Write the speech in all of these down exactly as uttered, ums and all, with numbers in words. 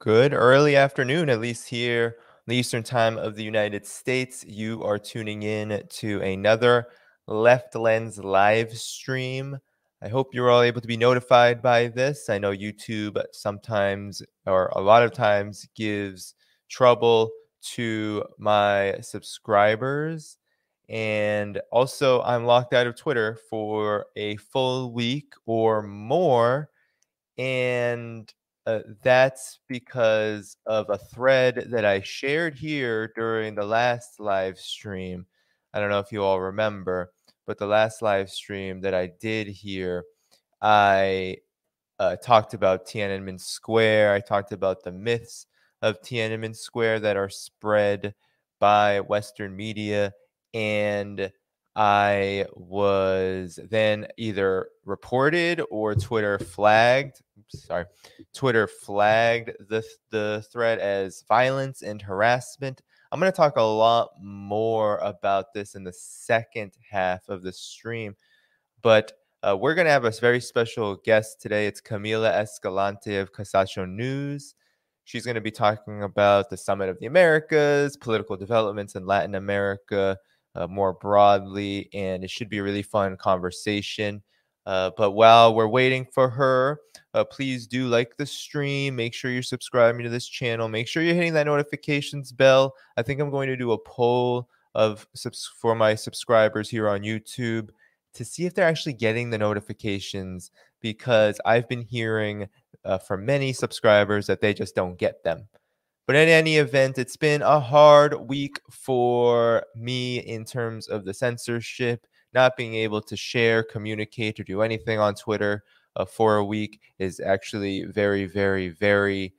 Good early afternoon, at least here in the Eastern Time of the United States. You are tuning in to another Left Lens live stream. I hope you're all able to be notified by this. I know YouTube sometimes, or a lot of times, gives trouble to my subscribers. And also, I'm locked out of Twitter for a full week or more. And uh, that's because of a thread that I shared here during the last live stream. I don't know if you all remember, but the last live stream that I did here, I uh, talked about Tiananmen Square. I talked about the myths of Tiananmen Square that are spread by Western media. And I was then either reported or Twitter flagged, sorry, Twitter flagged the, the thread as violence and harassment. I'm going to talk a lot more about this in the second half of the stream, but uh, we're going to have a very special guest today. It's Camila Escalante of Kawsachun News. She's going to be talking about the Summit of the Americas, political developments in Latin America uh, more broadly, and it should be a really fun conversation. Uh, but while we're waiting for her, uh, please do like the stream. Make sure you're subscribing to this channel. Make sure you're hitting that notifications bell. I think I'm going to do a poll of subs for my subscribers here on YouTube to see if they're actually getting the notifications, because I've been hearing uh, from many subscribers that they just don't get them. But in any event, it's been a hard week for me in terms of the censorship. Not being able to share, communicate, or do anything on Twitter uh, for a week is actually very, very, very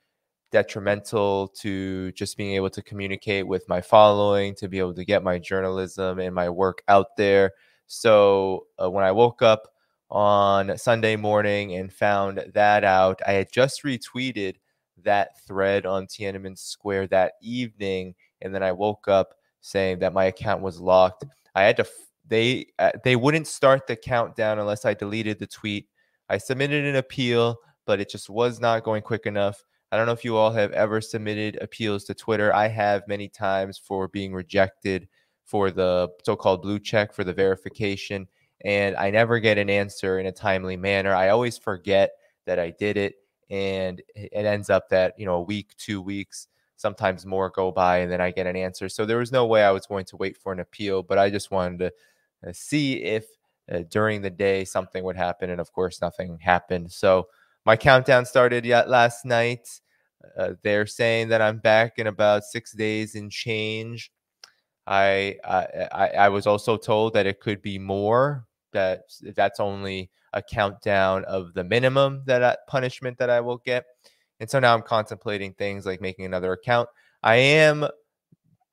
detrimental to just being able to communicate with my following, to be able to get my journalism and my work out there. So uh, when I woke up on Sunday morning and found that out, I had just retweeted that thread on Tiananmen Square that evening, and then I woke up saying that my account was locked. I had to... They uh, they wouldn't start the countdown unless I deleted the tweet. I submitted an appeal, but it just was not going quick enough. I don't know if you all have ever submitted appeals to Twitter. I have many times for being rejected for the so-called blue check, for the verification, and I never get an answer in a timely manner. I always forget that I did it, and it ends up that, you know, a week, two weeks, sometimes more go by, and then I get an answer. So there was no way I was going to wait for an appeal, but I just wanted to see if uh, during the day something would happen, and of course nothing happened. So my countdown started yet last night. Uh, they're saying that I'm back in about six days and change. I, I I was also told that it could be more. That that's only a countdown of the minimum that I, punishment that I will get. And so now I'm contemplating things like making another account. I am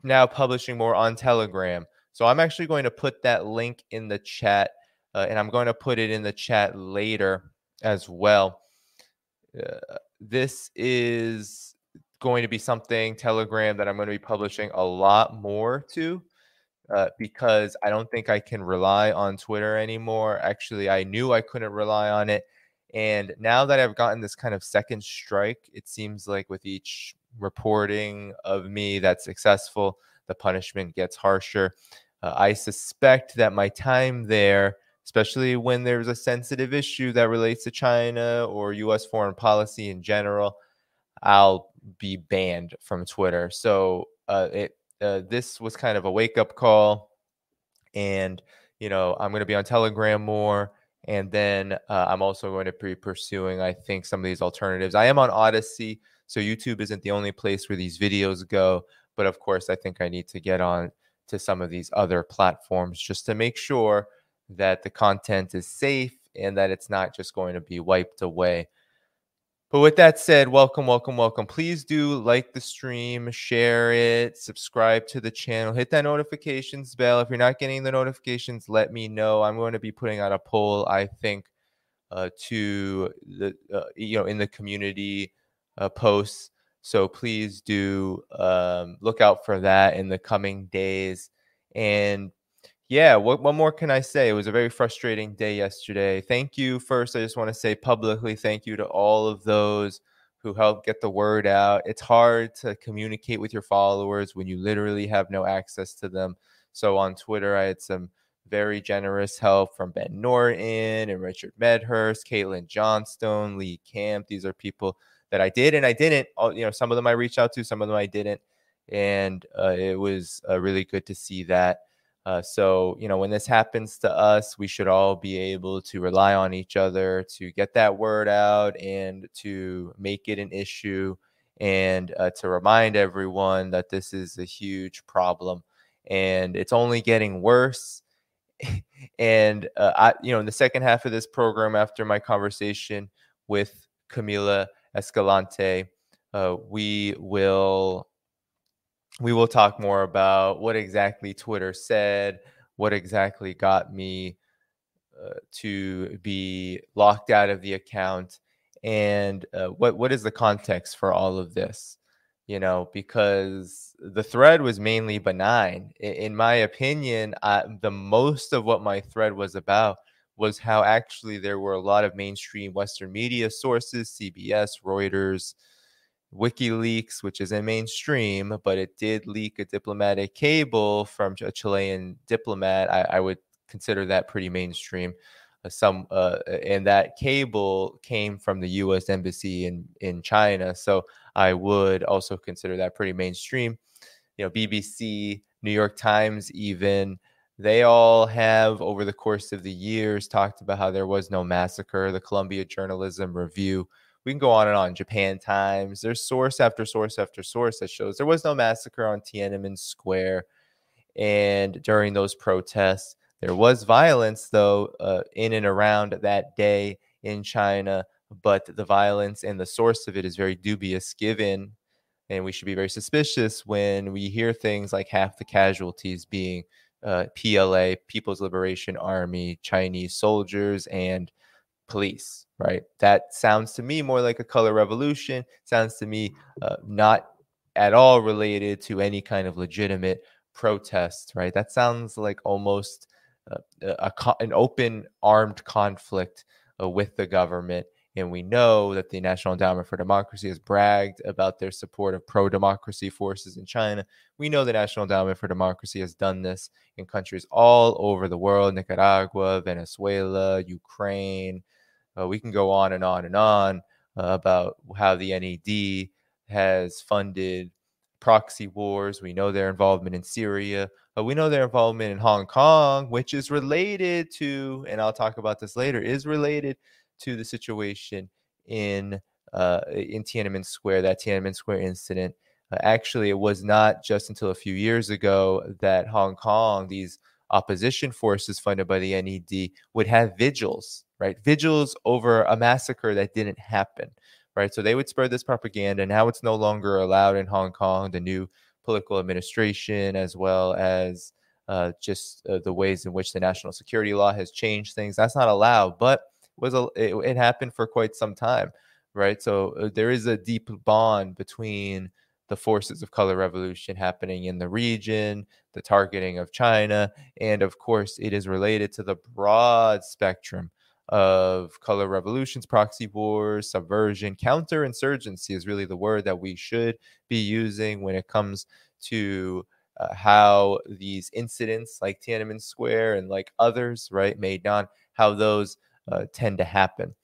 now publishing more on Telegram. So I'm actually going to put that link in the chat, uh, and I'm going to put it in the chat later as well. Uh, this is going to be something, Telegram, that I'm going to be publishing a lot more to, uh, because I don't think I can rely on Twitter anymore. Actually, I knew I couldn't rely on it. And now that I've gotten this kind of second strike, it seems like with each reporting of me that's successful, the punishment gets harsher. Uh, I suspect that my time there, especially when there's a sensitive issue that relates to China or U S foreign policy in general, I'll be banned from Twitter. So uh, it uh, this was kind of a wake-up call. And, you know, I'm going to be on Telegram more. And then uh, I'm also going to be pursuing, I think, some of these alternatives. I am on Odyssey, so YouTube isn't the only place where these videos go. But of course, I think I need to get on to some of these other platforms just to make sure that the content is safe and that it's not just going to be wiped away. But with that said, welcome, welcome, welcome. Please do like the stream, share it, subscribe to the channel, hit that notifications bell. If you're not getting the notifications, let me know. I'm going to be putting out a poll, I think, uh, to the, uh, you know, in the community uh, posts. So please do um, look out for that in the coming days. And yeah, what, what more can I say? It was a very frustrating day yesterday. Thank you. First, I just want to say publicly thank you to all of those who help get the word out. It's hard to communicate with your followers when you literally have no access to them. So on Twitter, I had some very generous help from Ben Norton and Richard Medhurst, Caitlin Johnstone, Lee Camp. These are people that I did and I didn't. You know, some of them I reached out to, some of them I didn't. And uh, it was uh, really good to see that. Uh, so, you know, when this happens to us, we should all be able to rely on each other to get that word out and to make it an issue and uh, to remind everyone that this is a huge problem and it's only getting worse. And, uh, I, you know, in the second half of this program, after my conversation with Camila Escalante, uh, we will... We will talk more about what exactly Twitter said, what exactly got me uh, to be locked out of the account, and uh, what what is the context for all of this, you know, because the thread was mainly benign. In, in my opinion, I, the most of what my thread was about was how actually there were a lot of mainstream Western media sources, C B S, Reuters, WikiLeaks, which isn't mainstream, but it did leak a diplomatic cable from a Chilean diplomat. I, I would consider that pretty mainstream. Uh, some uh, and that cable came from the U S embassy in in China, so I would also consider that pretty mainstream. You know, B B C, New York Times, even they all have over the course of the years talked about how there was no massacre. The Columbia Journalism Review. We can go on and on. Japan Times. There's source after source after source that shows there was no massacre on Tiananmen Square. And during those protests, there was violence, though, uh, in and around that day in China. But the violence and the source of it is very dubious given. And we should be very suspicious when we hear things like half the casualties being uh, P L A, People's Liberation Army, Chinese soldiers, and police. Right. That sounds to me more like a color revolution. Sounds to me uh, not at all related to any kind of legitimate protest. Right. That sounds like almost uh, a, a, an open armed conflict uh, with the government. And we know that the National Endowment for Democracy has bragged about their support of pro-democracy forces in China. We know the National Endowment for Democracy has done this in countries all over the world. Nicaragua, Venezuela, Ukraine. Uh, we can go on and on and on uh, about how the N E D has funded proxy wars. We know their involvement in Syria. Uh, we know their involvement in Hong Kong, which is related to, and I'll talk about this later, is related to the situation in uh, in Tiananmen Square, that Tiananmen Square incident. Uh, actually, it was not just until a few years ago that Hong Kong, these opposition forces funded by the N E D, would have vigils. Right. Vigils over a massacre that didn't happen. Right. So they would spread this propaganda. Now it's no longer allowed in Hong Kong. The new political administration, as well as uh, just uh, the ways in which the national security law has changed things. That's not allowed, but was a, it, it happened for quite some time. Right. So uh, there is a deep bond between the forces of color revolution happening in the region, the targeting of China. And of course, it is related to the broad spectrum of color revolutions, proxy wars, subversion. Counterinsurgency is really the word that we should be using when it comes to uh, how these incidents like Tiananmen Square and like others, right, Maidan, how those uh, tend to happen.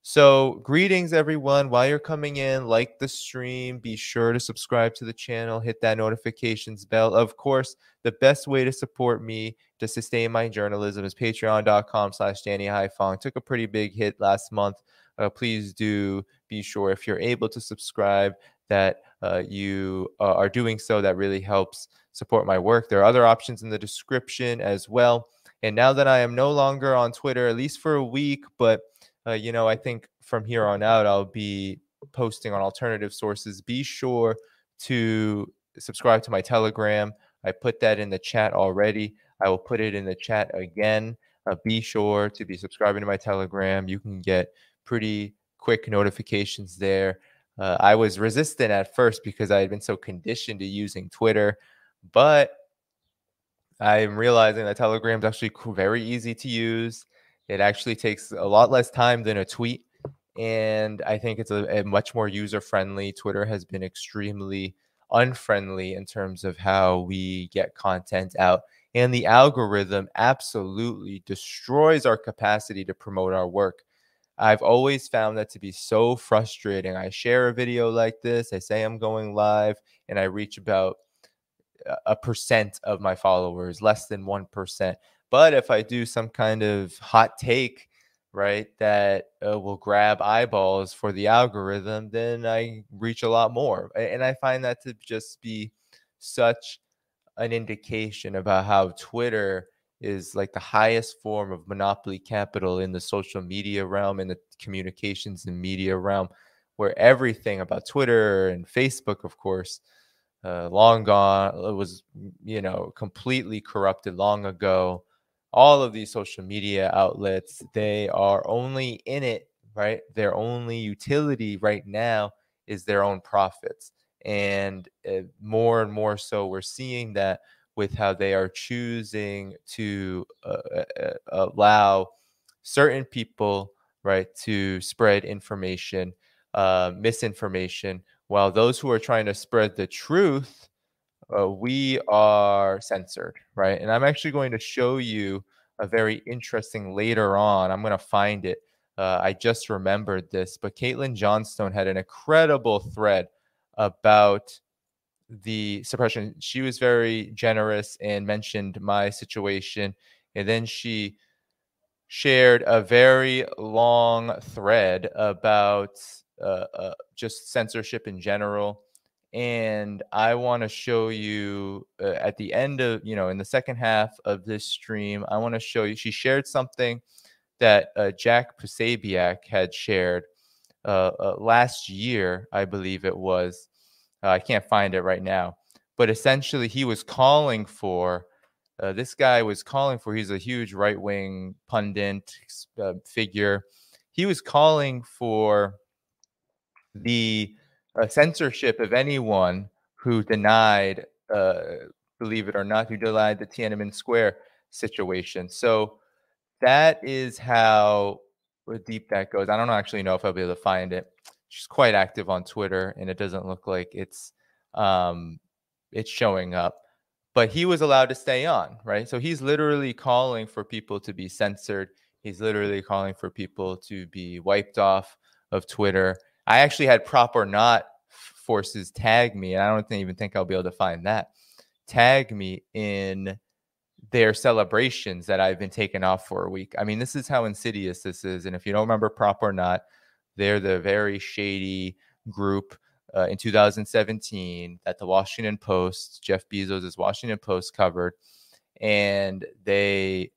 So greetings, everyone. While you're coming in, like the stream, be sure to subscribe to the channel, hit that notifications bell. Of course, the best way to support me to sustain my journalism is patreon.com slash Danny Haifong. Took a pretty big hit last month. Uh, please do be sure if you're able to subscribe that uh, you uh, are doing so. That really helps support my work. There are other options in the description as well. And now that I am no longer on Twitter, at least for a week, but Uh, you know, I think from here on out, I'll be posting on alternative sources. Be sure to subscribe to my Telegram. I put that in the chat already. I will put it in the chat again. Uh, be sure to be subscribing to my Telegram. You can get pretty quick notifications there. Uh, I was resistant at first because I had been so conditioned to using Twitter, but I'm realizing that Telegram is actually very easy to use. It actually takes a lot less time than a tweet, And I think it's a, a much more user-friendly. Twitter has been extremely unfriendly in terms of how we get content out. And the algorithm absolutely destroys our capacity to promote our work. I've always found that to be so frustrating. I share a video like this, I say I'm going live, and I reach about a percent of my followers, less than one percent. But if I do some kind of hot take, right, that uh, will grab eyeballs for the algorithm, then I reach a lot more. And I find that to just be such an indication about how Twitter is like the highest form of monopoly capital in the social media realm, in the communications and media realm, where everything about Twitter and Facebook, of course, uh, long gone, it was, you know, completely corrupted long ago. All of these social media outlets, they are only in it, right? Their only utility right now is their own profits. And uh, more and more so, we're seeing that with how they are choosing to uh, uh, allow certain people, right, to spread information, uh, misinformation, while those who are trying to spread the truth, uh, we are censored, right? And I'm actually going to show you a very interesting later on. I'm going to find it. Uh, I just remembered this, but Caitlin Johnstone had an incredible thread about the suppression. She was very generous and mentioned my situation. And then she shared a very long thread about uh, uh, just censorship in general. And I want to show you uh, at the end of, you know, in the second half of this stream, I want to show you, she shared something that uh, Jack Posobiec had shared Uh, uh, last year, I believe it was. Uh, I can't find it right now. But essentially, he was calling for, uh, this guy was calling for, he's a huge right-wing pundit uh, figure. He was calling for the uh, censorship of anyone who denied, uh, believe it or not, who denied the Tiananmen Square situation. So that is how deep that goes. I don't actually know if I'll be able to find it. She's quite active on Twitter, and it doesn't look like it's um, it's showing up. But he was allowed to stay on, right? So he's literally calling for people to be censored. He's literally calling for people to be wiped off of Twitter. I actually had Prop or Not forces tag me, and I don't even think I'll be able to find that. Tag me in their celebrations that I've been taken off for a week. I mean, this is how insidious this is. And if you don't remember Prop or Not, they're the very shady group uh, in two thousand seventeen that the Washington Post, Jeff Bezos' Washington Post, covered. And they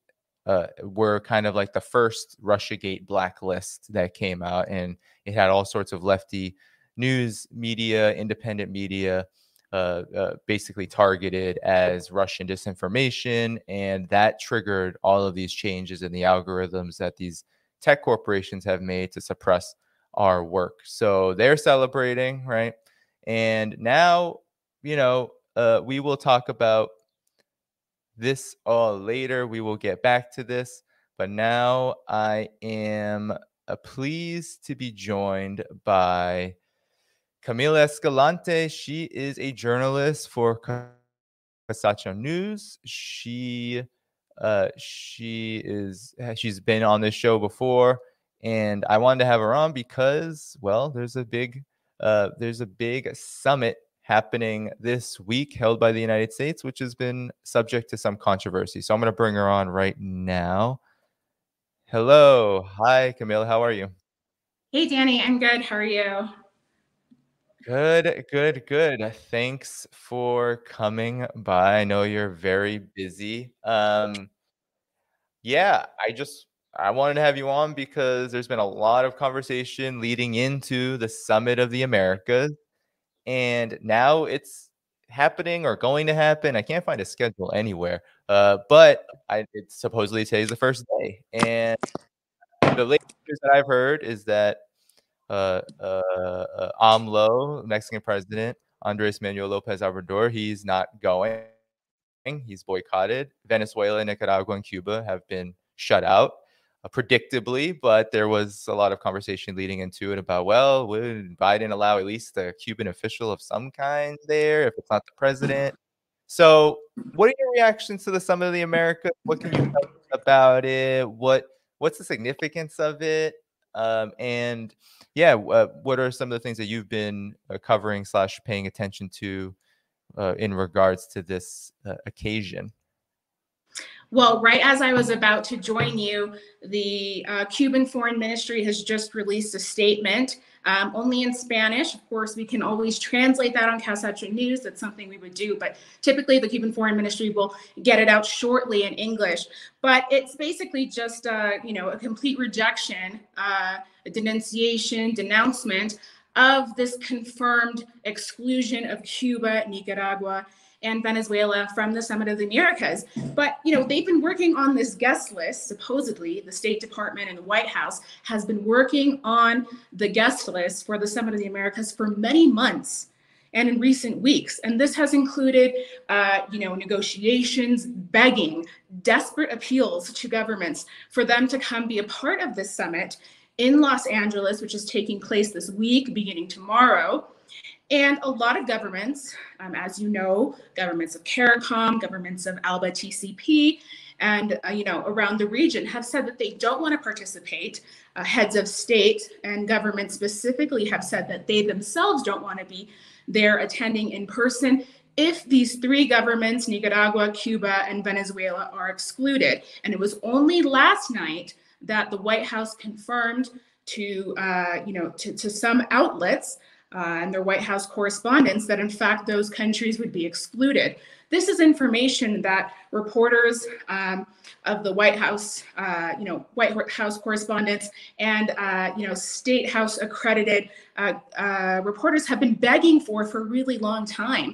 uh, were kind of like the first Russiagate blacklist that came out. And it had all sorts of lefty news media, independent media, Uh, uh, basically targeted as Russian disinformation. And that triggered all of these changes in the algorithms that these tech corporations have made to suppress our work. So they're celebrating, right? And now, you know, uh, we will talk about this all later. We will get back to this. But now I am uh, pleased to be joined by Camila Escalante. She is a journalist for Kawsachun News. She, uh, she is, she's been on this show before, and I wanted to have her on because, well, there's a big, uh, there's a big summit happening this week held by the United States, which has been subject to some controversy. So I'm going to bring her on right now. Hello, hi, Camila. How are you? Hey, Danny. I'm good. How are you? Good, good, good. Thanks for coming by. I know you're very busy. Um, yeah, I just, I wanted to have you on because there's been a lot of conversation leading into the Summit of the Americas. And now it's happening or going to happen. I can't find a schedule anywhere. Uh, but I, it's supposedly today's the first day. And the latest news that I've heard is that Uh, uh, uh, AMLO, Mexican president, Andres Manuel Lopez Obrador, he's not going. He's boycotted. Venezuela, Nicaragua, and Cuba have been shut out. uh, predictably, but there was a lot of conversation leading into it about, well, would Biden allow at least a Cuban official of some kind there if it's not the president? So what are your reactions to the Summit of the Americas? What can you tell us about it? What what's the significance of it? Um, and yeah, uh, what are some of the things that you've been uh, covering slash paying attention to uh, in regards to this uh, occasion? Well, right as I was about to join you, the uh, Cuban Foreign Ministry has just released a statement, um, only in Spanish. Of course, we can always translate that on Kawsachun News. That's something we would do, but typically the Cuban Foreign Ministry will get it out shortly in English. But it's basically just a, you know, a complete rejection, uh, a denunciation, denouncement of this confirmed exclusion of Cuba, Nicaragua, and Venezuela from the Summit of the Americas. But, you know, they've been working on this guest list. Supposedly, the State Department and the White House has been working on the guest list for the Summit of the Americas for many months and in recent weeks. And this has included, uh, you know, negotiations, begging, desperate appeals to governments for them to come be a part of this summit in Los Angeles, which is taking place this week, beginning tomorrow. And a lot of governments, um, as you know, governments of CARICOM, governments of ALBA T C P, and uh, you know, around the region have said that they don't want to participate. Uh, heads of state and government specifically have said that they themselves don't want to be there attending in person if these three governments, Nicaragua, Cuba, and Venezuela, are excluded. And it was only last night that the White House confirmed to, uh, you know, to, to some outlets Uh, and their White House correspondents that in fact those countries would be excluded. This is information that reporters um, of the White House, uh, you know, White House correspondents and uh, you know, State House accredited uh, uh, reporters have been begging for for a really long time.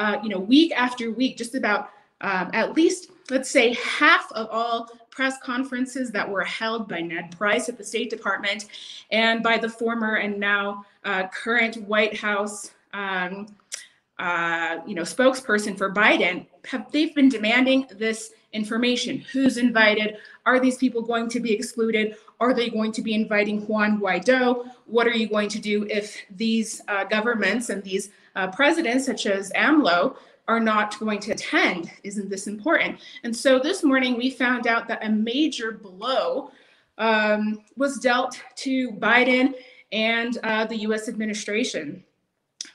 Uh, you know, week after week, just about um, at least let's say half of all press conferences that were held by Ned Price at the State Department and by the former and now uh, current White House um, uh, you know, spokesperson for Biden, have, they've been demanding this information. Who's invited? Are these people going to be excluded? Are they going to be inviting Juan Guaido? What are you going to do if these uh, governments and these uh, presidents, such as AMLO, are not going to attend? Isn't this important? And so this morning we found out that a major blow um, was dealt to Biden and uh, the U S administration,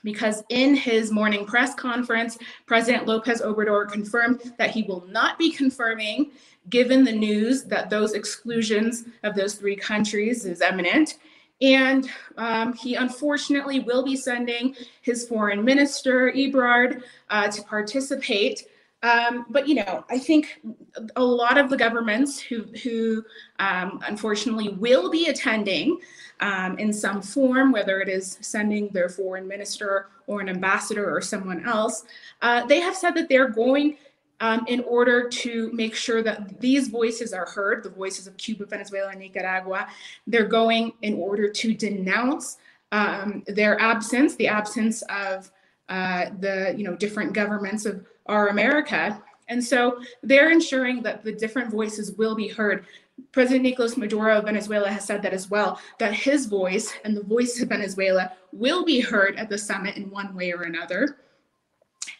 because in his morning press conference, President Lopez Obrador confirmed that he will not be confirming, given the news that those exclusions of those three countries is imminent. And um, he unfortunately will be sending his foreign minister, Ebrard, uh, to participate. Um, but, you know, I think a lot of the governments who, who um, unfortunately will be attending um, in some form, whether it is sending their foreign minister or an ambassador or someone else, uh, they have said that they're going Um, in order to make sure that these voices are heard, the voices of Cuba, Venezuela, and Nicaragua. They're going in order to denounce um, their absence, the absence of uh, the you know, different governments of our America. And so they're ensuring that the different voices will be heard. President Nicolas Maduro of Venezuela has said that as well, that his voice and the voice of Venezuela will be heard at the summit in one way or another.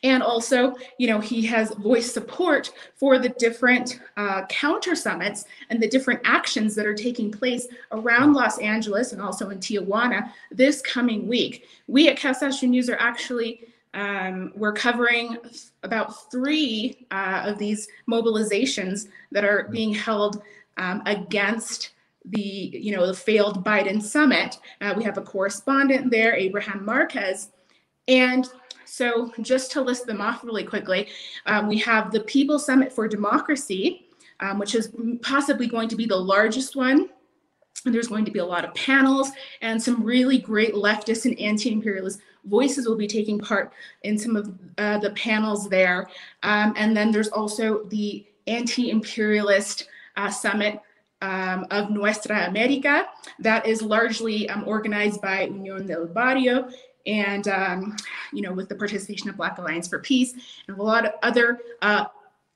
And also, you know, he has voiced support for the different uh, counter summits and the different actions that are taking place around Los Angeles and also in Tijuana this coming week. We at Kawsachun News are actually, um, we're covering about three uh, of these mobilizations that are being held um, against the, you know, the failed Biden summit. Uh, we have a correspondent there, Abraham Marquez, and so just to list them off really quickly, um, we have the People Summit for Democracy, um, which is possibly going to be the largest one. And there's going to be a lot of panels and some really great leftist and anti-imperialist voices will be taking part in some of uh, the panels there. Um, and then there's also the anti-imperialist uh, summit Um, of Nuestra America that is largely um, organized by Unión del Barrio and, um, you know, with the participation of Black Alliance for Peace and a lot of other uh,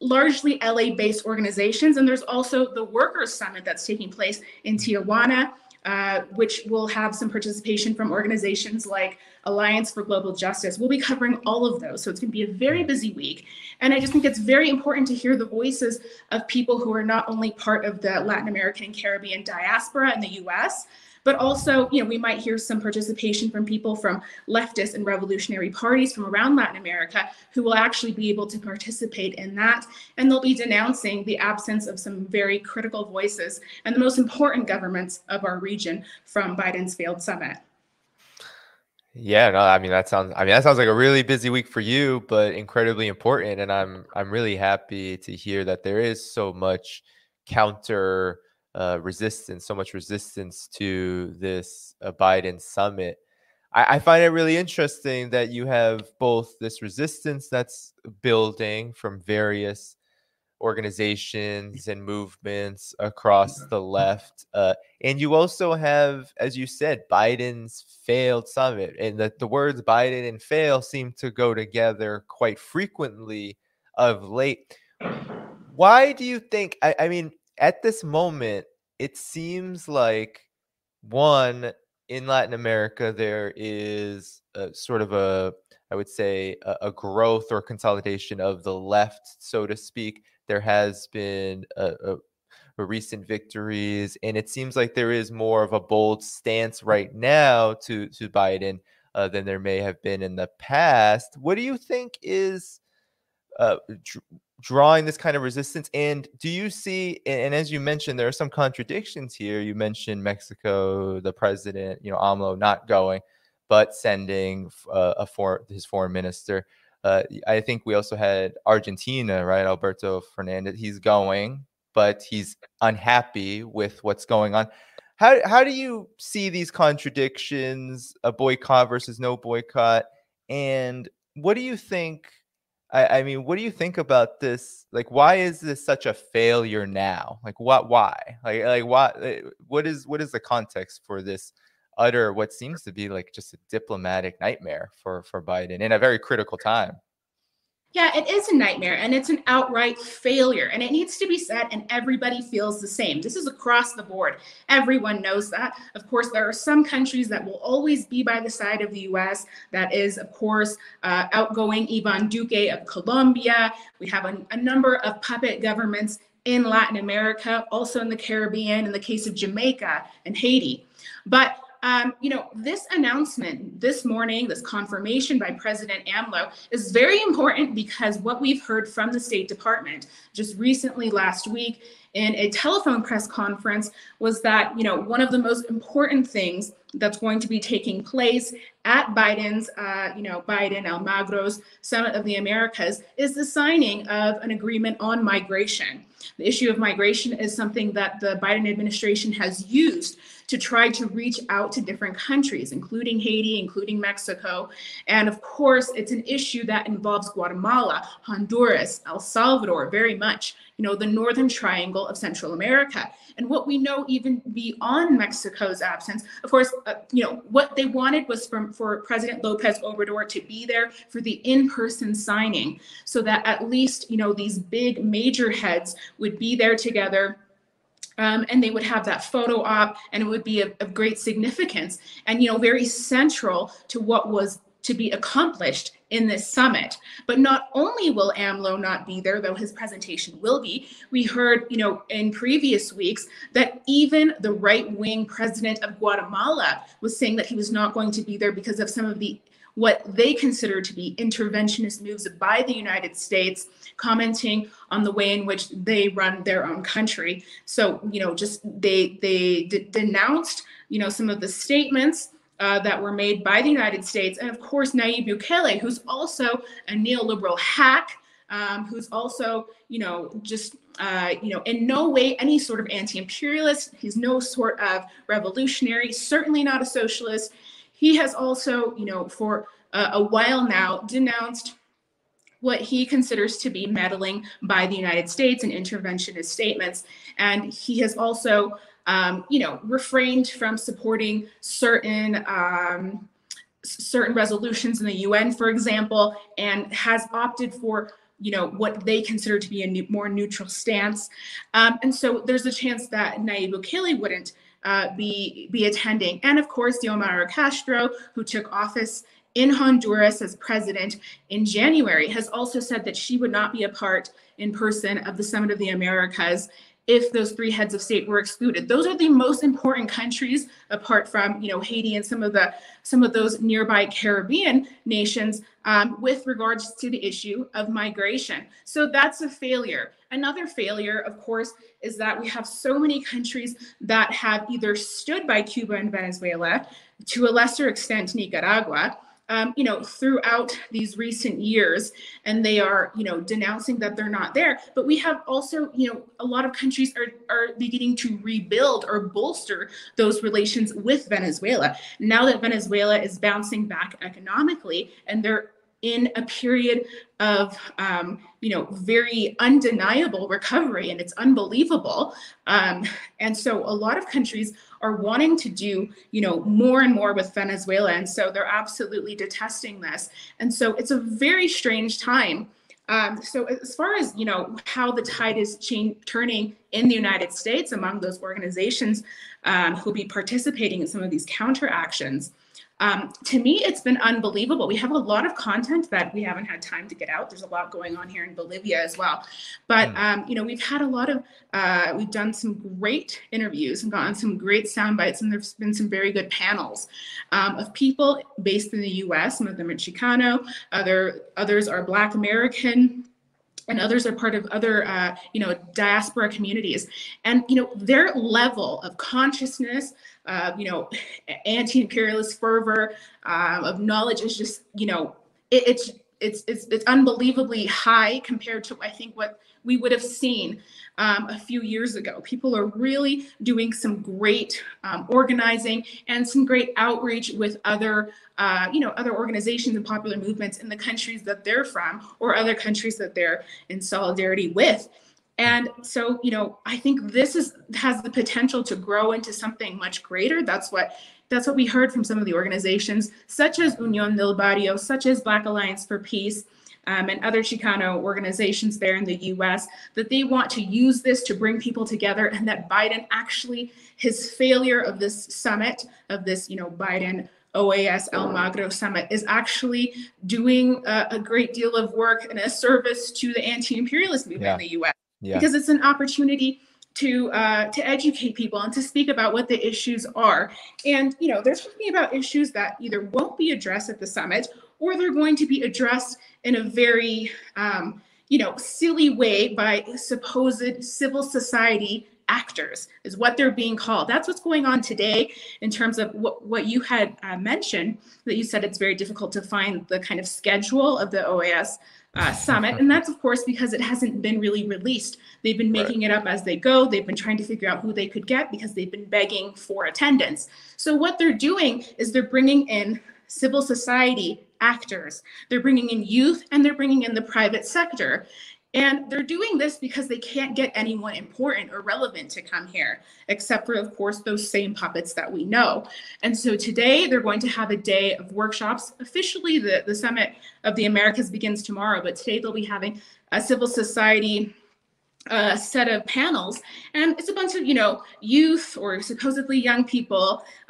largely L A-based organizations. And there's also the Workers' Summit that's taking place in Tijuana, uh, which will have some participation from organizations like Alliance for Global Justice. We'll be covering all of those. So it's going to be a very busy week. And I just think it's very important to hear the voices of people who are not only part of the Latin American and Caribbean diaspora in the U S, but also, you know, we might hear some participation from people from leftist and revolutionary parties from around Latin America who will actually be able to participate in that. And they'll be denouncing the absence of some very critical voices and the most important governments of our region from Biden's failed summit. Yeah, no, I mean, that sounds, I mean, that sounds like a really busy week for you, but incredibly important. And I'm, I'm really happy to hear that there is so much counter Uh, resistance, so much resistance to this uh, Biden summit. I, I find it really interesting that you have both this resistance that's building from various organizations and movements across the left. Uh, and you also have, as you said, Biden's failed summit, and that the words Biden and fail seem to go together quite frequently of late. Why do you think, I, I mean, at this moment, it seems like, one, in Latin America, there is a, sort of a, I would say, a, a growth or consolidation of the left, so to speak. There has been a, a, a recent victories, and it seems like there is more of a bold stance right now to, to Biden uh, than there may have been in the past. What do you think is... Uh, dr- drawing this kind of resistance? And do you see, and as you mentioned, there are some contradictions here. You mentioned Mexico, the president, you know, AMLO not going, but sending uh, a for his foreign minister. Uh, I think we also had Argentina, right? Alberto Fernandez, he's going, but he's unhappy with what's going on. How, how do you see these contradictions, a boycott versus no boycott? And what do you think, I, I mean, what do you think about this? Like, why is this such a failure now? Like, what? Why? Like, like, why? What is? What is the context for this utter, what seems to be like just a diplomatic nightmare for for Biden in a very critical time? Yeah, it is a nightmare, and it's an outright failure, and it needs to be said, and everybody feels the same. This is across the board. Everyone knows that. Of course, there are some countries that will always be by the side of the U S. That is, of course, uh, outgoing Ivan Duque of Colombia. We have a, a number of puppet governments in Latin America, also in the Caribbean, in the case of Jamaica and Haiti. But Um, you know, this announcement this morning, this confirmation by President AMLO is very important because what we've heard from the State Department just recently last week in a telephone press conference was that, you know, one of the most important things that's going to be taking place at Biden's, uh, you know, Biden Almagro's Summit of the Americas is the signing of an agreement on migration. The issue of migration is something that the Biden administration has used to try to reach out to different countries, including Haiti, including Mexico. And of course, it's an issue that involves Guatemala, Honduras, El Salvador, very much, you know, the northern triangle of Central America. And what we know even beyond Mexico's absence, of course, uh, you know, what they wanted was from, for President Lopez Obrador to be there for the in-person signing so that at least, you know, these big major heads would be there together. Um, and they would have that photo op, and it would be of, of great significance and, you know, very central to what was to be accomplished in this summit. But not only will AMLO not be there, though his presentation will be, we heard, you know, in previous weeks that even the right-wing president of Guatemala was saying that he was not going to be there because of some of the what they consider to be interventionist moves by the United States, commenting on the way in which they run their own country. So, you know, just they they d- denounced, you know, some of the statements uh, that were made by the United States. And of course, Nayib Bukele, who's also a neoliberal hack, um, who's also, you know, just, uh, you know, in no way any sort of anti-imperialist. He's no sort of revolutionary, certainly not a socialist. He has also, you know, for uh, a while now denounced what he considers to be meddling by the United States and interventionist statements. And he has also, um, you know, refrained from supporting certain um, certain resolutions in the U N, for example, and has opted for you know, what they consider to be a new, more neutral stance. Um, and so there's a chance that Nayib Bukele wouldn't uh, be, be attending. And of course, Dilma Castro, who took office in Honduras as president in January, has also said that she would not be a part in person of the Summit of the Americas if those three heads of state were excluded. Those are the most important countries, apart from, you know, Haiti and some of the some of those nearby Caribbean nations, um, with regards to the issue of migration. So that's a failure. Another failure, of course, is that we have so many countries that have either stood by Cuba and Venezuela, to a lesser extent Nicaragua, Um, you know, throughout these recent years, and they are, you know, denouncing that they're not there. But we have also, you know, a lot of countries are, are beginning to rebuild or bolster those relations with Venezuela. Now that Venezuela is bouncing back economically, and they're in a period of, um, you know, very undeniable recovery, and it's unbelievable. Um, and so a lot of countries are wanting to do, you know, more and more with Venezuela. And so they're absolutely detesting this. And so it's a very strange time. Um, so as far as, you know, how the tide is change, turning in the United States among those organizations um, who'll be participating in some of these counteractions, Um, to me, it's been unbelievable. We have a lot of content that we haven't had time to get out. There's a lot going on here in Bolivia as well. But, um, you know, we've had a lot of, uh, we've done some great interviews and gotten some great sound bites, and there's been some very good panels um, of people based in the U S. Some of them are Chicano, other, others are Black American, and others are part of other, uh, you know, diaspora communities. And, you know, their level of consciousness, Uh, you know, anti-imperialist fervor, um, of knowledge is just, you know, it, it's it's it's it's unbelievably high compared to, I think, what we would have seen um, a few years ago. People are really doing some great um, organizing and some great outreach with other, uh, you know, other organizations and popular movements in the countries that they're from, or other countries that they're in solidarity with. And so, you know, I think this is, has the potential to grow into something much greater. That's what that's what we heard from some of the organizations, such as Unión del Barrio, such as Black Alliance for Peace, um, and other Chicano organizations there in the U S, that they want to use this to bring people together, and that Biden actually, his failure of this summit, of this, you know, Biden O A S Almagro Summit, is actually doing a, a great deal of work and a service to the anti-imperialist movement yeah. in the U S. Yeah. Because it's an opportunity to uh, to educate people and to speak about what the issues are. And, you know, they're talking about issues that either won't be addressed at the summit, or they're going to be addressed in a very, um, you know, silly way by supposed civil society actors, is what they're being called. That's what's going on today in terms of what, what you had uh, mentioned, that you said it's very difficult to find the kind of schedule of the O A S Uh, summit. And that's, of course, because it hasn't been really released. They've been making right. it up as they go. They've been trying to figure out who they could get, because they've been begging for attendance. So what they're doing is they're bringing in civil society actors. They're bringing in youth, and they're bringing in the private sector. And they're doing this because they can't get anyone important or relevant to come here, except for, of course, those same puppets that we know. And so today they're going to have a day of workshops. Officially, the, the Summit of the Americas begins tomorrow, but today they'll be having a civil society uh, set of panels. And it's a bunch of, you know, youth or supposedly young people,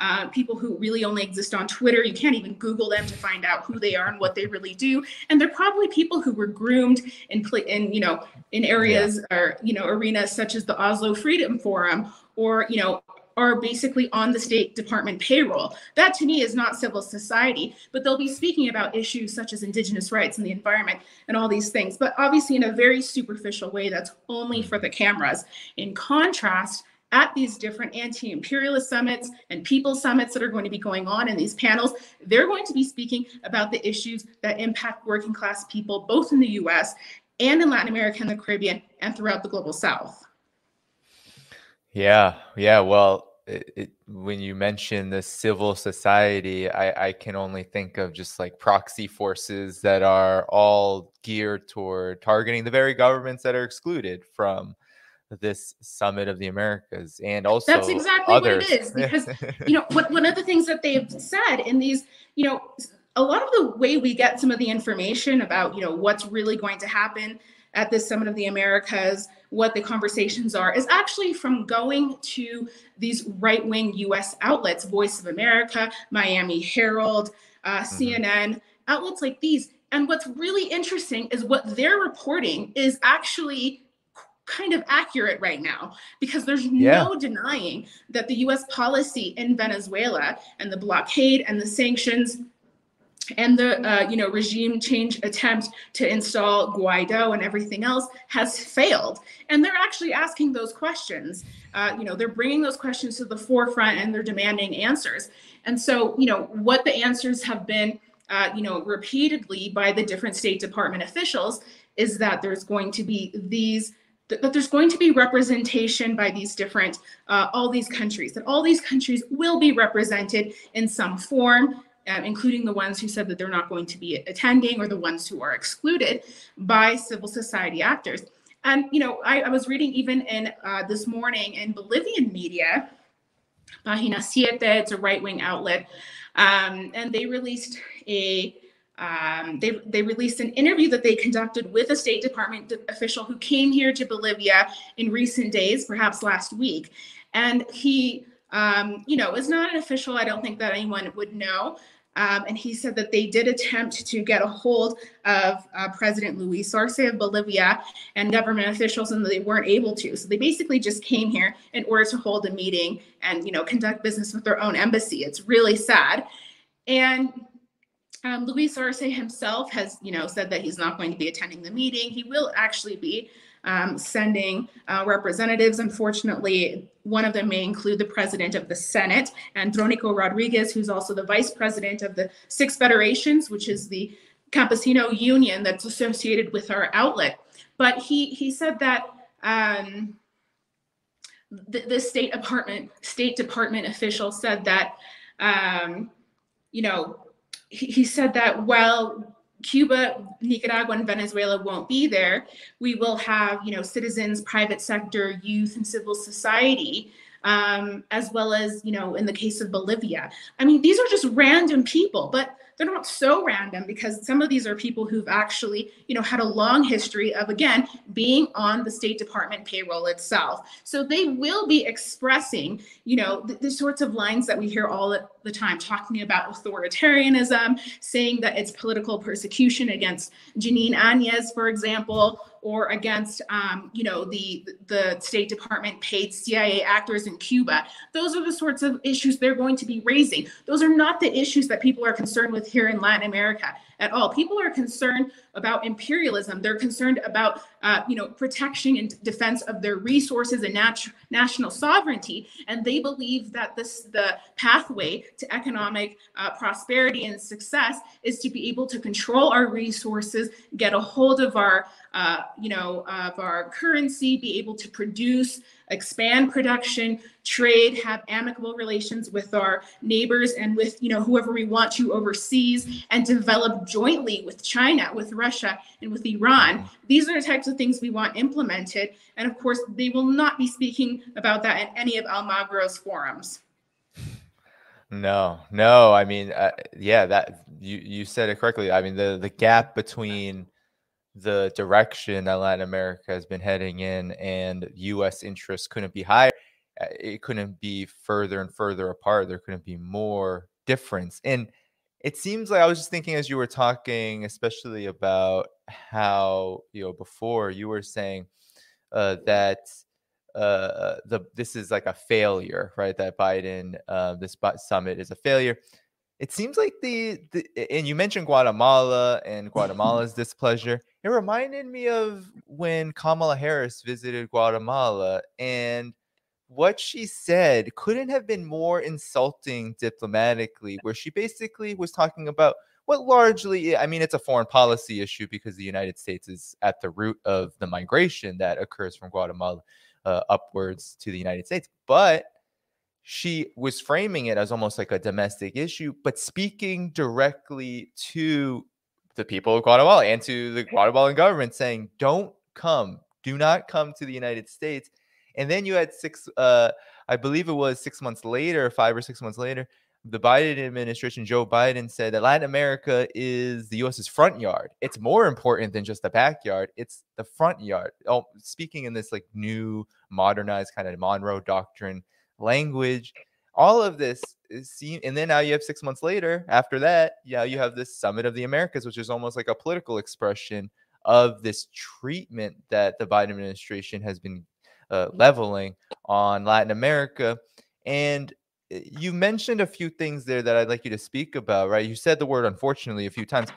uh, people who really only exist on Twitter. You can't even Google them to find out who they are and what they really do. And they're probably people who were groomed in, in you know, in areas yeah. or, you know, arenas such as the Oslo Freedom Forum, or, you know, are basically on the State Department payroll. That to me is not civil society, but they'll be speaking about issues such as indigenous rights and the environment and all these things, but obviously in a very superficial way that's only for the cameras. In contrast, at these different anti-imperialist summits and people summits that are going to be going on in these panels, they're going to be speaking about the issues that impact working class people, both in the U S and in Latin America and the Caribbean and throughout the global South. Yeah, yeah, well, It, it, when you mention the civil society, I, I can only think of just like proxy forces that are all geared toward targeting the very governments that are excluded from this Summit of the Americas, and also that's exactly others. What it is, because you know what, one of the things that they've said in these, you know, a lot of the way we get some of the information about, you know, what's really going to happen at this Summit of the Americas, what the conversations are, is actually from going to these right-wing U S outlets, Voice of America, Miami Herald, uh, mm-hmm. C N N, outlets like these. And what's really interesting is what they're reporting is actually kind of accurate right now, because there's yeah. no denying that the U S policy in Venezuela and the blockade and the sanctions and the uh, you know, regime change attempt to install Guaido and everything else has failed. And they're actually asking those questions. Uh, you know, they're bringing those questions to the forefront and they're demanding answers. And so, you know, what the answers have been, uh, you know, repeatedly by the different State Department officials is that there's going to be these that there's going to be representation by these different, uh, all these countries, that all these countries will be represented in some form, uh, including the ones who said that they're not going to be attending or the ones who are excluded, by civil society actors. And, you know, I, I was reading even in uh, this morning in Bolivian media, Página Siete, it's a right-wing outlet, um, and they released a Um, they, they released an interview that they conducted with a State Department official who came here to Bolivia in recent days, perhaps last week. And he, um, you know, is not an official. I don't think that anyone would know. Um, and he said that they did attempt to get a hold of uh, President Luis Arce of Bolivia and government officials, and they weren't able to. So they basically just came here in order to hold a meeting and, you know, conduct business with their own embassy. It's really sad. And Um, Luis Arce himself has, you know, said that he's not going to be attending the meeting. He will actually be um, sending uh, representatives. Unfortunately, one of them may include the president of the Senate, Andrónico Rodríguez, who's also the vice president of the Six Federations, which is the Campesino Union that's associated with our outlet. But he, he said that um, the, the State Department, State Department official said that, um, you know, he said that while Cuba, Nicaragua, and Venezuela won't be there, we will have, you know, citizens, private sector, youth, and civil society, um, as well as, you know, in the case of Bolivia. I mean, these are just random people, but they're not so random, because some of these are people who've actually, you know, had a long history of, again, being on the State Department payroll itself. So they will be expressing, you know, the, the sorts of lines that we hear all the time, talking about authoritarianism, saying that it's political persecution against Jeanine Áñez, for example, or against, um, you know, the, the State Department paid C I A actors in Cuba. Those are the sorts of issues they're going to be raising. Those are not the issues that people are concerned with here in Latin America at all. People are concerned about imperialism. They're concerned about, uh, you know, protection and defense of their resources and nat national sovereignty. And they believe that this, the pathway to economic uh, prosperity and success is to be able to control our resources, get a hold of our, uh, you know, of our currency, be able to produce, expand production, trade, have amicable relations with our neighbors and with, you know, whoever we want to overseas, and develop jointly with China, with Russia, and with Iran. These are the types of things we want implemented. And of course, they will not be speaking about that in any of Almagro's forums. No, no. I mean, uh, yeah, that you, you said it correctly. I mean, the, the gap between the direction that Latin America has been heading in and U S interests couldn't be higher. It couldn't be further and further apart. There couldn't be more difference. And it seems like, I was just thinking as you were talking, especially about how, you know, before you were saying uh, that uh, the this is like a failure, right? That Biden, uh, this summit is a failure. It seems like the, the and you mentioned Guatemala and Guatemala's displeasure. It reminded me of when Kamala Harris visited Guatemala, and what she said couldn't have been more insulting diplomatically, where she basically was talking about what largely, I mean, it's a foreign policy issue because the United States is at the root of the migration that occurs from Guatemala uh, upwards to the United States. But she was framing it as almost like a domestic issue, but speaking directly to the people of Guatemala and to the Guatemalan government, saying, don't come, do not come to the United States. And then you had six, uh, I believe it was six months later, five or six months later, the Biden administration, Joe Biden, said that Latin America is the U S's front yard. It's more important than just the backyard. It's the front yard. Oh, speaking in this like new modernized kind of Monroe Doctrine language, all of this is seen. And then now you have six months later after that, yeah, you have this Summit of the Americas, which is almost like a political expression of this treatment that the Biden administration has been uh, leveling on Latin America. And you mentioned a few things there that I'd like you to speak about, right? You said the word unfortunately a few times.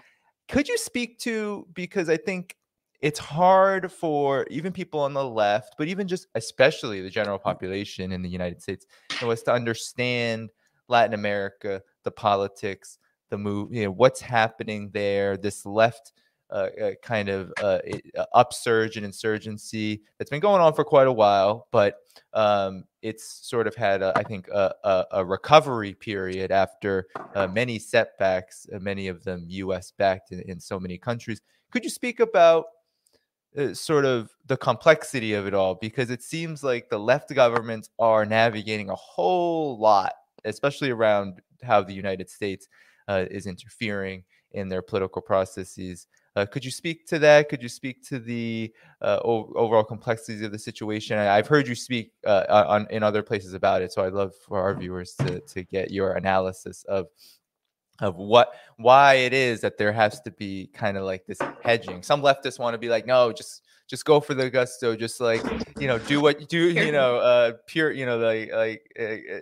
Could you speak to, because I think it's hard for even people on the left, but even just especially the general population in the United States, you know, is to understand Latin America, the politics, the move, you know, what's happening there, this left uh, uh, kind of uh, upsurge and insurgency that's been going on for quite a while, but um, it's sort of had, a, I think, a, a, a recovery period after uh, many setbacks, uh, many of them U S-backed in, in so many countries. Could you speak about uh, sort of the complexity of it all? Because it seems like the left governments are navigating a whole lot, especially around how the United States uh, is interfering in their political processes. Uh, could you speak to that? Could you speak to the uh, overall complexities of the situation? I've heard you speak uh, on, in other places about it, so I'd love for our viewers to, to get your analysis of of what why it is that there has to be kind of like this hedging. Some leftists want to be like, no, just just go for the gusto, just like, you know, do what you do, you know, uh, pure, you know, like like. Uh,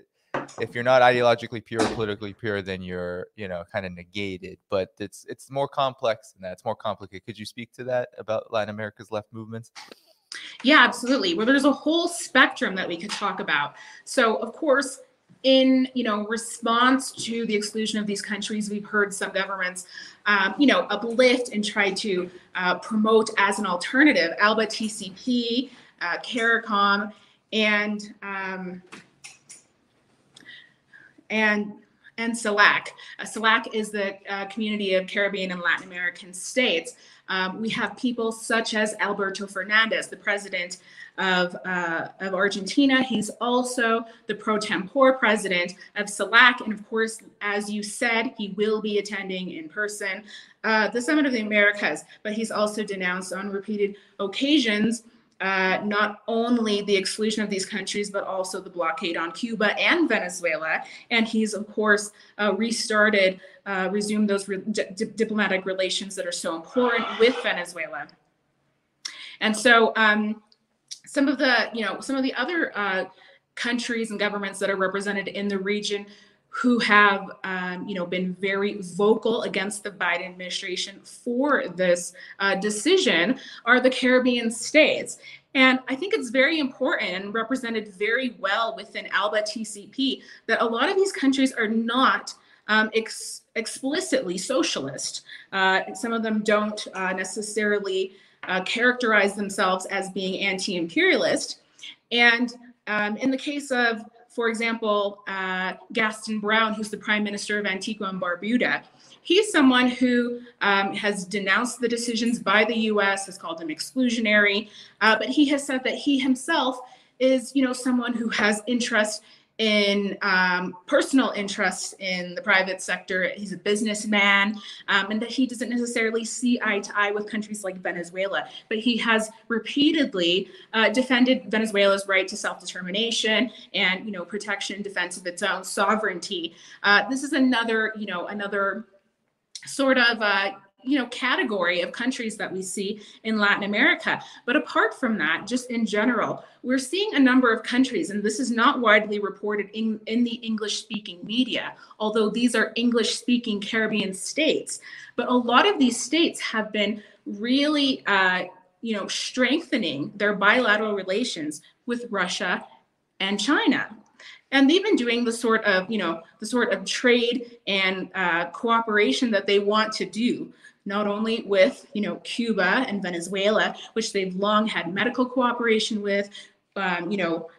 If you're not ideologically pure, politically pure, then you're, you know, kind of negated. But it's it's more complex than that. It's more complicated. Could you speak to that about Latin America's left movements? Yeah, absolutely. Well, there's a whole spectrum that we could talk about. So, of course, in, you know, response to the exclusion of these countries, we've heard some governments, um, you know, uplift and try to uh, promote as an alternative ALBA T C P, uh, CARICOM, and um, and and CELAC. Uh, CELAC is the uh, community of Caribbean and Latin American states. Um, we have people such as Alberto Fernandez, the president of, uh, of Argentina. He's also the pro tempore president of CELAC. And of course, as you said, he will be attending in person uh, the Summit of the Americas, but he's also denounced on repeated occasions Uh, not only the exclusion of these countries, but also the blockade on Cuba and Venezuela. And he's, of course, uh, restarted, uh, resumed those re di diplomatic relations that are so important with Venezuela. And so um, some of the, you know, some of the other uh, countries and governments that are represented in the region who have, um, you know, been very vocal against the Biden administration for this uh, decision are the Caribbean states. And I think it's very important and represented very well within ALBA T C P that a lot of these countries are not um, ex explicitly socialist. Uh, and some of them don't uh, necessarily uh, characterize themselves as being anti-imperialist. And um, in the case of, for example, uh, Gaston Brown, who's the prime minister of Antigua and Barbuda, he's someone who um, has denounced the decisions by the U S, has called them exclusionary, uh, but he has said that he himself is, you know, someone who has interest in um, personal interests in the private sector. He's a businessman, um, and that he doesn't necessarily see eye to eye with countries like Venezuela, but he has repeatedly uh, defended Venezuela's right to self-determination and, you know, protection, defense of its own sovereignty. Uh, this is another, you know, another sort of, uh, you know, category of countries that we see in Latin America. But apart from that, just in general, we're seeing a number of countries, and this is not widely reported in, in the English-speaking media, although these are English-speaking Caribbean states. But a lot of these states have been really, uh, you know, strengthening their bilateral relations with Russia and China. And they've been doing the sort of, you know, the sort of trade and uh, cooperation that they want to do, not only with, you know, Cuba and Venezuela, which they've long had medical cooperation with, um, you know,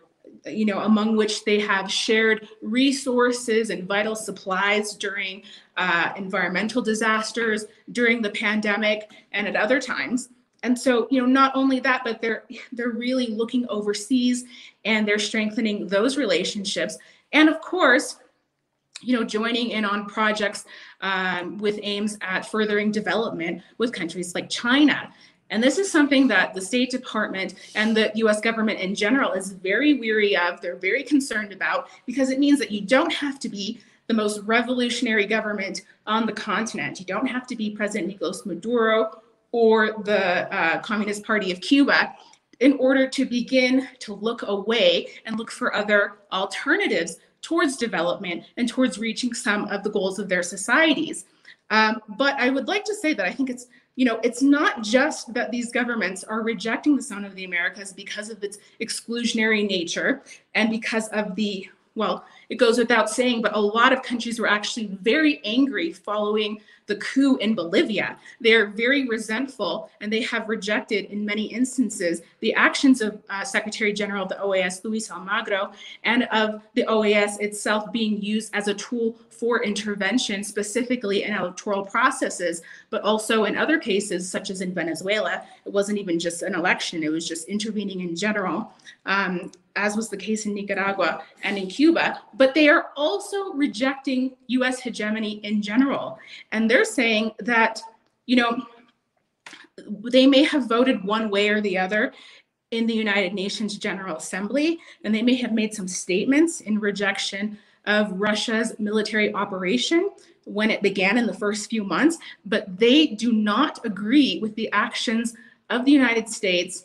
you know, among which they have shared resources and vital supplies during uh, environmental disasters, during the pandemic, and at other times. And so, you know, not only that, but they're they're really looking overseas and they're strengthening those relationships. And of course, you know, joining in on projects um, with aims at furthering development with countries like China. And this is something that the State Department and the U S government in general is very weary of. They're very concerned about, because it means that you don't have to be the most revolutionary government on the continent. You don't have to be President Nicolas Maduro or the uh, Communist Party of Cuba in order to begin to look away and look for other alternatives towards development and towards reaching some of the goals of their societies. Um, but I would like to say that I think it's, you know, it's not just that these governments are rejecting the Summit of the Americas because of its exclusionary nature and because of the, well, it goes without saying, but a lot of countries were actually very angry following the coup in Bolivia. They're very resentful, and they have rejected, in many instances, the actions of uh, Secretary General of the O A S, Luis Almagro, and of the O A S itself being used as a tool for intervention, specifically in electoral processes, but also in other cases, such as in Venezuela. It wasn't even just an election, it was just intervening in general. Um, as was the case in Nicaragua and in Cuba, but they are also rejecting U S hegemony in general. And they're saying that, you know, they may have voted one way or the other in the United Nations General Assembly, and they may have made some statements in rejection of Russia's military operation when it began in the first few months, but they do not agree with the actions of the United States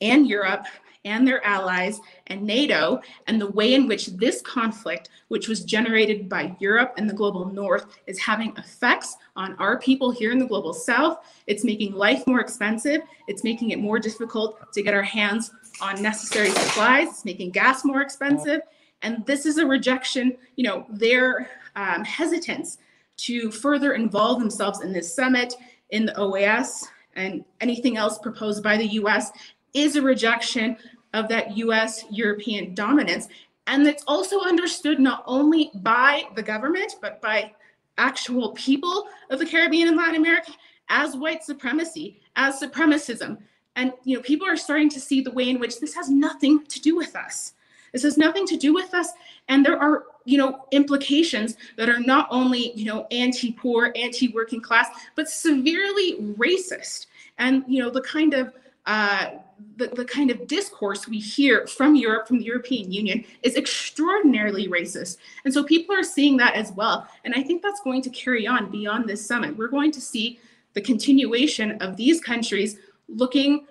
and Europe and their allies and NATO, and the way in which this conflict, which was generated by Europe and the global north, is having effects on our people here in the global south. It's making life more expensive. It's making it more difficult to get our hands on necessary supplies. It's making gas more expensive. And this is a rejection, you know, their um, hesitance to further involve themselves in this summit, in the O A S, and anything else proposed by the U S is a rejection of that U S European dominance. And it's also understood not only by the government, but by actual people of the Caribbean and Latin America as white supremacy, as supremacism. And you know, people are starting to see the way in which this has nothing to do with us. This has nothing to do with us. And there are, you know, implications that are not only, you know, anti-poor, anti-working class, but severely racist. And you know, the kind of uh, The, the kind of discourse we hear from Europe, from the European Union, is extraordinarily racist. And so people are seeing that as well. And I think that's going to carry on beyond this summit. We're going to see the continuation of these countries looking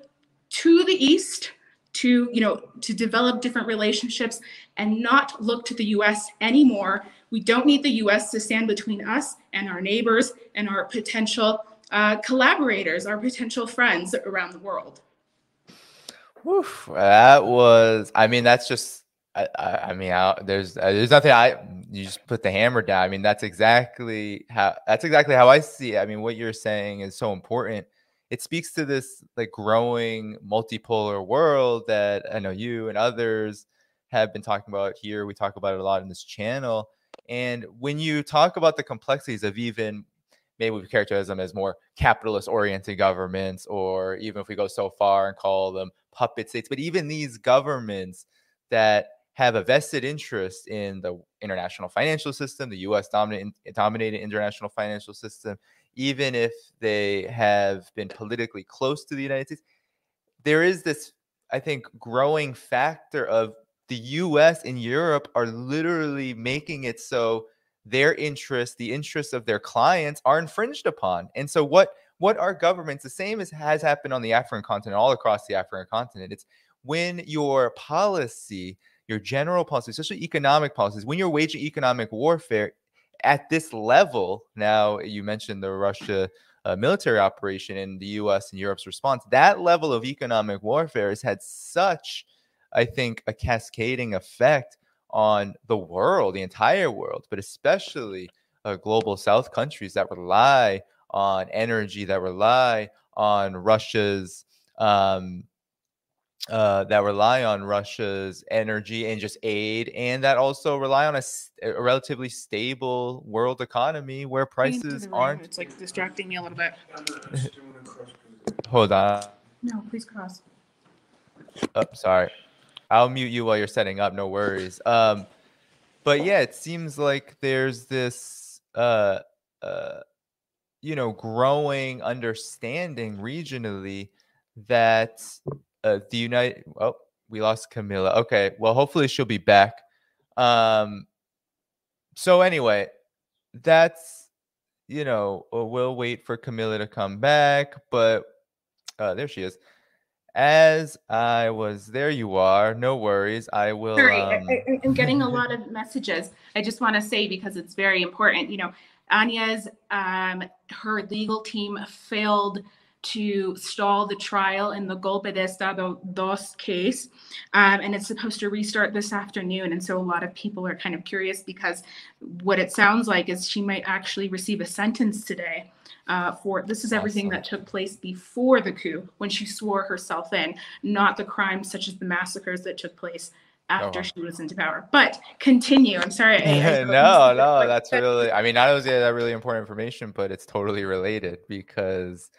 to the East to, you know, to develop different relationships and not look to the U S anymore. We don't need the U S to stand between us and our neighbors and our potential uh, collaborators, our potential friends around the world. Oof, that was, I mean, that's just, I, I, I mean, I, there's, uh, there's nothing I, you just put the hammer down. I mean, that's exactly how, that's exactly how I see it. I mean, what you're saying is so important. It speaks to this like growing multipolar world that I know you and others have been talking about here. We talk about it a lot in this channel. And when you talk about the complexities of even, maybe we characterize them as more capitalist-oriented governments, or even if we go so far and call them puppet states, but even these governments that have a vested interest in the international financial system, the U S dominant, dominated international financial system, even if they have been politically close to the United States, there is this, I think, growing factor of the U S and Europe are literally making it so their interests, the interests of their clients, are infringed upon. And so what what are governments, the same as has happened on the African continent, all across the African continent, it's when your policy, your general policy, especially economic policies, when you're waging economic warfare at this level, now you mentioned the Russia uh, military operation and the U S and Europe's response, that level of economic warfare has had such, I think, a cascading effect on the world, the entire world, but especially uh, global South countries that rely on energy, that rely on Russia's, um, uh, that rely on Russia's energy and just aid, and that also rely on a, a relatively stable world economy where prices aren't. It's like distracting me a little bit. Hold on. No, please cross. Oh, sorry. I'll mute you while you're setting up. No worries. Um, But yeah, it seems like there's this, uh, uh, you know, growing understanding regionally that uh, the United. Oh, we lost Camila. Okay, well, hopefully she'll be back. Um, so anyway, that's, you know, we'll wait for Camila to come back. But uh, there she is. As I was, there you are. No worries. I will. Sorry, um... I, I, I'm getting a lot of messages. I just want to say, because it's very important, you know, Anya's, um, her legal team failed to stall the trial in the Golpe de Estado dos case. Um, and it's supposed to restart this afternoon. And so a lot of people are kind of curious, because what it sounds like is she might actually receive a sentence today. Uh, for this is everything that took place before the coup, when she swore herself in, not the crimes such as the massacres that took place after oh. she was into power. But continue. I'm sorry. I, I no, no, that, that's really, I mean, not only is that really important information, but it's totally related, because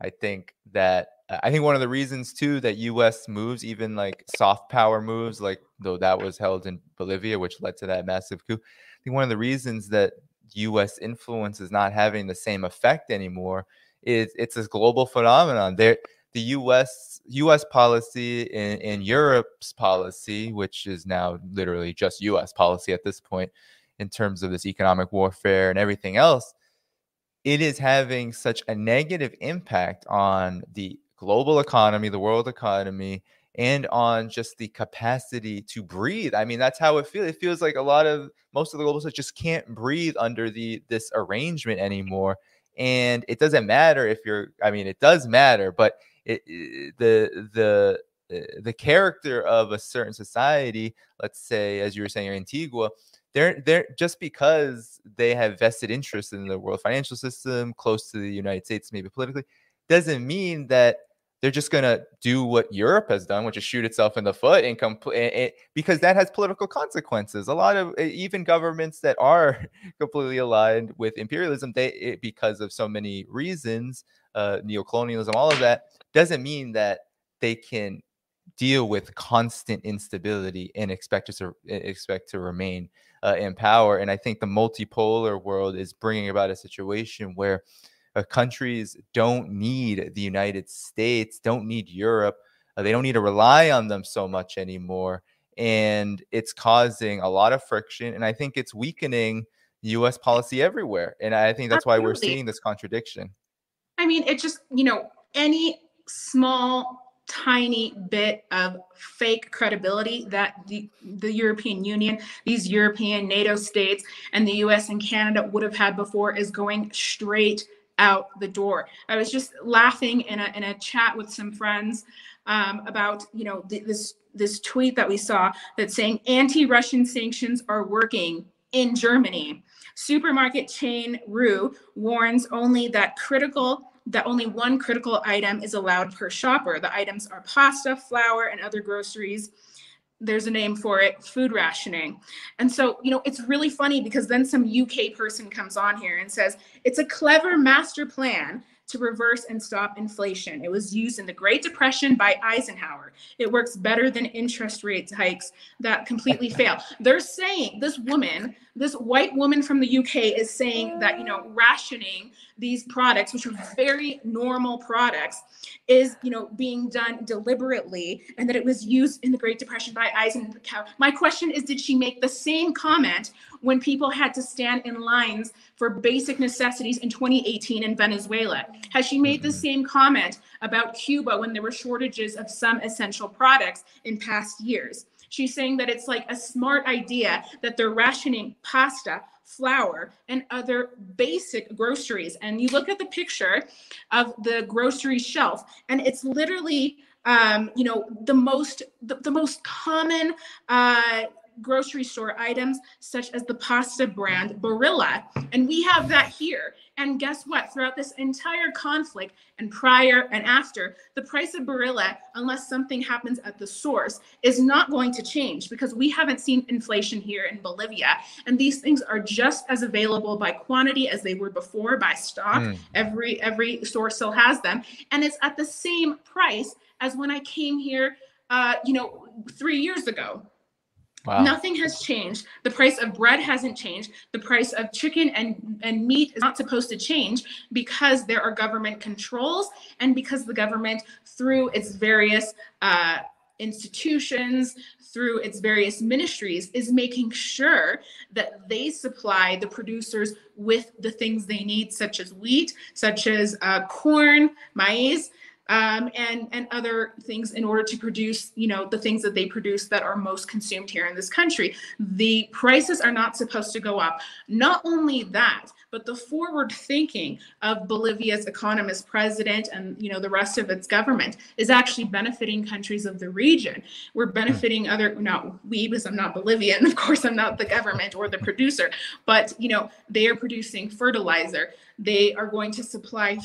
I think that, I think one of the reasons too that U S moves, even like soft power moves, like though that was held in Bolivia, which led to that massive coup, I think one of the reasons that U S influence is not having the same effect anymore is it's this global phenomenon. There, the U S U S policy and, and Europe's policy, which is now literally just U S policy at this point, in terms of this economic warfare and everything else, it is having such a negative impact on the global economy, the world economy, and on just the capacity to breathe. I mean, that's how it feels. It feels like a lot of, most of the globalists just can't breathe under the this arrangement anymore. And it doesn't matter if you're, I mean, it does matter, but it, the, the, the character of a certain society, let's say, as you were saying, Antigua, they're, they're just because they have vested interest in the world financial system, close to the United States, maybe politically, doesn't mean that they're just going to do what Europe has done, which is shoot itself in the foot, and compl- because that has political consequences. A lot of even governments that are completely aligned with imperialism, they it, because of so many reasons, uh, neocolonialism, all of that, doesn't mean that they can deal with constant instability and expect to sur- expect to remain uh, in power. And I think the multipolar world is bringing about a situation where Uh, countries don't need the United States, don't need Europe. Uh, they don't need to rely on them so much anymore. And it's causing a lot of friction. And I think it's weakening U S policy everywhere. And I think that's Absolutely. Why we're seeing this contradiction. I mean, it just, you know, any small, tiny bit of fake credibility that the, the European Union, these European NATO states, and the U S and Canada would have had before is going straight out the door. I was just laughing in a in a chat with some friends um, about, you know, th- this this tweet that we saw that's saying anti-Russian sanctions are working in Germany. Supermarket chain Rue warns only that critical that only one critical item is allowed per shopper. The items are pasta, flour, and other groceries. There's a name for it, food rationing. And so, you know, it's really funny, because then some U K person comes on here and says, it's a clever master plan to reverse and stop inflation. It was used in the Great Depression by Eisenhower. It works better than interest rate hikes that completely fail. They're saying, this woman, this white woman from the U K is saying that, you know, rationing these products, which are very normal products, is, you know, being done deliberately, and that it was used in the Great Depression by Eisenhower. My question is, did she make the same comment when people had to stand in lines for basic necessities in twenty eighteen in Venezuela? Has she made the same comment about Cuba when there were shortages of some essential products in past years? She's saying that it's like a smart idea that they're rationing pasta, flour, and other basic groceries. And you look at the picture of the grocery shelf, and it's literally, um, you know, the most the, the most common uh, grocery store items, such as the pasta brand Barilla. And we have that here. And guess what? Throughout this entire conflict, and prior and after, the price of Barilla, unless something happens at the source, is not going to change, because we haven't seen inflation here in Bolivia. And these things are just as available by quantity as they were before, by stock. Mm. Every every source still has them. And it's at the same price as when I came here, uh, you know, three years ago. Wow. Nothing has changed. The price of bread hasn't changed. The price of chicken and, and meat is not supposed to change because there are government controls and because the government, through its various uh, institutions, through its various ministries, is making sure that they supply the producers with the things they need, such as wheat, such as uh, corn, maize, Um, and, and other things in order to produce, you know, the things that they produce that are most consumed here in this country. The prices are not supposed to go up. Not only that, but the forward thinking of Bolivia's economist president and, you know, the rest of its government is actually benefiting countries of the region. We're benefiting other, not we, because I'm not Bolivian, of course I'm not the government or the producer, but, you know, they are producing fertilizer. They are going to supply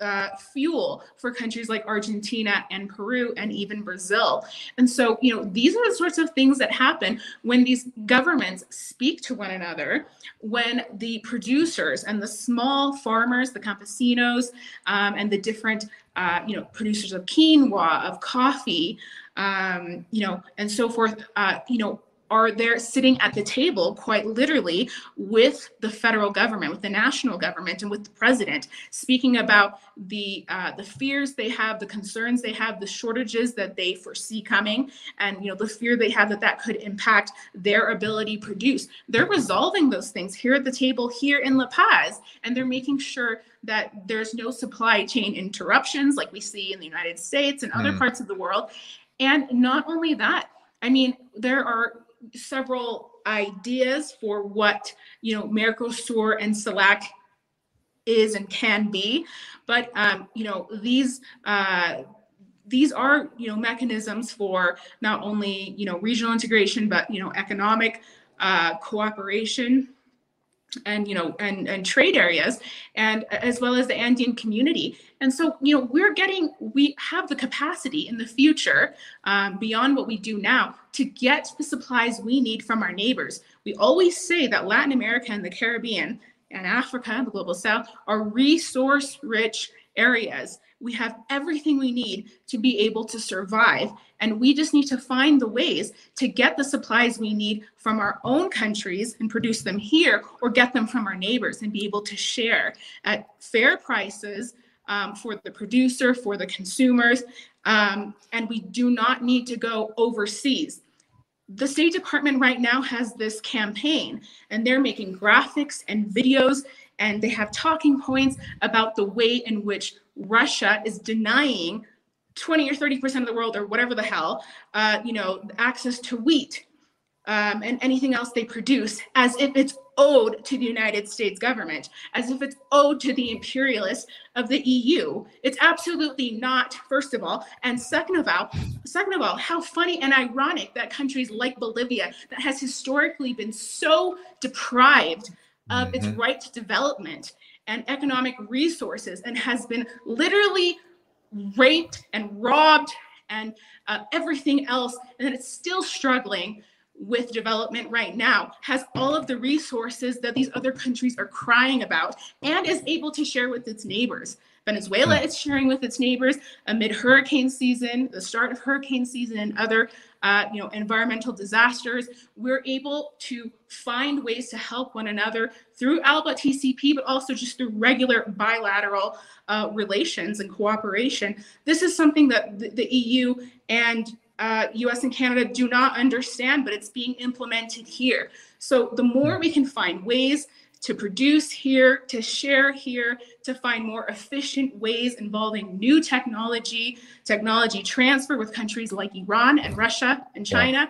uh, fuel for countries like Argentina and Peru and even Brazil. And so, you know, these are the sorts of things that happen when these governments speak to one another, when the producers and the small farmers, the campesinos, um, and the different, uh, you know, producers of quinoa, of coffee, um, you know, and so forth, uh, you know, are there sitting at the table, quite literally, with the federal government, with the national government, and with the president, speaking about the uh, the fears they have, the concerns they have, the shortages that they foresee coming, and, you know, the fear they have that that could impact their ability to produce. They're resolving those things here at the table, here in La Paz, and they're making sure that there's no supply chain interruptions like we see in the United States and other mm. parts of the world. And not only that, I mean, there are several ideas for what, you know, Mercosur and CELAC is and can be, but um, you know, these uh, these are, you know, mechanisms for not only, you know, regional integration, but, you know, economic uh, cooperation and, you know, and, and trade areas, and as well as the Andean community. And so, you know, we're getting, we have the capacity in the future, um, beyond what we do now, to get the supplies we need from our neighbors. We always say that Latin America and the Caribbean and Africa and the Global South are resource-rich areas. We have everything we need to be able to survive, and we just need to find the ways to get the supplies we need from our own countries and produce them here, or get them from our neighbors and be able to share at fair prices um, for the producer, for the consumers, um, and we do not need to go overseas. The State Department right now has this campaign, and they're making graphics and videos, and they have talking points about the way in which Russia is denying twenty or thirty percent of the world, or whatever the hell, uh, you know, access to wheat um, and anything else they produce, as if it's owed to the United States government, as if it's owed to the imperialists of the E U. It's absolutely not, first of all, and second of all, second of all, how funny and ironic that countries like Bolivia, that has historically been so deprived of mm-hmm. its right to development and economic resources, and has been literally raped and robbed and uh, everything else, and that it's still struggling with development right now, has all of the resources that these other countries are crying about, and is able to share with its neighbors. Venezuela is sharing with its neighbors amid hurricane season, the start of hurricane season, and other uh, you know, environmental disasters. We're able to find ways to help one another through ALBA T C P, but also just through regular bilateral uh, relations and cooperation. This is something that the, the E U and Uh, U S and Canada do not understand, but it's being implemented here. So the more we can find ways to produce here, to share here, to find more efficient ways involving new technology, technology transfer with countries like Iran and Russia and China,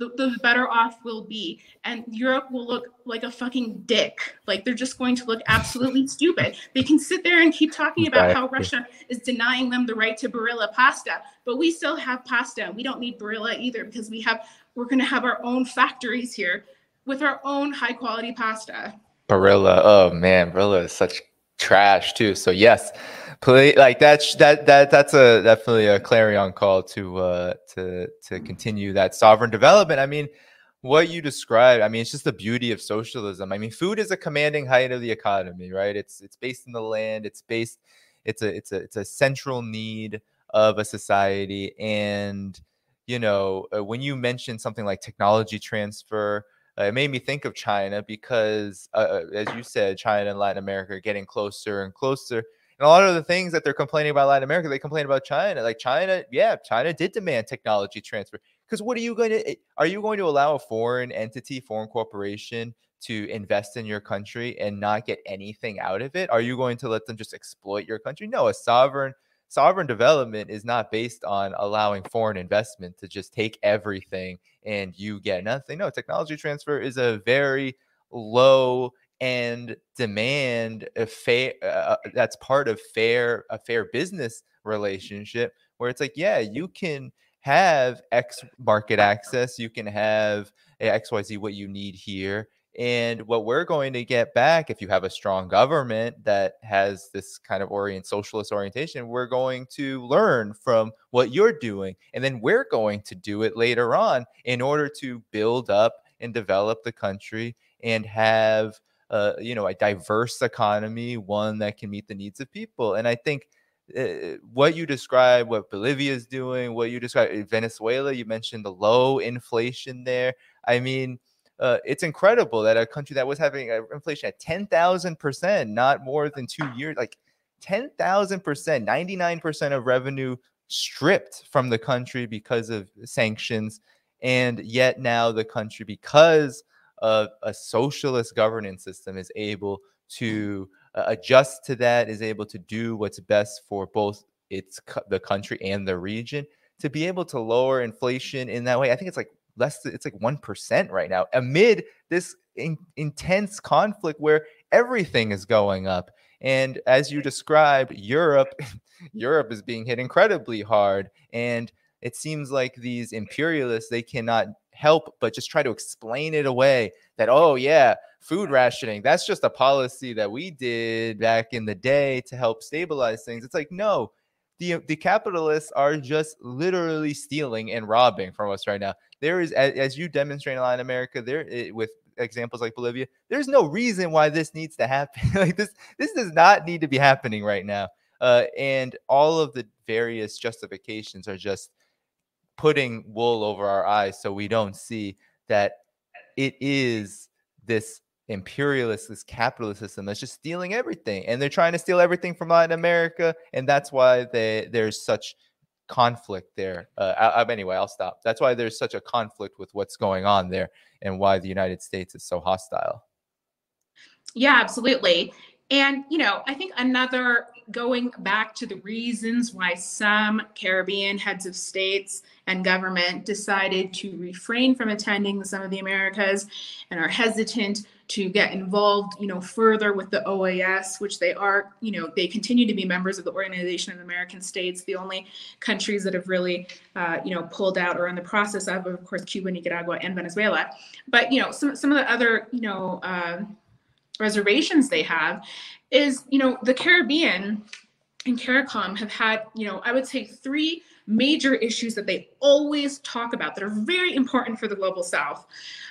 the, the better off we'll be. And Europe will look like a fucking dick. Like, they're just going to look absolutely stupid. They can sit there and keep talking about how Russia is denying them the right to Barilla pasta, but we still have pasta. We don't need Barilla either, because we have, we're going to have our own factories here with our own high quality pasta. Barilla. Oh man, Barilla is such trash too. So yes, please, like that's that that that's a definitely a clarion call to uh to to continue that sovereign development. I mean, what you described, I mean, it's just the beauty of socialism. I mean, food is a commanding height of the economy, right? It's it's based in the land. It's based. It's a it's a it's a central need of a society, and you know, uh, when you mentioned something like technology transfer, uh, it made me think of China because, uh, as you said, China and Latin America are getting closer and closer. And a lot of the things that they're complaining about Latin America, they complain about China. Like China, yeah, China did demand technology transfer. Because what are you going to, are you going to allow a foreign entity, foreign corporation to invest in your country and not get anything out of it? Are you going to let them just exploit your country? No, a sovereign sovereign development is not based on allowing foreign investment to just take everything and you get nothing. No, technology transfer is a very low end demand, a fair, uh, that's part of fair a fair business relationship where it's like, yeah, you can have X market access, you can have X Y Z what you need here. And what we're going to get back, if you have a strong government that has this kind of orient socialist orientation, we're going to learn from what you're doing. And then we're going to do it later on in order to build up and develop the country and have, uh, you know, a diverse economy, one that can meet the needs of people. And I think uh, what you describe, what Bolivia is doing, what you describe, Venezuela, you mentioned the low inflation there. I mean, Uh, it's incredible that a country that was having inflation at ten thousand percent, not more than two years, like ten thousand percent, ninety-nine percent of revenue stripped from the country because of sanctions. And yet now the country, because of a socialist governance system, is able to uh, adjust to that, is able to do what's best for both its the country and the region to be able to lower inflation in that way. I think it's like less, it's like one percent right now amid this in, intense conflict where everything is going up. And as you described, Europe, Europe is being hit incredibly hard. And it seems like these imperialists, they cannot help but just try to explain it away that, oh, yeah, food rationing, that's just a policy that we did back in the day to help stabilize things. It's like, no, the, the capitalists are just literally stealing and robbing from us right now. There is, as you demonstrate in Latin America, there it, with examples like Bolivia, there's no reason why this needs to happen. Like this, this does not need to be happening right now. Uh, and all of the various justifications are just putting wool over our eyes so we don't see that it is this imperialist, this capitalist system that's just stealing everything. And they're trying to steal everything from Latin America. And that's why they, there's such conflict there. Uh, I, I, anyway, I'll stop. That's why there's such a conflict with what's going on there and why the United States is so hostile. Yeah, absolutely. And, you know, I think another, going back to the reasons why some Caribbean heads of states and government decided to refrain from attending the Summit of the Americas and are hesitant to get involved, you know, further with the O A S, which they are, you know, they continue to be members of the Organization of American States. The only countries that have really, uh, you know, pulled out or in the process of, of course, Cuba, Nicaragua, and Venezuela. But, you know, some, some of the other, you know, uh, reservations they have is, you know, the Caribbean and CARICOM have had, you know, I would say three major issues that they always talk about that are very important for the Global South.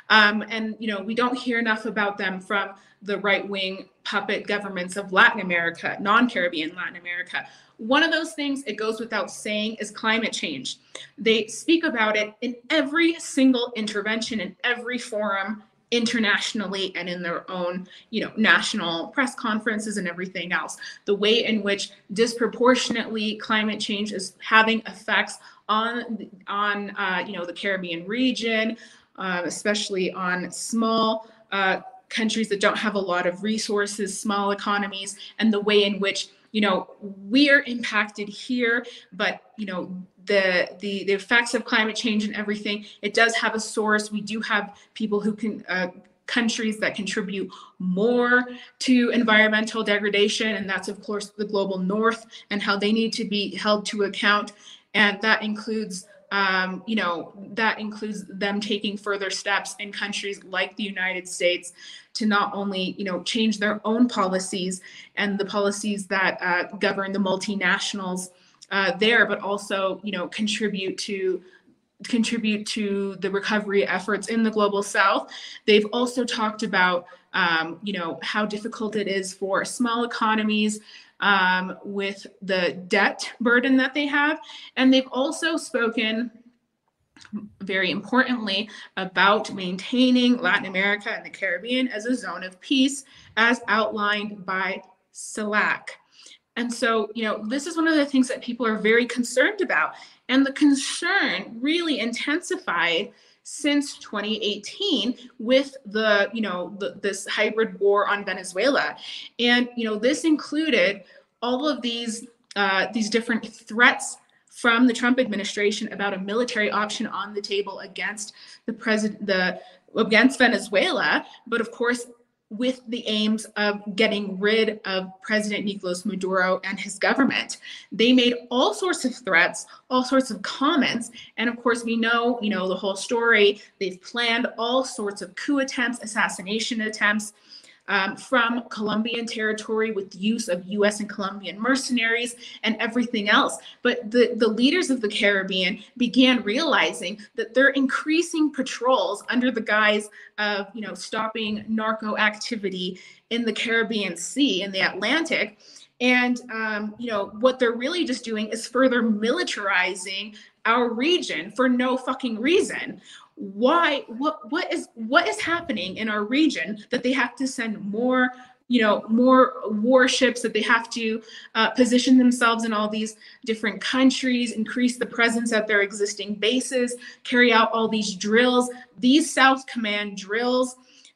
Um, and, you know, we don't hear enough about them from the right-wing puppet governments of Latin America, non-Caribbean Latin America. One of those things, it goes without saying, is climate change. They speak about it in every single intervention, in every forum, internationally, and in their own, you know, national press conferences and everything else. The way in which disproportionately climate change is having effects on, on uh, you know, the Caribbean region, uh, especially on small uh, countries that don't have a lot of resources, small economies, and the way in which, you know, we are impacted here, but, you know, the, the, the effects of climate change and everything, it does have a source. We do have people who can, uh, countries that contribute more to environmental degradation. And that's, of course, the global north and how they need to be held to account. And that includes, um, you know, that includes them taking further steps in countries like the United States to not only, you know, change their own policies and the policies that uh, govern the multinationals Uh, there, but also, you know, contribute to contribute to the recovery efforts in the Global South. They've also talked about, um, you know, how difficult it is for small economies um, with the debt burden that they have. And they've also spoken very importantly, about maintaining Latin America and the Caribbean as a zone of peace, as outlined by CELAC. And so, you know, this is one of the things that people are very concerned about. And the concern really intensified since twenty eighteen with the, you know, the, this hybrid war on Venezuela. And, you know, this included all of these, uh, these different threats from the Trump administration about a military option on the table against the president, the against Venezuela, but of course, with the aims of getting rid of President Nicolas Maduro and his government. They made all sorts of threats, all sorts of comments. And of course, we know, you know, the whole story. They've planned all sorts of coup attempts, assassination attempts um, from Colombian territory with the use of U S and Colombian mercenaries and everything else. But the, the leaders of the Caribbean began realizing that their increasing patrols under the guise of, you know, stopping narco activity in the Caribbean Sea, in the Atlantic. And, um, you know, what they're really just doing is further militarizing our region for no fucking reason. Why, what, what is, what is happening in our region that they have to send more, you know, more warships, that they have to uh, position themselves in all these different countries, increase the presence at their existing bases, carry out all these drills, these South Command drills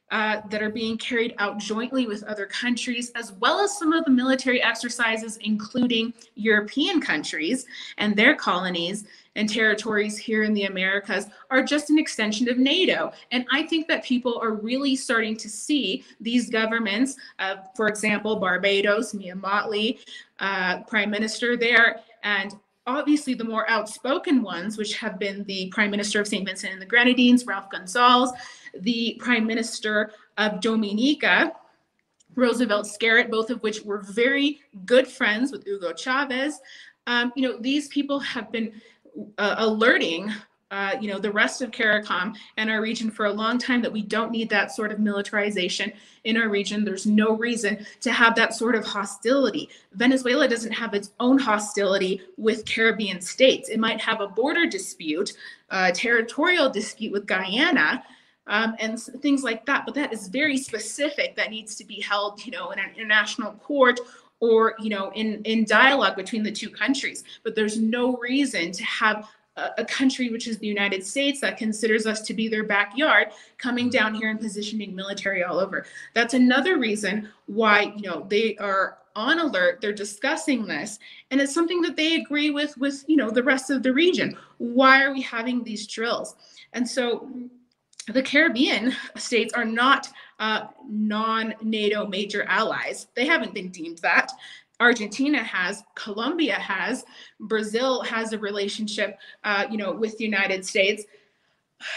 uh, that are being carried out jointly with other countries, as well as some of the military exercises, including European countries and their colonies and territories here in the Americas, are just an extension of NATO. And I think that people are really starting to see these governments, uh, for example, Barbados, Mia Motley, uh, prime minister there, and obviously the more outspoken ones, which have been the prime minister of Saint Vincent and the Grenadines, Ralph Gonzalez, the prime minister of Dominica, Roosevelt Scarrett, both of which were very good friends with Hugo Chavez. Um, you know, these people have been Uh, alerting, uh, you know, the rest of CARICOM and our region for a long time that we don't need that sort of militarization in our region. There's no reason to have that sort of hostility. Venezuela doesn't have its own hostility with Caribbean states. It might have a border dispute, a territorial dispute with Guyana, um, and things like that. But that is very specific. That needs to be held, you know, in an international court, or, you know, in, in dialogue between the two countries. But there's no reason to have a, a country, which is the United States, that considers us to be their backyard, coming down here and positioning military all over. That's another reason why, you know, they are on alert. They're discussing this, and it's something that they agree with, with, you know, the rest of the region. Why are we having these drills? And so the Caribbean states are not uh, non-NATO major allies. They haven't been deemed that. Argentina has, Colombia has, Brazil has a relationship, uh, you know, with the United States.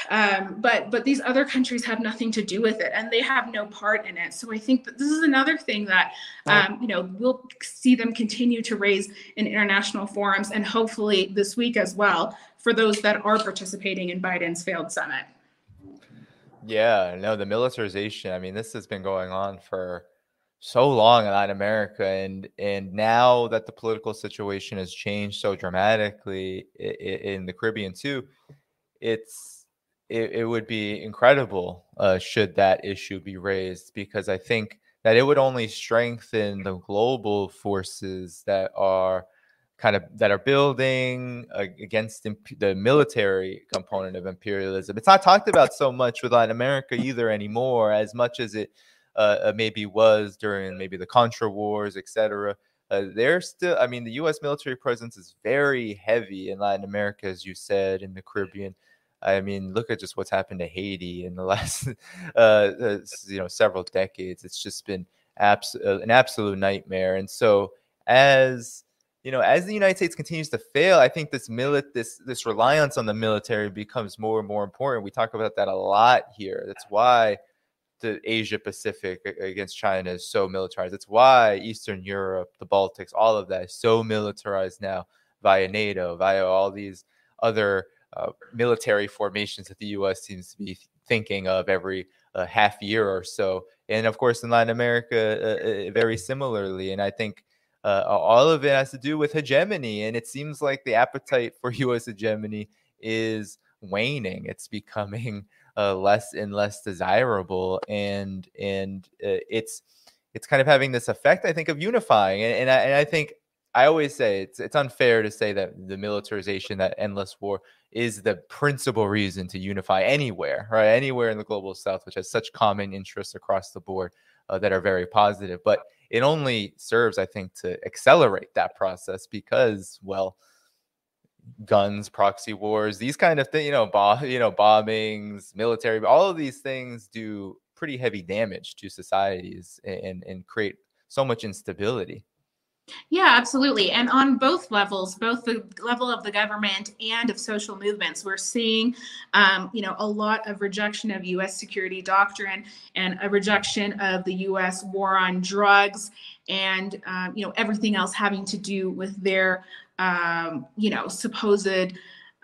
Um, but but these other countries have nothing to do with it, and they have no part in it. So I think that this is another thing that, um, you know, we'll see them continue to raise in international forums, and hopefully this week as well, for those that are participating in Biden's failed summit. Yeah, no, the militarization, I mean, this has been going on for so long in Latin America. And and now that the political situation has changed so dramatically in, in the Caribbean too, it's it, it would be incredible uh, should that issue be raised, because I think that it would only strengthen the global forces that are kind of that are building uh, against imp the military component of imperialism. It's not talked about so much with Latin America either anymore, as much as it uh, maybe was during maybe the Contra wars, et cetera. Uh, they're still, I mean, the U S military presence is very heavy in Latin America, as you said, in the Caribbean. I mean, look at just what's happened to Haiti in the last, uh, you know, several decades. It's just been abs an absolute nightmare. And so as You know, as the United States continues to fail, I think this milit this this reliance on the military becomes more and more important. We talk about that a lot here. That's why the Asia Pacific against China is so militarized. That's why Eastern Europe, the Baltics, all of that is so militarized now via NATO, via all these other uh, military formations that the U S seems to be thinking of every uh, half year or so. And of course, in Latin America, uh, very similarly. And I think Uh, all of it has to do with hegemony, and it seems like the appetite for U S hegemony is waning. It's becoming uh, less and less desirable, and and uh, it's it's kind of having this effect, I think, of unifying. And, and I and I think I always say it's it's unfair to say that the militarization, that endless war, is the principal reason to unify anywhere, right? Anywhere in the global South, which has such common interests across the board uh, that are very positive. But it only serves, I think, to accelerate that process because, well, guns, proxy wars, these kind of things, you know, bomb, you know, bombings, military, all of these things do pretty heavy damage to societies and, and create so much instability. Yeah, absolutely. And on both levels, both the level of the government and of social movements, we're seeing, um, you know, a lot of rejection of U S security doctrine and a rejection of the U S war on drugs and, um, you know, everything else having to do with their, um, you know, supposed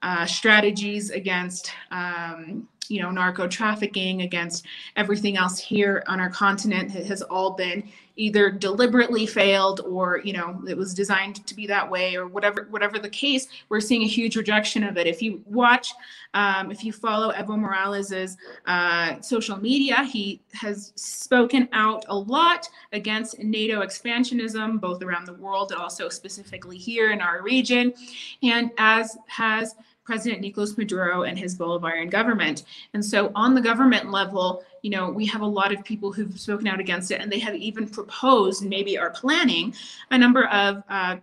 uh, strategies against, um, you know, narco trafficking, against everything else here on our continent. It has all been either deliberately failed or, you know, it was designed to be that way, or whatever, whatever the case, we're seeing a huge rejection of it. If you watch, um, if you follow Evo Morales's uh, social media, he has spoken out a lot against NATO expansionism, both around the world and also specifically here in our region. And as has President Nicolas Maduro and his Bolivarian government. And so on the government level, you know, we have a lot of people who've spoken out against it, and they have even proposed, and maybe are planning, a number of uh,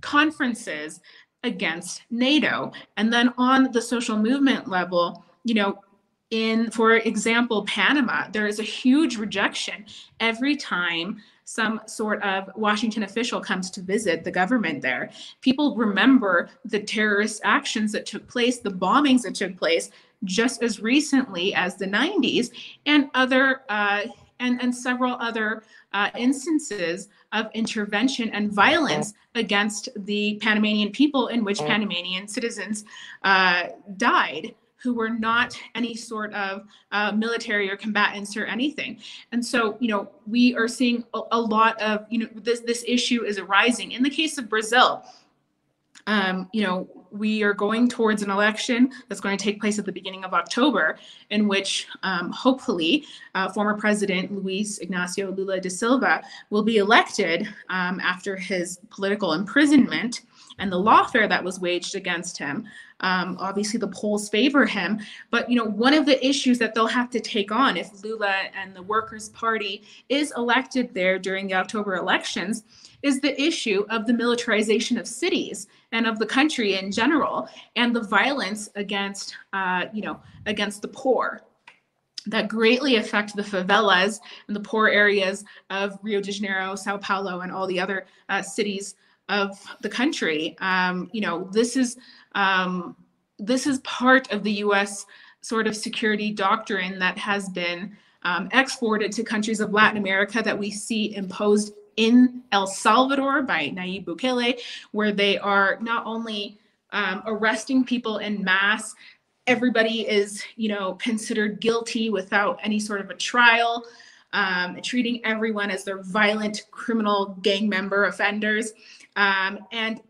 conferences against NATO. And then on the social movement level, you know, in, for example, Panama, there is a huge rejection every time some sort of Washington official comes to visit the government there. People remember the terrorist actions that took place, the bombings that took place just as recently as the nineties, and other uh, and, and several other uh, instances of intervention and violence against the Panamanian people, in which Panamanian citizens uh, died, who were not any sort of uh, military or combatants or anything. And so, you know, we are seeing a, a lot of, you know, this this issue is arising. In the case of Brazil, um, you know, we are going towards an election that's going to take place at the beginning of October, in which um, hopefully uh, former President Luis Ignacio Lula da Silva will be elected um, after his political imprisonment and the lawfare that was waged against him. Um, obviously, the polls favor him, but you know, one of the issues that they'll have to take on if Lula and the Workers' Party is elected there during the October elections is the issue of the militarization of cities and of the country in general, and the violence against, uh, you know, against the poor that greatly affect the favelas and the poor areas of Rio de Janeiro, Sao Paulo, and all the other uh, cities of the country. Um, you know, this is um, this is part of the U S sort of security doctrine that has been um, exported to countries of Latin America, that we see imposed in El Salvador by Nayib Bukele, where they are not only um, arresting people in mass, everybody is, you know, considered guilty without any sort of a trial, um, treating everyone as their violent criminal gang member offenders. Um, and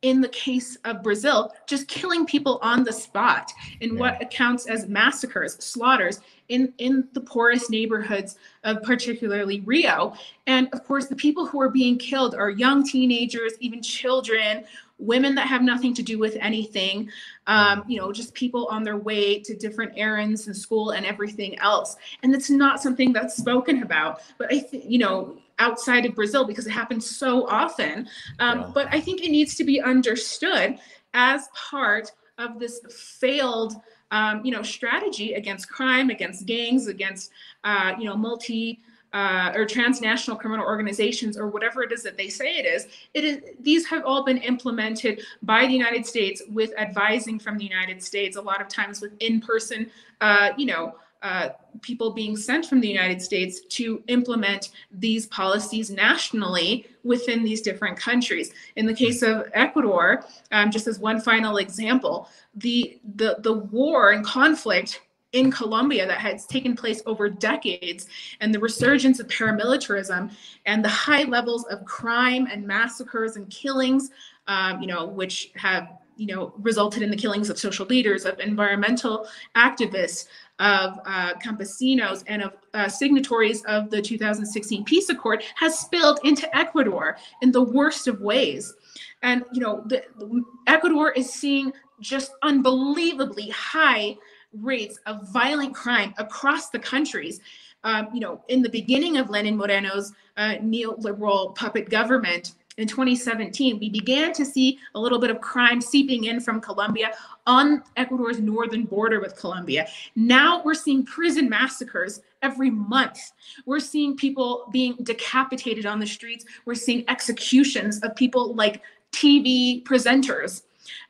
in the case of Brazil, just killing people on the spot in yeah. what accounts as massacres, slaughters in, in the poorest neighborhoods of particularly Rio. And of course, the people who are being killed are young teenagers, even children, women that have nothing to do with anything, um, you know, just people on their way to different errands and school and everything else. And it's not something that's spoken about, but I think, you know, outside of Brazil, because it happens so often. Um, yeah. But I think it needs to be understood as part of this failed, um, you know, strategy against crime, against gangs, against, uh, you know, multi uh, or transnational criminal organizations, or whatever it is that they say it is. It is. These have all been implemented by the United States, with advising from the United States, a lot of times with in-person, uh, you know, Uh, people being sent from the United States to implement these policies nationally within these different countries. In the case of Ecuador, um, just as one final example, the, the, the war and conflict in Colombia that has taken place over decades, and the resurgence of paramilitarism and the high levels of crime and massacres and killings, um, you know, which have, you know, resulted in the killings of social leaders, of environmental activists, of uh, campesinos, and of uh, signatories of the two thousand sixteen peace accord, has spilled into Ecuador in the worst of ways. And, you know, the, Ecuador is seeing just unbelievably high rates of violent crime across the countries. Um, you know, in the beginning of Lenin Moreno's uh, neoliberal puppet government in twenty seventeen, we began to see a little bit of crime seeping in from Colombia on Ecuador's northern border with Colombia. Now we're seeing prison massacres every month. We're seeing people being decapitated on the streets. We're seeing executions of people like T V presenters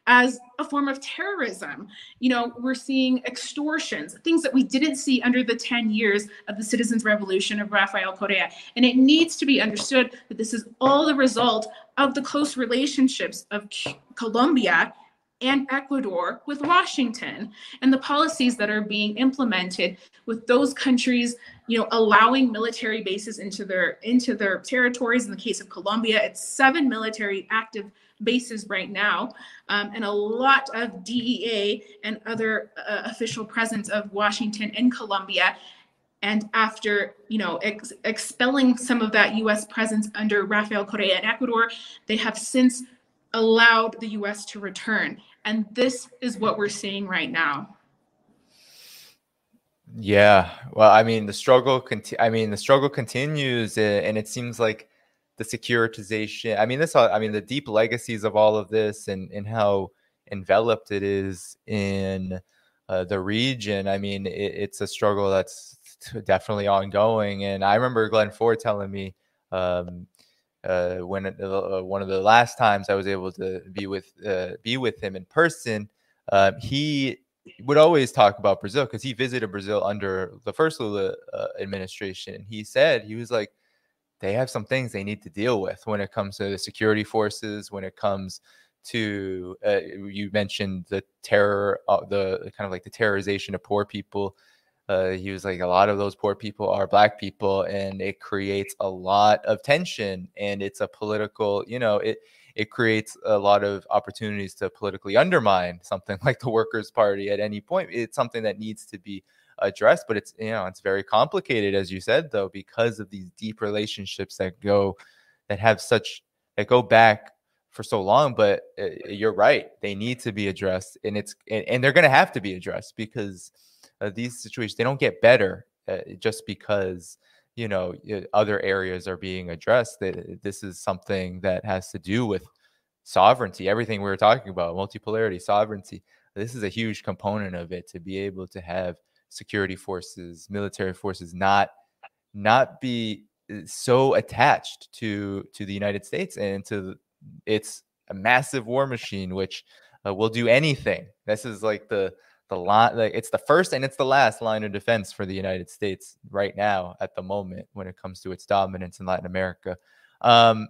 as a form of terrorism. You know, we're seeing extortions, things that we didn't see under the ten years of the Citizens' Revolution of Rafael Correa. And it needs to be understood that this is all the result of the close relationships of Colombia and Ecuador with Washington, and the policies that are being implemented with those countries, you know, allowing military bases into their into their territories. In the case of Colombia, it's seven military active bases right now, um, and a lot of D E A and other uh, official presence of Washington in Colombia. And after, you know, ex expelling some of that U S presence under Rafael Correa in Ecuador, they have since allowed the U S to return. And this is what we're seeing right now. Yeah, well, I mean, the struggle, conti I mean, the struggle continues, and it seems like the securitization, I mean, this, I mean, the deep legacies of all of this, and, and how enveloped it is in uh, the region. I mean, it, it's a struggle that's definitely ongoing. And I remember Glenn Ford telling me, um, Uh, when uh, one of the last times I was able to be with uh, be with him in person, uh, he would always talk about Brazil, because he visited Brazil under the first Lula uh, administration. And he said, he was like, they have some things they need to deal with when it comes to the security forces, when it comes to, uh, you mentioned the terror, uh, the kind of like the terrorization of poor people. Uh, he was like, a lot of those poor people are black people, and it creates a lot of tension, and it's a political, you know, it, it creates a lot of opportunities to politically undermine something like the Workers' Party at any point. It's something that needs to be addressed, but it's, you know, it's very complicated, as you said, though, because of these deep relationships that go, that have such, that go back for so long. But uh, you're right, they need to be addressed, and it's, and, and they're going to have to be addressed, because Uh, these situations, they don't get better uh, just because, you know, other areas are being addressed. This is something that has to do with sovereignty, everything we were talking about, multipolarity, sovereignty. This is a huge component of it, to be able to have security forces, military forces, not not be so attached to to the United States and to its a massive war machine, which uh, will do anything. This is like the The line, like it's the first and it's the last line of defense for the United States right now at the moment when it comes to its dominance in Latin America. Um,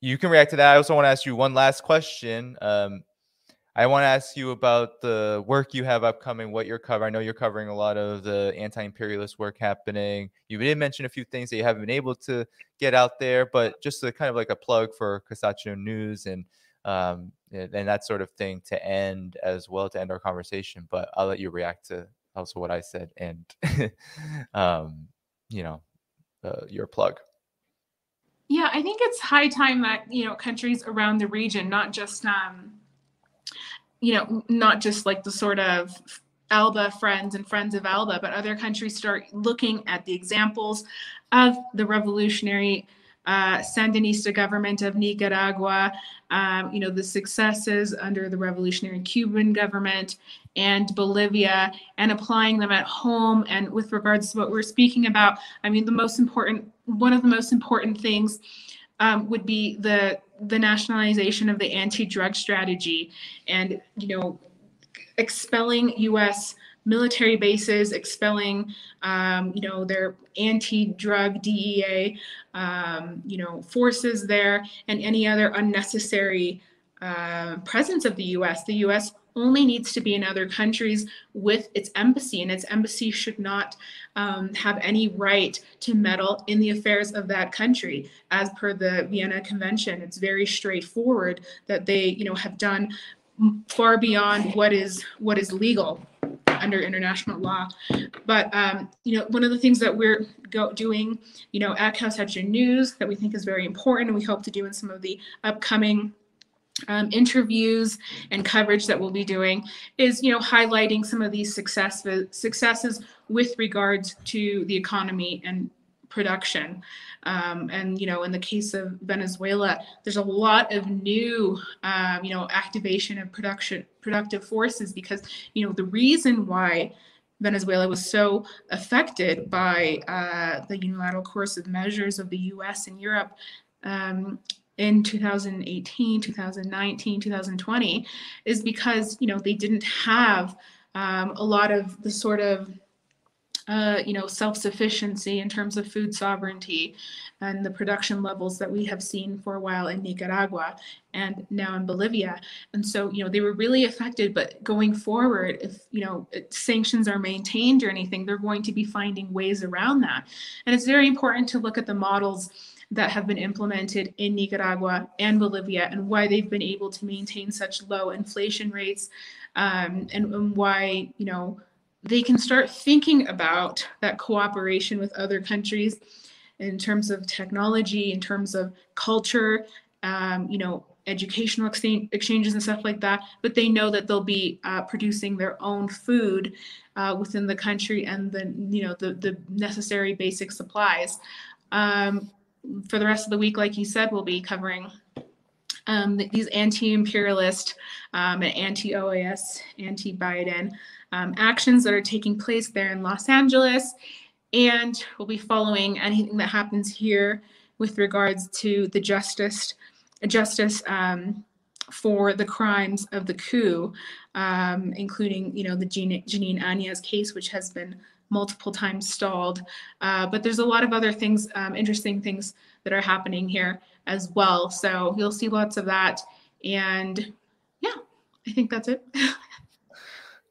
you can react to that. I also want to ask you one last question. Um, I want to ask you about the work you have upcoming, what you're covering. I know you're covering a lot of the anti-imperialist work happening. You did mention a few things that you haven't been able to get out there, but just a, kind of like a plug for Kawsachun News and um and that sort of thing to end as well, to end our conversation. But I'll let you react to also what I said and um you know uh, your plug. Yeah, I think it's high time that, you know, countries around the region, not just um you know not just like the sort of ALBA friends and friends of ALBA, but other countries start looking at the examples of the revolutionary Uh, Sandinista government of Nicaragua, um, you know, the successes under the revolutionary Cuban government and Bolivia, and applying them at home. And with regards to what we're speaking about, I mean, the most important, one of the most important things um, would be the, the nationalization of the anti-drug strategy, and, you know, expelling U S military bases, expelling, um, you know, their anti-drug D E A, um, you know, forces there, and any other unnecessary uh, presence of the U S. The U S only needs to be in other countries with its embassy, and its embassy should not um, have any right to meddle in the affairs of that country. As per the Vienna Convention, it's very straightforward that they, you know, have done far beyond what is what is legal under international law. But, um, you know, one of the things that we're go doing, you know, at Kawsachun News that we think is very important, and we hope to do in some of the upcoming Um, interviews and coverage that we'll be doing, is, you know, highlighting some of these success, successes with regards to the economy and production. Um, and, you know, in the case of Venezuela, there's a lot of new, um, you know, activation of production, productive forces, because, you know, the reason why Venezuela was so affected by uh, the unilateral coercive measures of the U S and Europe um, in two thousand eighteen, two thousand nineteen, two thousand twenty, is because, you know, they didn't have um, a lot of the sort of, uh, you know, self-sufficiency in terms of food sovereignty and the production levels that we have seen for a while in Nicaragua and now in Bolivia. And so, you know, they were really affected, but going forward, if, you know, sanctions are maintained or anything, they're going to be finding ways around that. And it's very important to look at the models that have been implemented in Nicaragua and Bolivia, and why they've been able to maintain such low inflation rates, um, and, and why, you know, they can start thinking about that cooperation with other countries in terms of technology, in terms of culture, um, you know, educational exchange, exchanges and stuff like that. But they know that they'll be uh, producing their own food uh, within the country, and then, you know, the, the necessary basic supplies. Um, For the rest of the week, like you said, we'll be covering um, these anti-imperialist um, and anti-O A S, anti-Biden um, actions that are taking place there in Los Angeles. And we'll be following anything that happens here with regards to the justice, justice um, for the crimes of the coup, um, including, you know, the Jeanine Áñez case, which has been multiple times stalled, uh, but there's a lot of other things, um, interesting things that are happening here as well. So you'll see lots of that, and yeah, I think that's it.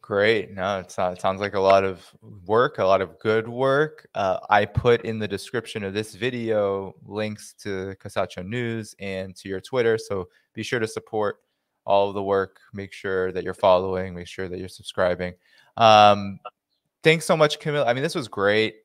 Great. No, it's not, it sounds like a lot of work, a lot of good work. Uh, I put in the description of this video links to Kawsachun News and to your Twitter, so be sure to support all of the work. Make sure that you're following. Make sure that you're subscribing. Um, Thanks so much, Camila. I mean, this was great.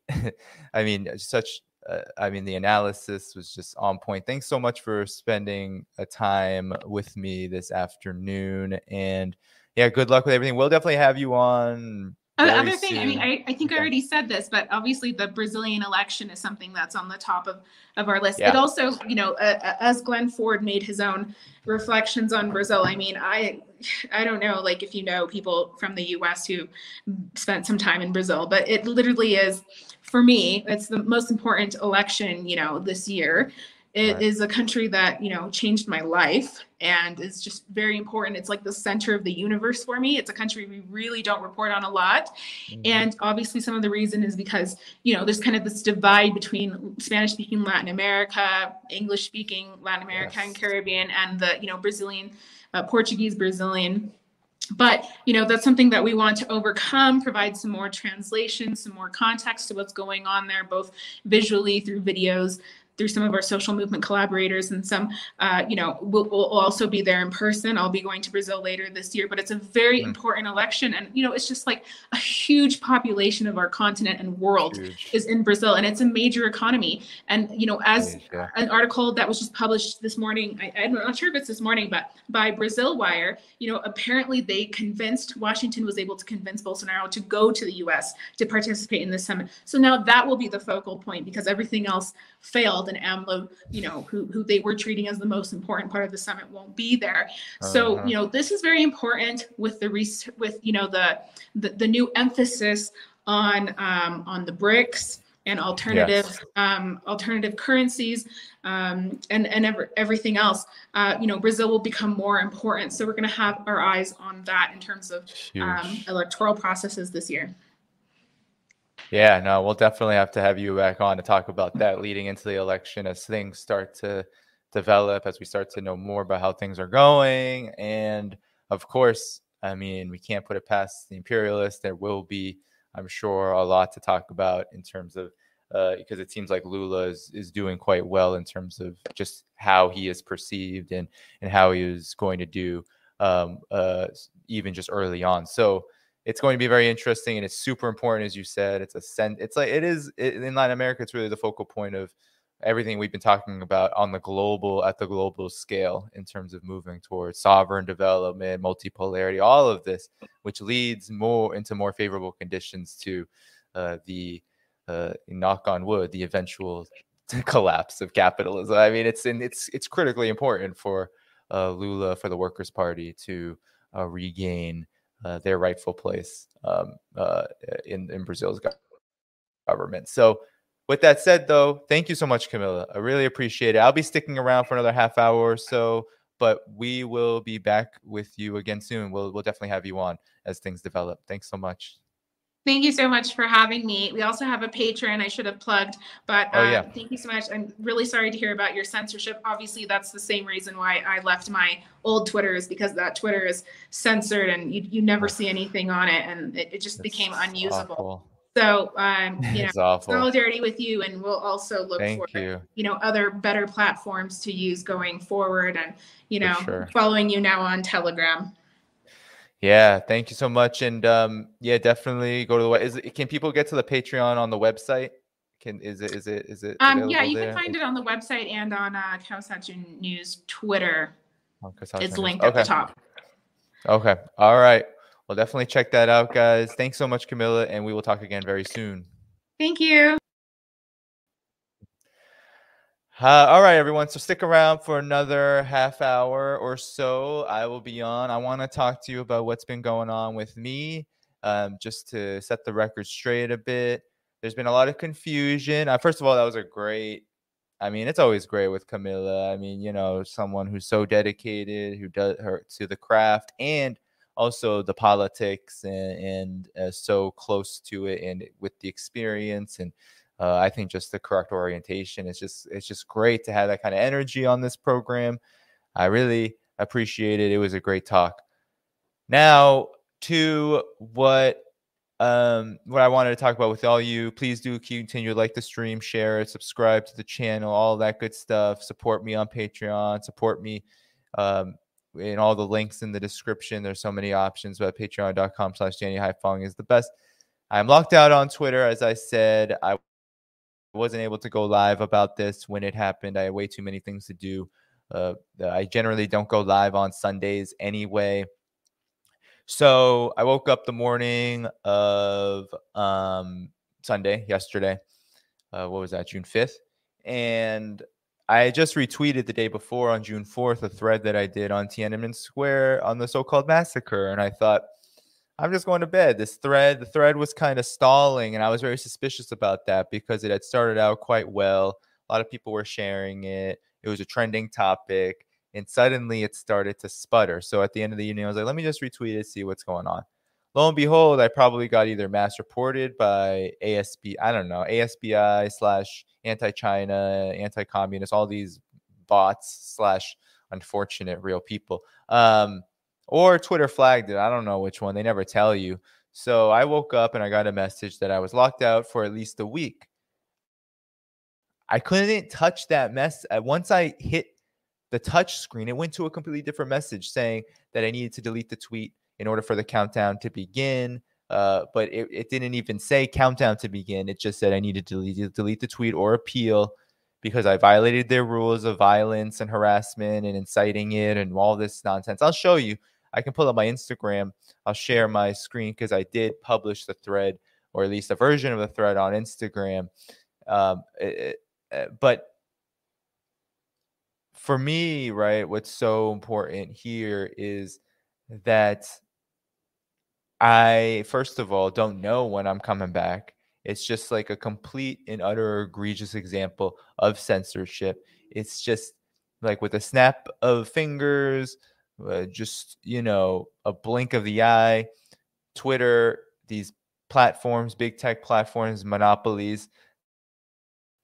I mean, such, uh, I mean, the analysis was just on point. Thanks so much for spending a time with me this afternoon. And yeah, good luck with everything. We'll definitely have you on. Oh, the other thing, soon. I mean, I, I think yeah. I already said this, but obviously the Brazilian election is something that's on the top of, of our list. Yeah. It also, you know, uh, as Glenn Ford made his own reflections on Brazil, I mean, I... I don't know, like, if you know people from the U S who spent some time in Brazil, but it literally is, for me, it's the most important election, you know, this year. It right. is a country that, you know, changed my life and is just very important. It's like the center of the universe for me. It's a country we really don't report on a lot. Mm-hmm. And obviously some of the reason is because, you know, there's kind of this divide between Spanish-speaking Latin America, English-speaking Latin America yes. and Caribbean, and the, you know, Brazilian Uh, Portuguese, Brazilian. But, you know, that's something that we want to overcome, provide some more translation, some more context to what's going on there, both visually through videos, through some of our social movement collaborators, and some, uh, you know, we'll, we'll also be there in person. I'll be going to Brazil later this year, but it's a very mm. important election. And, you know, it's just like a huge population of our continent and world huge. is in Brazil, and it's a major economy. And, you know, as yeah. an article that was just published this morning, I, I'm not sure if it's this morning, but by Brazil Wire, you know, apparently they convinced, Washington was able to convince Bolsonaro to go to the U S to participate in this summit. So now that will be the focal point, because everything else failed. And AMLO, you know, who, who they were treating as the most important part of the summit, won't be there. Uh-huh. So, you know, this is very important with the with, you know, the the, the new emphasis on um, on the BRICS and alternative yes. um, alternative currencies um, and and ever, everything else. Uh, you know, Brazil will become more important. So we're going to have our eyes on that in terms of um, electoral processes this year. Yeah, no, we'll definitely have to have you back on to talk about that leading into the election, as things start to develop, as we start to know more about how things are going. And of course, I mean, we can't put it past the imperialists. There will be, I'm sure, a lot to talk about in terms of, uh, because it seems like Lula is, is doing quite well in terms of just how he is perceived and, and how he is going to do um, uh, even just early on. So it's going to be very interesting, and it's super important, as you said. It's a send, it's like it is it, in Latin America. It's really the focal point of everything we've been talking about on the global, at the global scale, in terms of moving towards sovereign development, multipolarity, all of this, which leads more into more favorable conditions to uh, the uh, knock on wood, the eventual collapse of capitalism. I mean, it's in, it's it's critically important for uh, Lula, for the Workers' Party to uh, regain Uh, their rightful place um, uh, in, in Brazil's government. So with that said, though, thank you so much, Camila. I really appreciate it. I'll be sticking around for another half hour or so, but we will be back with you again soon. We'll, we'll definitely have you on as things develop. Thanks so much. Thank you so much for having me. We also have a patron I should have plugged, but um, oh, yeah. Thank you so much. I'm really sorry to hear about your censorship. Obviously, that's the same reason why I left my old Twitter, is because that Twitter is censored and you, you never see anything on it, and it, it just it's became unusable. Awful. So, um, you know, solidarity with you, and we'll also look Thank for, you. you know, other better platforms to use going forward, and, you know, sure. following you now on Telegram. Yeah, thank you so much, and um, yeah, definitely go to the. Is it, can people get to the Patreon on the website? Can is it is it is it? Um, yeah, you there? can find it on the website and on uh, Kawsachun News Twitter. Oh, Kawsachun it's linked News. at okay. the top. Okay, all right. Well, definitely check that out, guys. Thanks so much, Camila, and we will talk again very soon. Thank you. Uh, all right, everyone. So stick around for another half hour or so. I will be on. I want to talk to you about what's been going on with me, um, just to set the record straight a bit. There's been a lot of confusion. Uh, first of all, that was a great, I mean, it's always great with Camila. I mean, you know, someone who's so dedicated, who does her to the craft and also the politics, and, and uh, so close to it, and with the experience, and Uh, I think just the correct orientation. It's just it's just great to have that kind of energy on this program. I really appreciate it. It was a great talk. Now to what um, what I wanted to talk about with all you. Please do continue to like the stream, share it, subscribe to the channel, all that good stuff. Support me on Patreon. Support me um, in all the links in the description. There's so many options, but patreon dot com slash Danny Haifong is the best. I'm locked out on Twitter, as I said. I wasn't able to go live about this when it happened. I had way too many things to do. Uh, I generally don't go live on Sundays anyway. So I woke up the morning of um, Sunday, yesterday. Uh, what was that, June fifth? And I just retweeted the day before on June fourth a thread that I did on Tiananmen Square on the so-called massacre. And I thought, I'm just going to bed. This thread, the thread was kind of stalling, and I was very suspicious about that because it had started out quite well. A lot of people were sharing it. It was a trending topic, and suddenly it started to sputter. So at the end of the evening, I was like, let me just retweet it, see what's going on. Lo and behold, I probably got either mass reported by A S B, I don't know, A S B I slash anti-China, anti-communist, all these bots slash unfortunate real people. Um, Or Twitter flagged it. I don't know which one. They never tell you. So I woke up and I got a message that I was locked out for at least a week. I couldn't touch that mess. Once I hit the touch screen, it went to a completely different message saying that I needed to delete the tweet in order for the countdown to begin. Uh, but it, it didn't even say countdown to begin. It just said I needed to delete, delete the tweet or appeal because I violated their rules of violence and harassment and inciting it and all this nonsense. I'll show you. I can pull up my Instagram. I'll share my screen because I did publish the thread, or at least a version of the thread, on Instagram. Um, it, it, but for me, right, what's so important here is that I, first of all, don't know when I'm coming back. It's just like a complete and utter egregious example of censorship. It's just like with a snap of fingers, Uh, just, you know, a blink of the eye, Twitter, these platforms, big tech platforms, monopolies,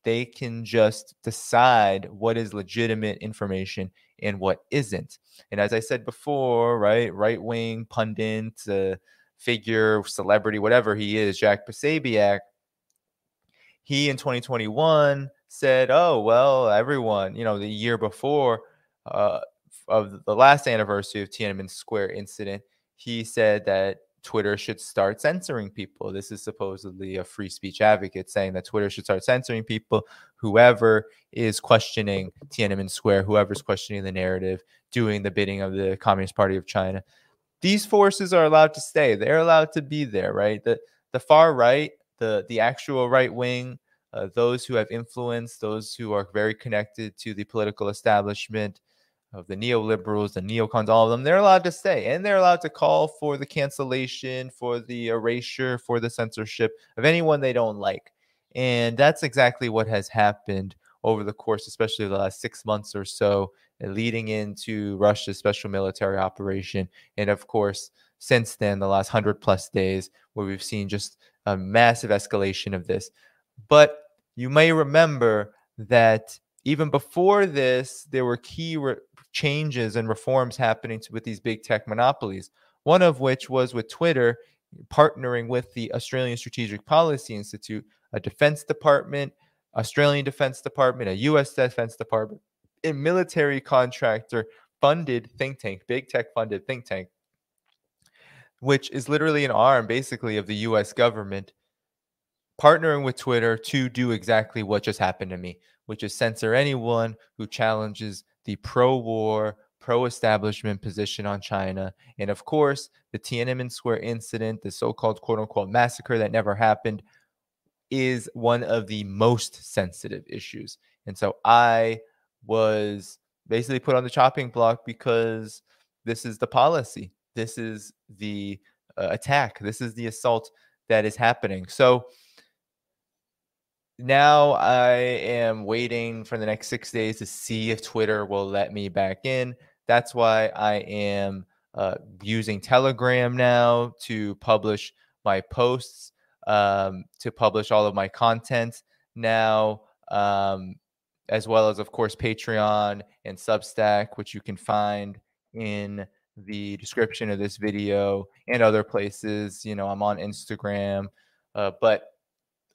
They can just decide what is legitimate information and what isn't. And as I said before, right, right-wing pundit, uh, figure, celebrity, whatever he is, Jack Posobiec, he in twenty twenty-one said, oh, well, everyone, you know, the year before uh, of the last anniversary of Tiananmen Square incident, he said that Twitter should start censoring people. This is supposedly a free speech advocate saying that Twitter should start censoring people. Whoever is questioning Tiananmen Square, whoever's questioning the narrative, doing the bidding of the Communist Party of China. These forces are allowed to stay. They're allowed to be there, right? The the far right, the, the actual right wing, uh, those who have influence, those who are very connected to the political establishment, of the neoliberals, the neocons, all of them, they're allowed to stay. And they're allowed to call for the cancellation, for the erasure, for the censorship of anyone they don't like. And that's exactly what has happened over the course, especially the last six months or so, leading into Russia's special military operation. And of course, since then, the last hundred plus days, where we've seen just a massive escalation of this. But you may remember that even before this, there were key re- changes and reforms happening to, with these big tech monopolies, one of which was with Twitter partnering with the Australian Strategic Policy Institute, a defense department, Australian Defense Department, a U S Defense Department, a military contractor funded think tank, big tech funded think tank, which is literally an arm basically of the U S government, partnering with Twitter to do exactly what just happened to me, which is censor anyone who challenges the pro-war, pro-establishment position on China. And of course, the Tiananmen Square incident, the so-called quote-unquote massacre that never happened, is one of the most sensitive issues. And so I was basically put on the chopping block because this is the policy. This is the uh, attack. This is the assault that is happening. So now I am waiting for the next six days to see if Twitter will let me back in. That's why I am uh, using Telegram now to publish my posts, um, to publish all of my content now, um, as well as, of course, Patreon and Substack, which you can find in the description of this video and other places. You know, I'm on Instagram, uh, but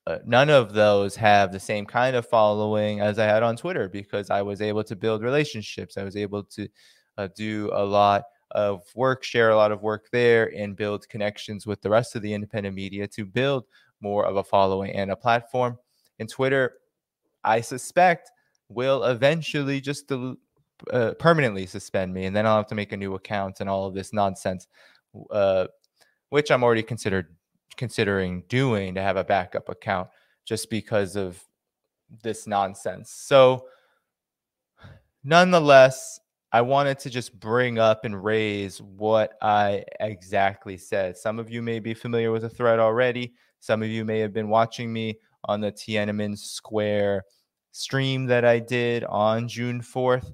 Uh, none of those have the same kind of following as I had on Twitter because I was able to build relationships. I was able to uh, do a lot of work, share a lot of work there, and build connections with the rest of the independent media to build more of a following and a platform. And Twitter, I suspect, will eventually just del- uh, permanently suspend me, and then I'll have to make a new account and all of this nonsense, uh, which I'm already considered considering doing to have a backup account just because of this nonsense. So nonetheless, I wanted to just bring up and raise what I exactly said. Some of you may be familiar with the thread already. Some of you may have been watching me on the Tiananmen Square stream that I did on June fourth.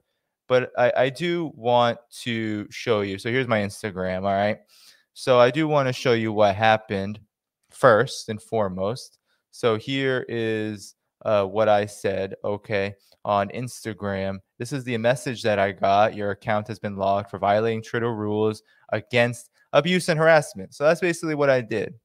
But I, I do want to show you. So here's my Instagram, all right? So I do want to show you what happened first and foremost. So here is uh, what I said, okay, on Instagram. This is the message that I got. Your account has been logged for violating Twitter rules against abuse and harassment. So that's basically what I did.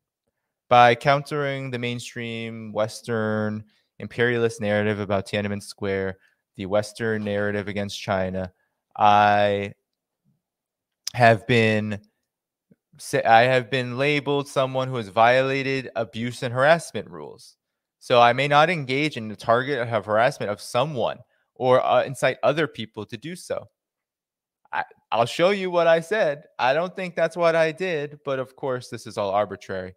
By countering the mainstream Western imperialist narrative about Tiananmen Square, the Western narrative against China, I have been... I have been labeled someone who has violated abuse and harassment rules. So I may not engage in the target of harassment of someone or uh, incite other people to do so. I, I'll show you what I said. I don't think that's what I did, but of course, this is all arbitrary.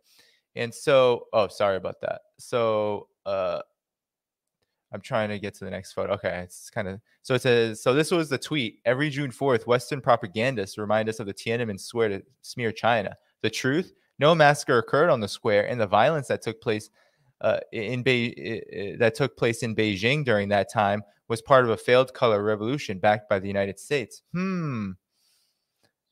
And so, oh, sorry about that. So uh, I'm trying to get to the next photo. Okay, it's kind of, so it says, so this was the tweet. Every June fourth, Western propagandists remind us of the Tiananmen Square to smear China. The truth, no massacre occurred on the square, and the violence that took place uh, in Be- that took place in Beijing during that time was part of a failed color revolution backed by the United States. Hmm,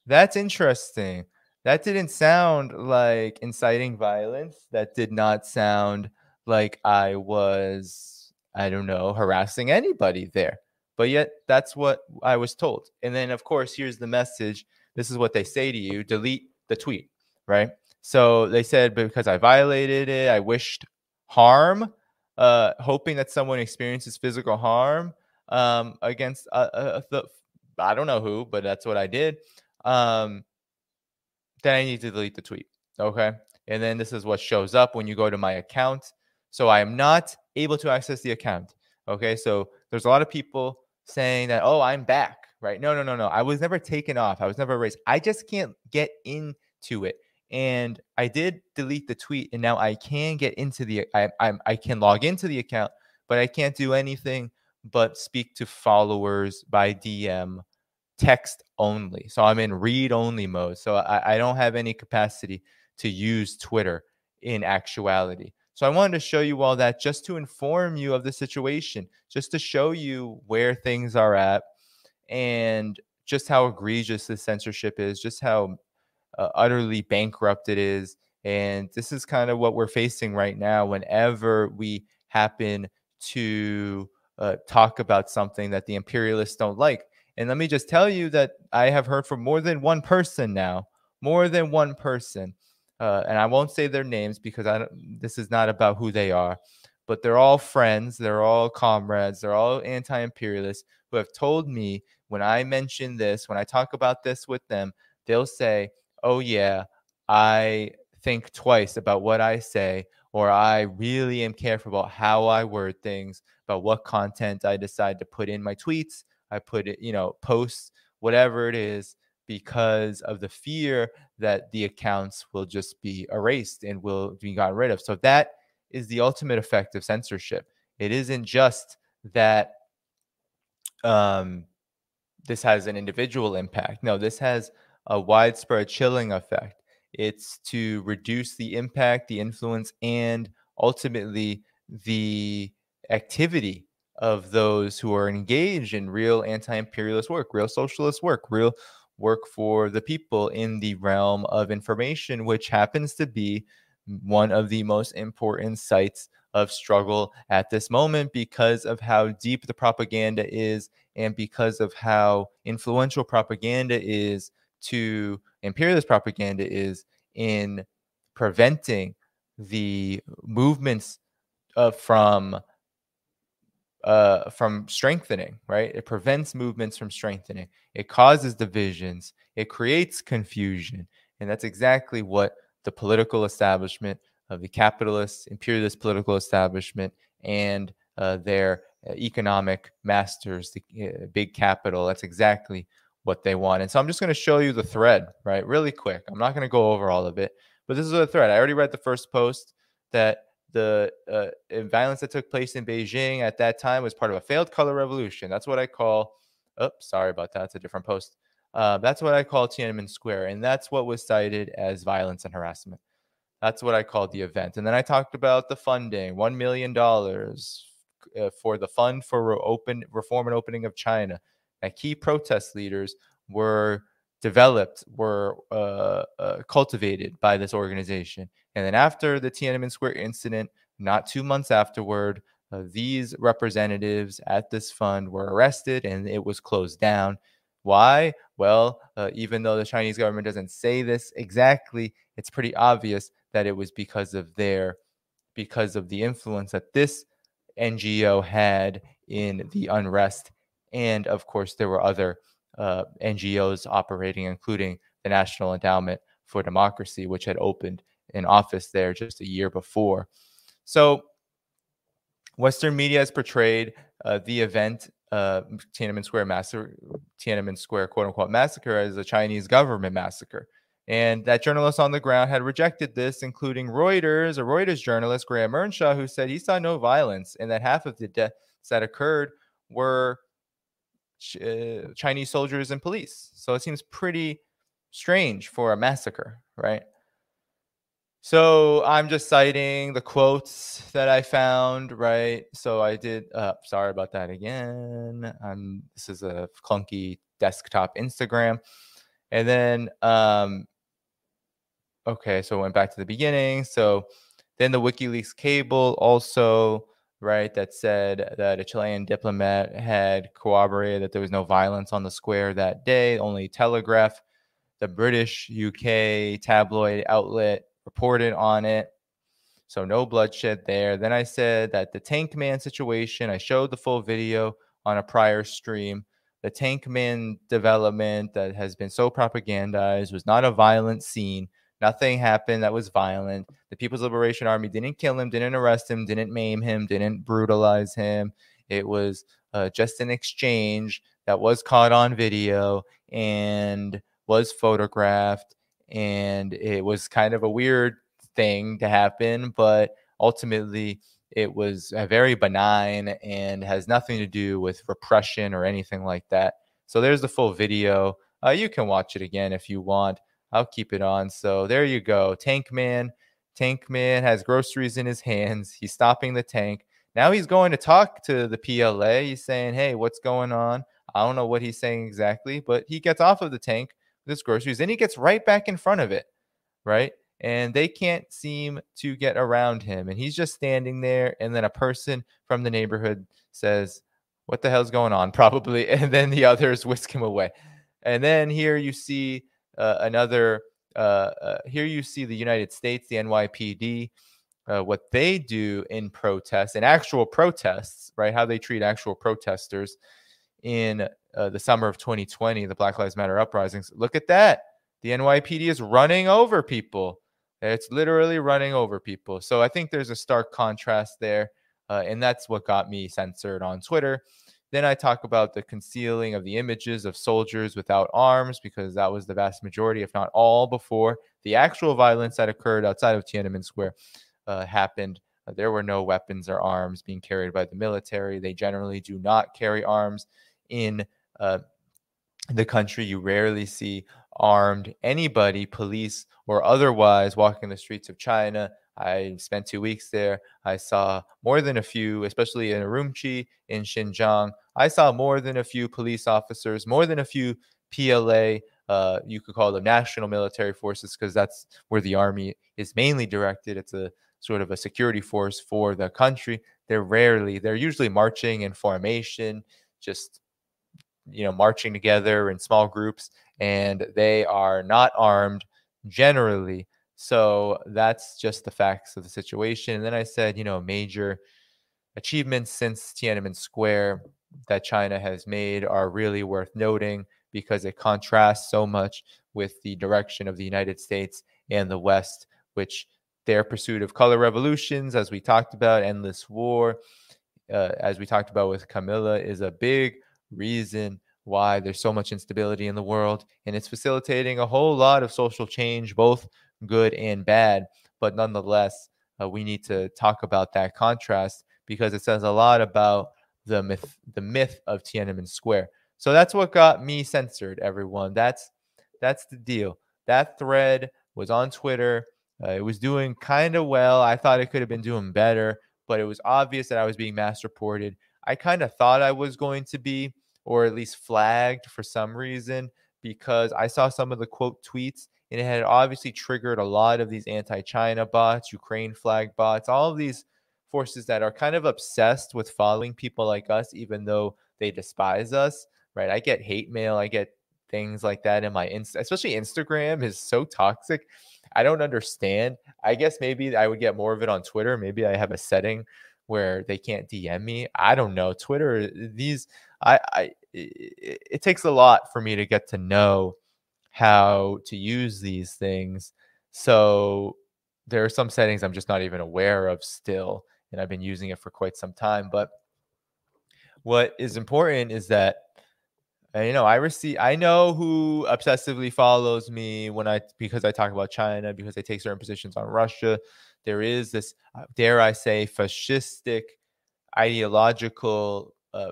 that's interesting. That didn't sound like inciting violence. That did not sound like I was I don't know, harassing anybody there. But yet that's what I was told. And then, of course, here's the message. This is what they say to you. Delete the tweet, right? So they said, because I violated it, I wished harm, uh, hoping that someone experiences physical harm um, against, uh, uh, the, I don't know who, but that's what I did. Um, then I need to delete the tweet, okay? And then this is what shows up when you go to my account. So I am not able to access the account, okay? So there's a lot of people saying that, oh, I'm back, right? No, no, no, no. I was never taken off. I was never erased. I just can't get into it. And I did delete the tweet, and now I can get into the, I, I, I can log into the account, but I can't do anything but speak to followers by D M, text only. So I'm in read only mode. So I, I don't have any capacity to use Twitter in actuality. So I wanted to show you all that just to inform you of the situation, just to show you where things are at and just how egregious this censorship is, just how uh, utterly bankrupt it is. And this is kind of what we're facing right now whenever we happen to uh, talk about something that the imperialists don't like. And let me just tell you that I have heard from more than one person now, more than one person. Uh, and I won't say their names because I don't, this is not about who they are, but they're all friends. They're all comrades. They're all anti-imperialists who have told me when I mention this, when I talk about this with them, they'll say, oh yeah, I think twice about what I say, or I really am careful about how I word things, about what content I decide to put in my tweets. I put it, you know, posts, whatever it is, because of the fear that the accounts will just be erased and will be gotten rid of. So that is the ultimate effect of censorship. It isn't just that um, this has an individual impact. No, this has a widespread chilling effect. It's to reduce the impact, the influence, and ultimately the activity of those who are engaged in real anti-imperialist work, real socialist work, real work for the people in the realm of information, which happens to be one of the most important sites of struggle at this moment because of how deep the propaganda is and because of how influential propaganda is to imperialist propaganda is in preventing the movements uh, from Uh, from strengthening, right? It prevents movements from strengthening. It causes divisions. It creates confusion. And that's exactly what the political establishment of the capitalist, imperialist political establishment and uh, their economic masters, the uh, big capital, that's exactly what they want. And so I'm just going to show you the thread, right? Really quick. I'm not going to go over all of it, but this is the thread. I already read the first post that the uh, violence that took place in Beijing at that time was part of a failed color revolution. That's what I call, oh, sorry about that. It's a different post. Uh, that's what I call Tiananmen Square. And that's what was cited as violence and harassment. That's what I called the event. And then I talked about the funding, one million dollars uh, for the fund for re open, reform and opening of China. That key protest leaders were developed, were uh, uh, cultivated by this organization. And then after the Tiananmen Square incident, not two months afterward, uh, these representatives at this fund were arrested and it was closed down. Why? Well, uh, even though the Chinese government doesn't say this exactly, it's pretty obvious that it was because of their, because of the influence that this N G O had in the unrest. And of course, there were other uh, N G Os operating, including the National Endowment for Democracy, which had opened in office there just a year before. So Western media has portrayed uh, the event, uh, Tiananmen Square massacre, Tiananmen Square quote unquote massacre, as a Chinese government massacre. And that journalists on the ground had rejected this, including Reuters, a Reuters journalist, Graham Earnshaw, who said he saw no violence and that half of the deaths that occurred were ch uh, Chinese soldiers and police. So it seems pretty strange for a massacre, right? So I'm just citing the quotes that I found, right? So I did, uh, sorry about that again. Um, this is a clunky desktop Instagram. And then, um, okay, so I went back to the beginning. So then the WikiLeaks cable also right, that said that a Chilean diplomat had corroborated that there was no violence on the square that day, only Telegraph, the British U K tabloid outlet, reported on it. So no bloodshed there. Then I said that the tank man situation, I showed the full video on a prior stream. The tank man development that has been so propagandized was not a violent scene. Nothing happened that was violent. The People's Liberation Army didn't kill him, didn't arrest him, didn't maim him, didn't brutalize him. It was uh, just an exchange that was caught on video and was photographed. And it was kind of a weird thing to happen, but ultimately it was uh, very benign and has nothing to do with repression or anything like that. So there's the full video. Uh, you can watch it again if you want. I'll keep it on. So there you go. Tank man. Tank man has groceries in his hands. He's stopping the tank. Now he's going to talk to the P L A. He's saying, hey, what's going on? I don't know what he's saying exactly, but he gets off of the tank with his groceries. Then he gets right back in front of it, right? And they can't seem to get around him. And he's just standing there. And then a person from the neighborhood says, what the hell's going on? Probably. And then the others whisk him away. And then here you see Uh, another, uh, uh, here you see the United States, the N Y P D, uh, what they do in protests, in actual protests, right? How they treat actual protesters in uh, the summer of twenty twenty, the Black Lives Matter uprisings. Look at that. The N Y P D is running over people. It's literally running over people. So I think there's a stark contrast there. Uh, and that's what got me censored on Twitter. Then I talk about the concealing of the images of soldiers without arms, because that was the vast majority, if not all, before the actual violence that occurred outside of Tiananmen Square uh, happened. Uh, there were no weapons or arms being carried by the military. They generally do not carry arms in uh, the country. You rarely see armed anybody, police or otherwise, walking the streets of China. I spent two weeks there. I saw more than a few, especially in Urumqi in Xinjiang. I saw more than a few police officers, more than a few P L A. Uh, you could call them national military forces, because that's where the army is mainly directed. It's a sort of a security force for the country. They're rarely, they're usually marching in formation, just, you know, marching together in small groups, and they are not armed generally. So that's just the facts of the situation. And then I said, you know, major achievements since Tiananmen Square that China has made are really worth noting, because it contrasts so much with the direction of the United States and the West, which their pursuit of color revolutions, as we talked about, endless war, uh, as we talked about with Camila, is a big reason why there's so much instability in the world. And it's facilitating a whole lot of social change, both good and bad, but nonetheless, uh, we need to talk about that contrast, because it says a lot about the myth, the myth of Tiananmen Square. So that's what got me censored, everyone. That's that's the deal. That thread was on Twitter. Uh, it was doing kind of well. I thought it could have been doing better, but it was obvious that I was being mass reported. I kind of thought I was going to be, or at least flagged for some reason, because I saw some of the quote tweets. And it had obviously triggered a lot of these anti-China bots, Ukraine flag bots, all of these forces that are kind of obsessed with following people like us, even though they despise us, right? I get hate mail. I get things like that in my, Inst- especially Instagram is so toxic. I don't understand. I guess maybe I would get more of it on Twitter. Maybe I have a setting where they can't D M me. I don't know. Twitter, these, I, I, it, it takes a lot for me to get to know how to use these things. So there are some settings I'm just not even aware of still, and I've been using it for quite some time. But what is important is that, you know, I receive, I know who obsessively follows me when I, because I talk about China, because I take certain positions on Russia. There is this, dare I say, fascistic ideological uh,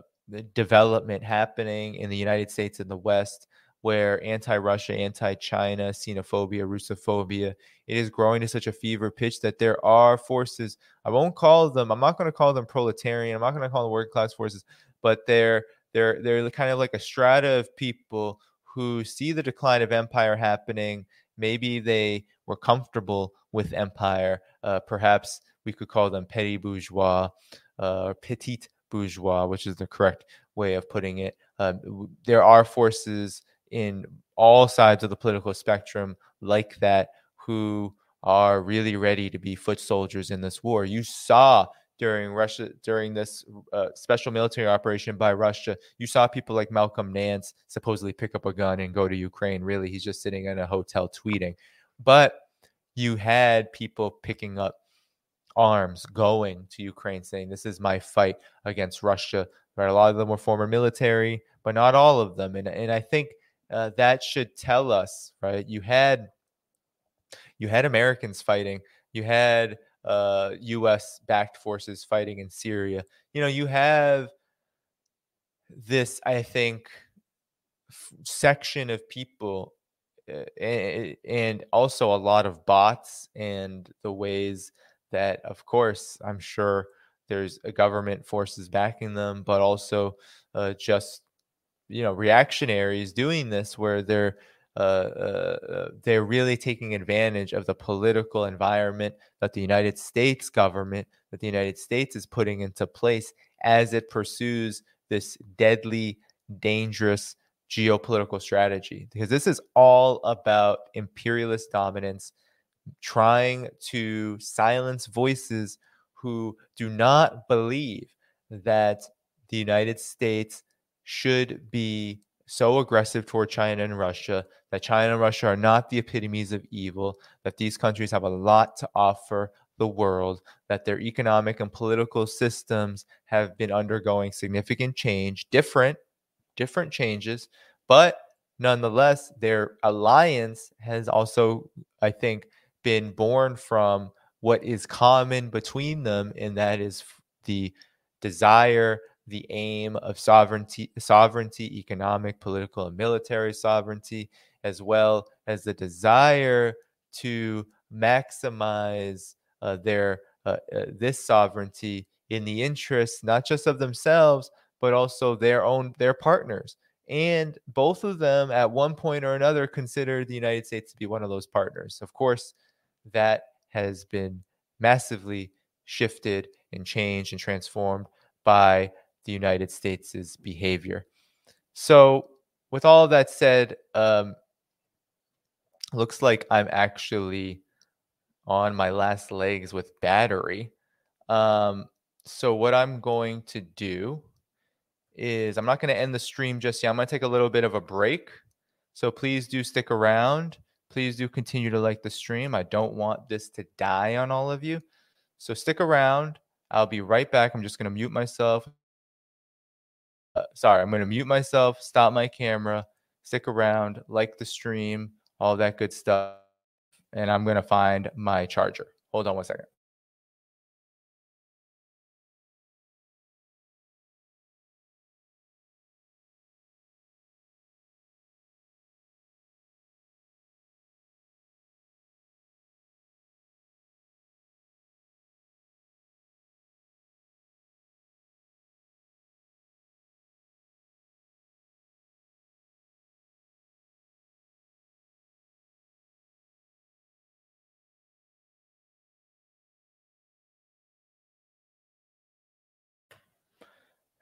development happening in the United States and the West, where anti-Russia, anti-China, xenophobia, Russophobia, it is growing to such a fever pitch that there are forces, I won't call them, I'm not going to call them proletarian, I'm not going to call them working class forces, but they're, they're, they're kind of like a strata of people who see the decline of empire happening. Maybe they were comfortable with empire. Uh, perhaps we could call them petty bourgeois. uh, petite bourgeois, which is the correct way of putting it. Uh, there are forces in all sides of the political spectrum like that who are really ready to be foot soldiers in this war. You saw during Russia, during this uh, special military operation by Russia, you saw people like Malcolm Nance supposedly pick up a gun and go to Ukraine. Really, he's just sitting in a hotel tweeting. But you had people picking up arms, going to Ukraine, saying, this is my fight against Russia. Right? A lot of them were former military, but not all of them. And, and I think uh, that should tell us, right? You had, you had Americans fighting. You had Uh, U S-backed forces fighting in Syria. You know, you have this, I think, f- section of people uh, and, and also a lot of bots and the ways that, of course, I'm sure there's a government forces backing them, but also uh, just, you know, reactionaries doing this where they're Uh, uh, they're really taking advantage of the political environment that the United States government, that the United States is putting into place as it pursues this deadly, dangerous geopolitical strategy. Because this is all about imperialist dominance, trying to silence voices who do not believe that the United States should be so aggressive toward China and Russia, that China and Russia are not the epitomes of evil, that these countries have a lot to offer the world, that their economic and political systems have been undergoing significant change, different, different changes, but nonetheless, their alliance has also, I think, been born from what is common between them, and that is the desire, the aim of sovereignty, sovereignty, economic, political, and military sovereignty, as well as the desire to maximize uh, their uh, uh, this sovereignty in the interests not just of themselves but also their own their partners. And both of them, at one point or another, consider the United States to be one of those partners. Of course, that has been massively shifted and changed and transformed by the United States' behavior. So with all that said, um, looks like I'm actually on my last legs with battery. Um, so what I'm going to do is I'm not going to end the stream just yet. I'm going to take a little bit of a break. So please do stick around. Please do continue to like the stream. I don't want this to die on all of you. So stick around. I'll be right back. I'm just going to mute myself. Uh, sorry, I'm going to mute myself, stop my camera, stick around, like the stream, all that good stuff. And I'm going to find my charger. Hold on one second.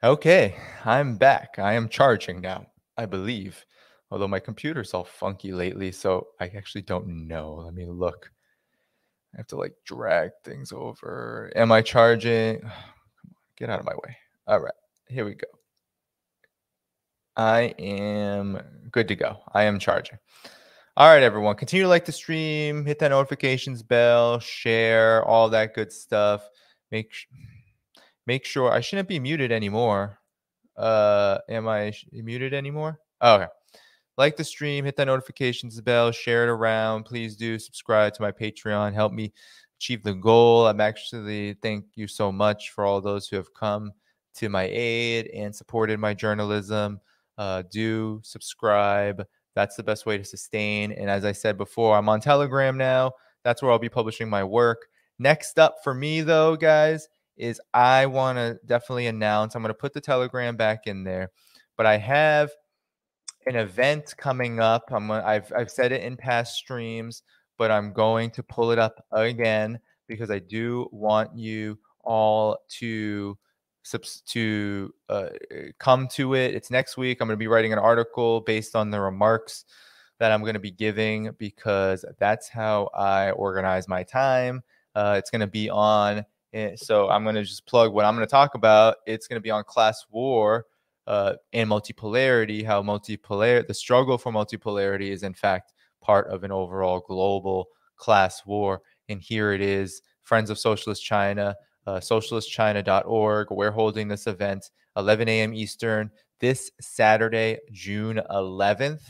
Okay, I'm back. I am charging now, I believe. Although my computer's all funky lately, so I actually don't know. Let me look. I have to like drag things over. Am I charging? Come on, get out of my way. All right, here we go. I am good to go. I am charging. All right, everyone. Continue to like the stream. Hit that notifications bell. Share. All that good stuff. Make sure... Sh- Make sure I shouldn't be muted anymore. Uh, am I sh- muted anymore? Oh, okay. Like the stream, hit that notifications bell, share it around. Please do subscribe to my Patreon. Help me achieve the goal. I'm actually, thank you so much for all those who have come to my aid and supported my journalism. Uh, do subscribe. That's the best way to sustain. And as I said before, I'm on Telegram now. That's where I'll be publishing my work. Next up for me, though, guys, is I want to definitely announce, I'm going to put the Telegram back in there, but I have an event coming up. I'm gonna, I've I've said it in past streams, but I'm going to pull it up again because I do want you all to to uh, come to it. It's next week. I'm going to be writing an article based on the remarks that I'm going to be giving, because that's how I organize my time. Uh, it's going to be on, so I'm going to just plug what I'm going to talk about. It's going to be on class war uh, and multipolarity, how multipolar the struggle for multipolarity is, in fact, part of an overall global class war. And here it is, Friends of Socialist China, uh, socialist china dot org. We're holding this event eleven a m Eastern this Saturday, June eleventh.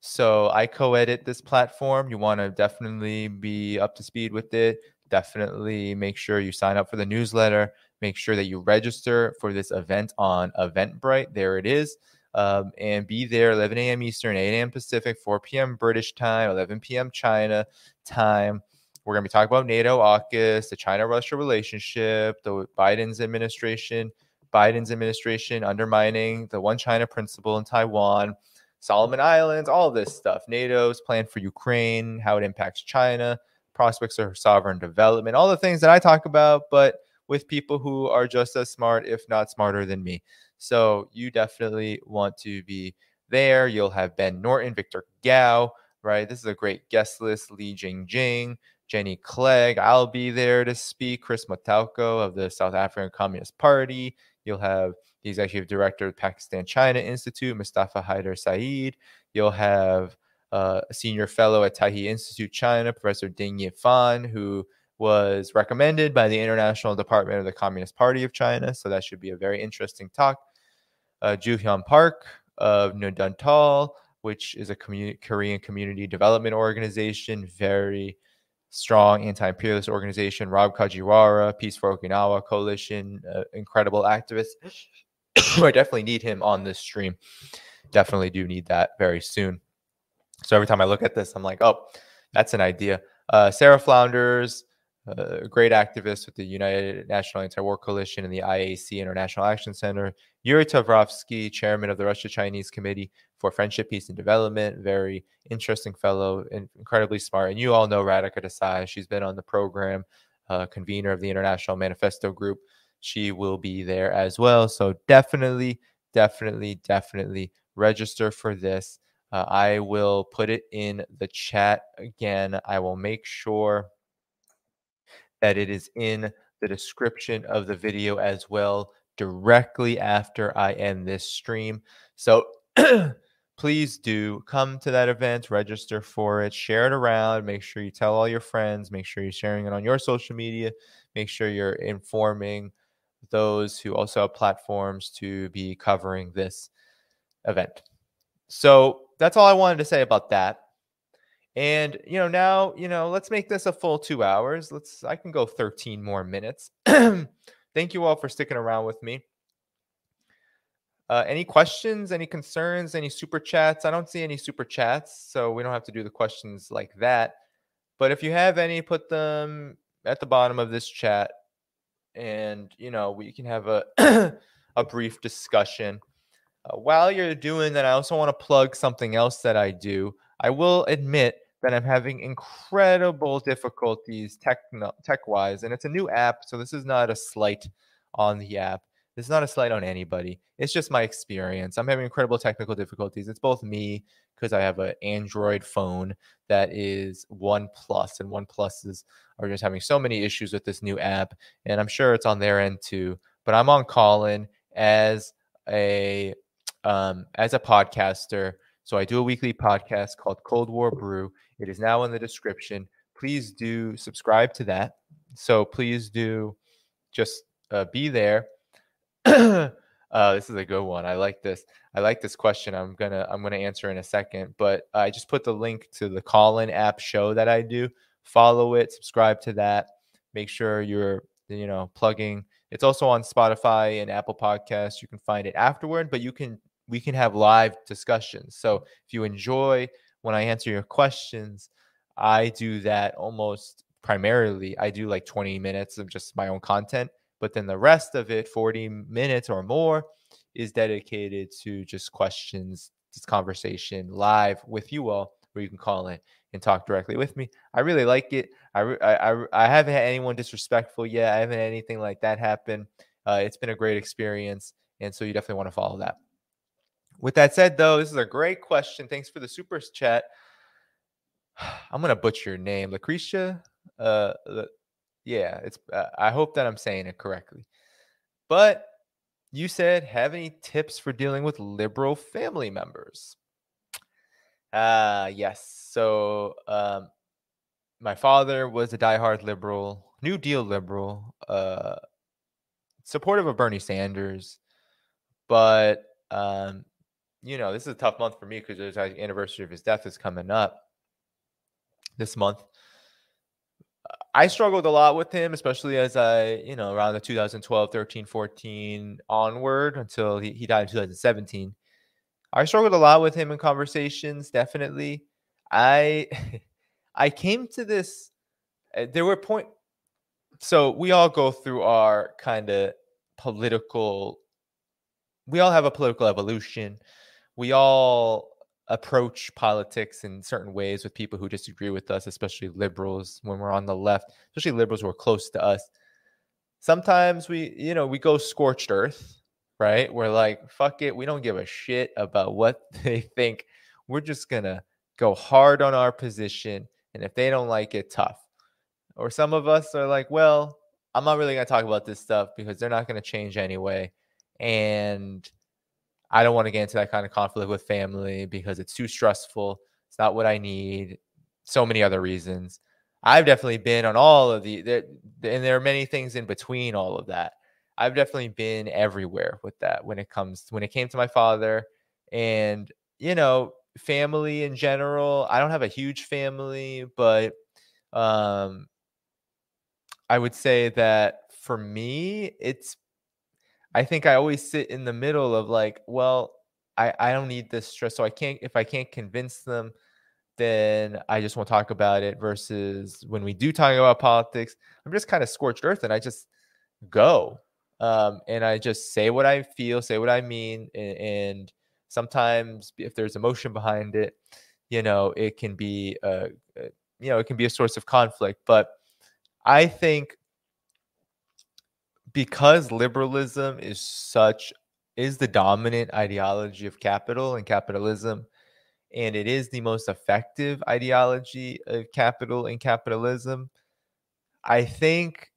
So I co-edit this platform. You want to definitely be up to speed with it. Definitely make sure you sign up for the newsletter. Make sure that you register for this event on Eventbrite. There it is. Um, and be there, eleven a m Eastern, eight a m Pacific, four p m British time, eleven p m China time. We're going to be talking about NATO, AUKUS, the China-Russia relationship, the Biden's administration, Biden's administration undermining the one China principle in Taiwan, Solomon Islands, all this stuff. NATO's plan for Ukraine, how it impacts China, prospects of sovereign development, all the things that I talk about, but with people who are just as smart, if not smarter than me. So you definitely want to be there. You'll have Ben Norton, Victor Gao, right? This is a great guest list. Li Jingjing, Jenny Clegg. I'll be there to speak. Chris Matalko of the South African Communist Party. You'll have the executive director of Pakistan China Institute, Mustafa Haider Saeed. You'll have uh, a senior fellow at Taihe Institute China, Professor Ding Yifan, who was recommended by the International Department of the Communist Party of China. So that should be a very interesting talk. Uh, Ju Hyun Park of Noduntal, which is a commun Korean community development organization, very strong anti-imperialist organization. Rob Kajiwara, Peace for Okinawa Coalition, uh, incredible activist. I definitely need him on this stream. Definitely do need that very soon. So every time I look at this, I'm like, oh, that's an idea. Uh, Sarah Flounders, a uh, great activist with the United National Anti-War Coalition and the I A C International Action Center. Yuri Tavrovsky, chairman of the Russia-Chinese Committee for Friendship, Peace, and Development. Very interesting fellow, and incredibly smart. And you all know Radhika Desai. She's been on the program, uh, convener of the International Manifesto Group. She will be there as well. So definitely, definitely, definitely register for this. Uh, I will put it in the chat again. I will make sure that it is in the description of the video as well, directly after I end this stream. So please do come to that event, register for it, share it around, make sure you tell all your friends, make sure you're sharing it on your social media, make sure you're informing those who also have platforms to be covering this event. So that's all I wanted to say about that. And, you know, now, you know, let's make this a full two hours. Let's, I can go thirteen more minutes. Thank you all for sticking around with me. Uh, any questions, any concerns, any super chats? I don't see any super chats, so we don't have to do the questions like that. But if you have any, put them at the bottom of this chat, and, you know, we can have a, a brief discussion. Uh, while you're doing that, I also want to plug something else that I do. I will admit that I'm having incredible difficulties tech, tech wise, and it's a new app. So this is not a slight on the app. This is not a slight on anybody. It's just my experience. I'm having incredible technical difficulties. It's both me, because I have an Android phone that is OnePlus, and OnePluses are just having so many issues with this new app. And I'm sure it's on their end too, but I'm on Callin as a, um, as a podcaster. So I do a weekly podcast called Cold War Brew. It is now in the description. Please do subscribe to that. So please do just uh, be there. uh, this is a good one. I like this. I like this question. I'm gonna I'm gonna answer in a second. But I just put the link to the Callin app show that I do. Follow it. Subscribe to that. Make sure you're you know plugging. It's also on Spotify and Apple Podcasts. You can find it afterward, but you can. We can have live discussions. So if you enjoy when I answer your questions, I do that almost primarily. I do like twenty minutes of just my own content, but then the rest of it, forty minutes or more, is dedicated to just questions, just conversation live with you all, where you can call in and talk directly with me. I really like it. I, I, I haven't had anyone disrespectful yet. I haven't had anything like that happen. Uh, it's been a great experience. And so you definitely want to follow that. With that said, though, this is a great question. Thanks for the super chat. I'm going to butcher your name. Lucretia. Uh, yeah, it's. Uh, I hope that I'm saying it correctly. But you said, have any tips for dealing with liberal family members? Uh, yes. So um, my father was a diehard liberal, New Deal liberal, uh, supportive of Bernie Sanders. But, um, you know, this is a tough month for me because there's an anniversary of his death is coming up this month. I struggled a lot with him, especially as I, you know, around the two thousand twelve, thirteen, fourteen onward until he, he died in two thousand seventeen. I struggled a lot with him in conversations, definitely. I I came to this, there were point. So we all go through our kind of political, we all have a political evolution. We all approach politics in certain ways with people who disagree with us, especially liberals when we're on the left, especially liberals who are close to us. Sometimes we, you know, we go scorched earth, right? We're like, fuck it. We don't give a shit about what they think. We're just going to go hard on our position. And if they don't like it, tough. Or some of us are like, well, I'm not really going to talk about this stuff because they're not going to change anyway. And I don't want to get into that kind of conflict with family because it's too stressful. It's not what I need. So many other reasons. I've definitely been on all of the, there, and there are many things in between all of that. I've definitely been everywhere with that when it comes, when it came to my father and, you know, family in general. I don't have a huge family, but um, I would say that for me, it's, I think I always sit in the middle of like, well, I, I don't need this stress. So I can't, if I can't convince them, then I just won't talk about it versus when we do talk about politics, I'm just kind of scorched earth and I just go. Um, and I just say what I feel, say what I mean. And, and sometimes if there's emotion behind it, you know, it can be, uh, you know, it can be a source of conflict. But I think because liberalism is such, is the dominant ideology of capital and capitalism, and it is the most effective ideology of capital and capitalism, I think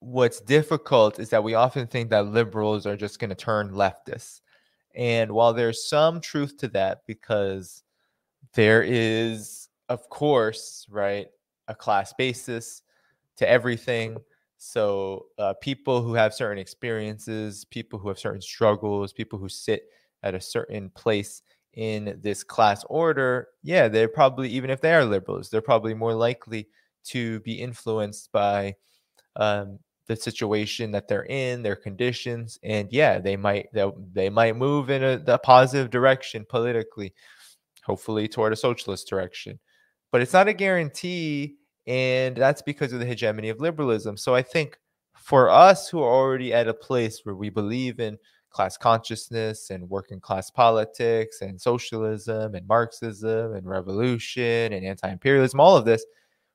what's difficult is that we often think that liberals are just going to turn leftists. And while there's some truth to that, because there is, of course, right, a class basis to everything. So uh, people who have certain experiences, people who have certain struggles, people who sit at a certain place in this class order, yeah, they're probably, even if they are liberals, they're probably more likely to be influenced by um, the situation that they're in, their conditions. And yeah, they might they, they might move in a, a positive direction politically, hopefully toward a socialist direction. But it's not a guarantee. And that's because of the hegemony of liberalism. So I think for us who are already at a place where we believe in class consciousness and working class politics and socialism and Marxism and revolution and anti-imperialism, all of this,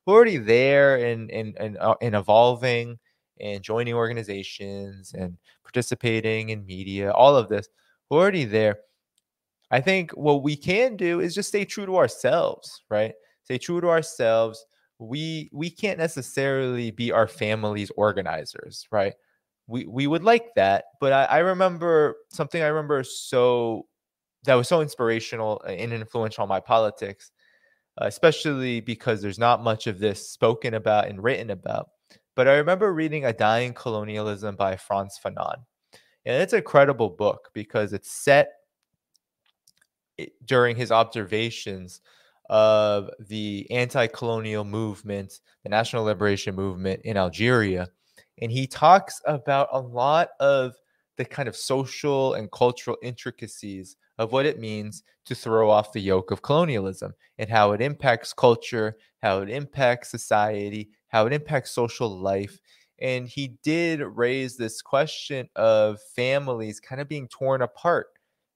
we're already there and, and, and, uh, and evolving and joining organizations and participating in media, all of this, we're already there. I think what we can do is just stay true to ourselves, right? Stay true to ourselves. We we can't necessarily be our family's organizers, right? We we would like that, but I, I remember something I remember so that was so inspirational and influential on my politics, especially because there's not much of this spoken about and written about. But I remember reading A Dying Colonialism by Frantz Fanon, and it's an incredible book because it's set during his observations of the anti-colonial movement, the national liberation movement in Algeria. And he talks about a lot of the kind of social and cultural intricacies of what it means to throw off the yoke of colonialism and how it impacts culture, how it impacts society, how it impacts social life. And he did raise this question of families kind of being torn apart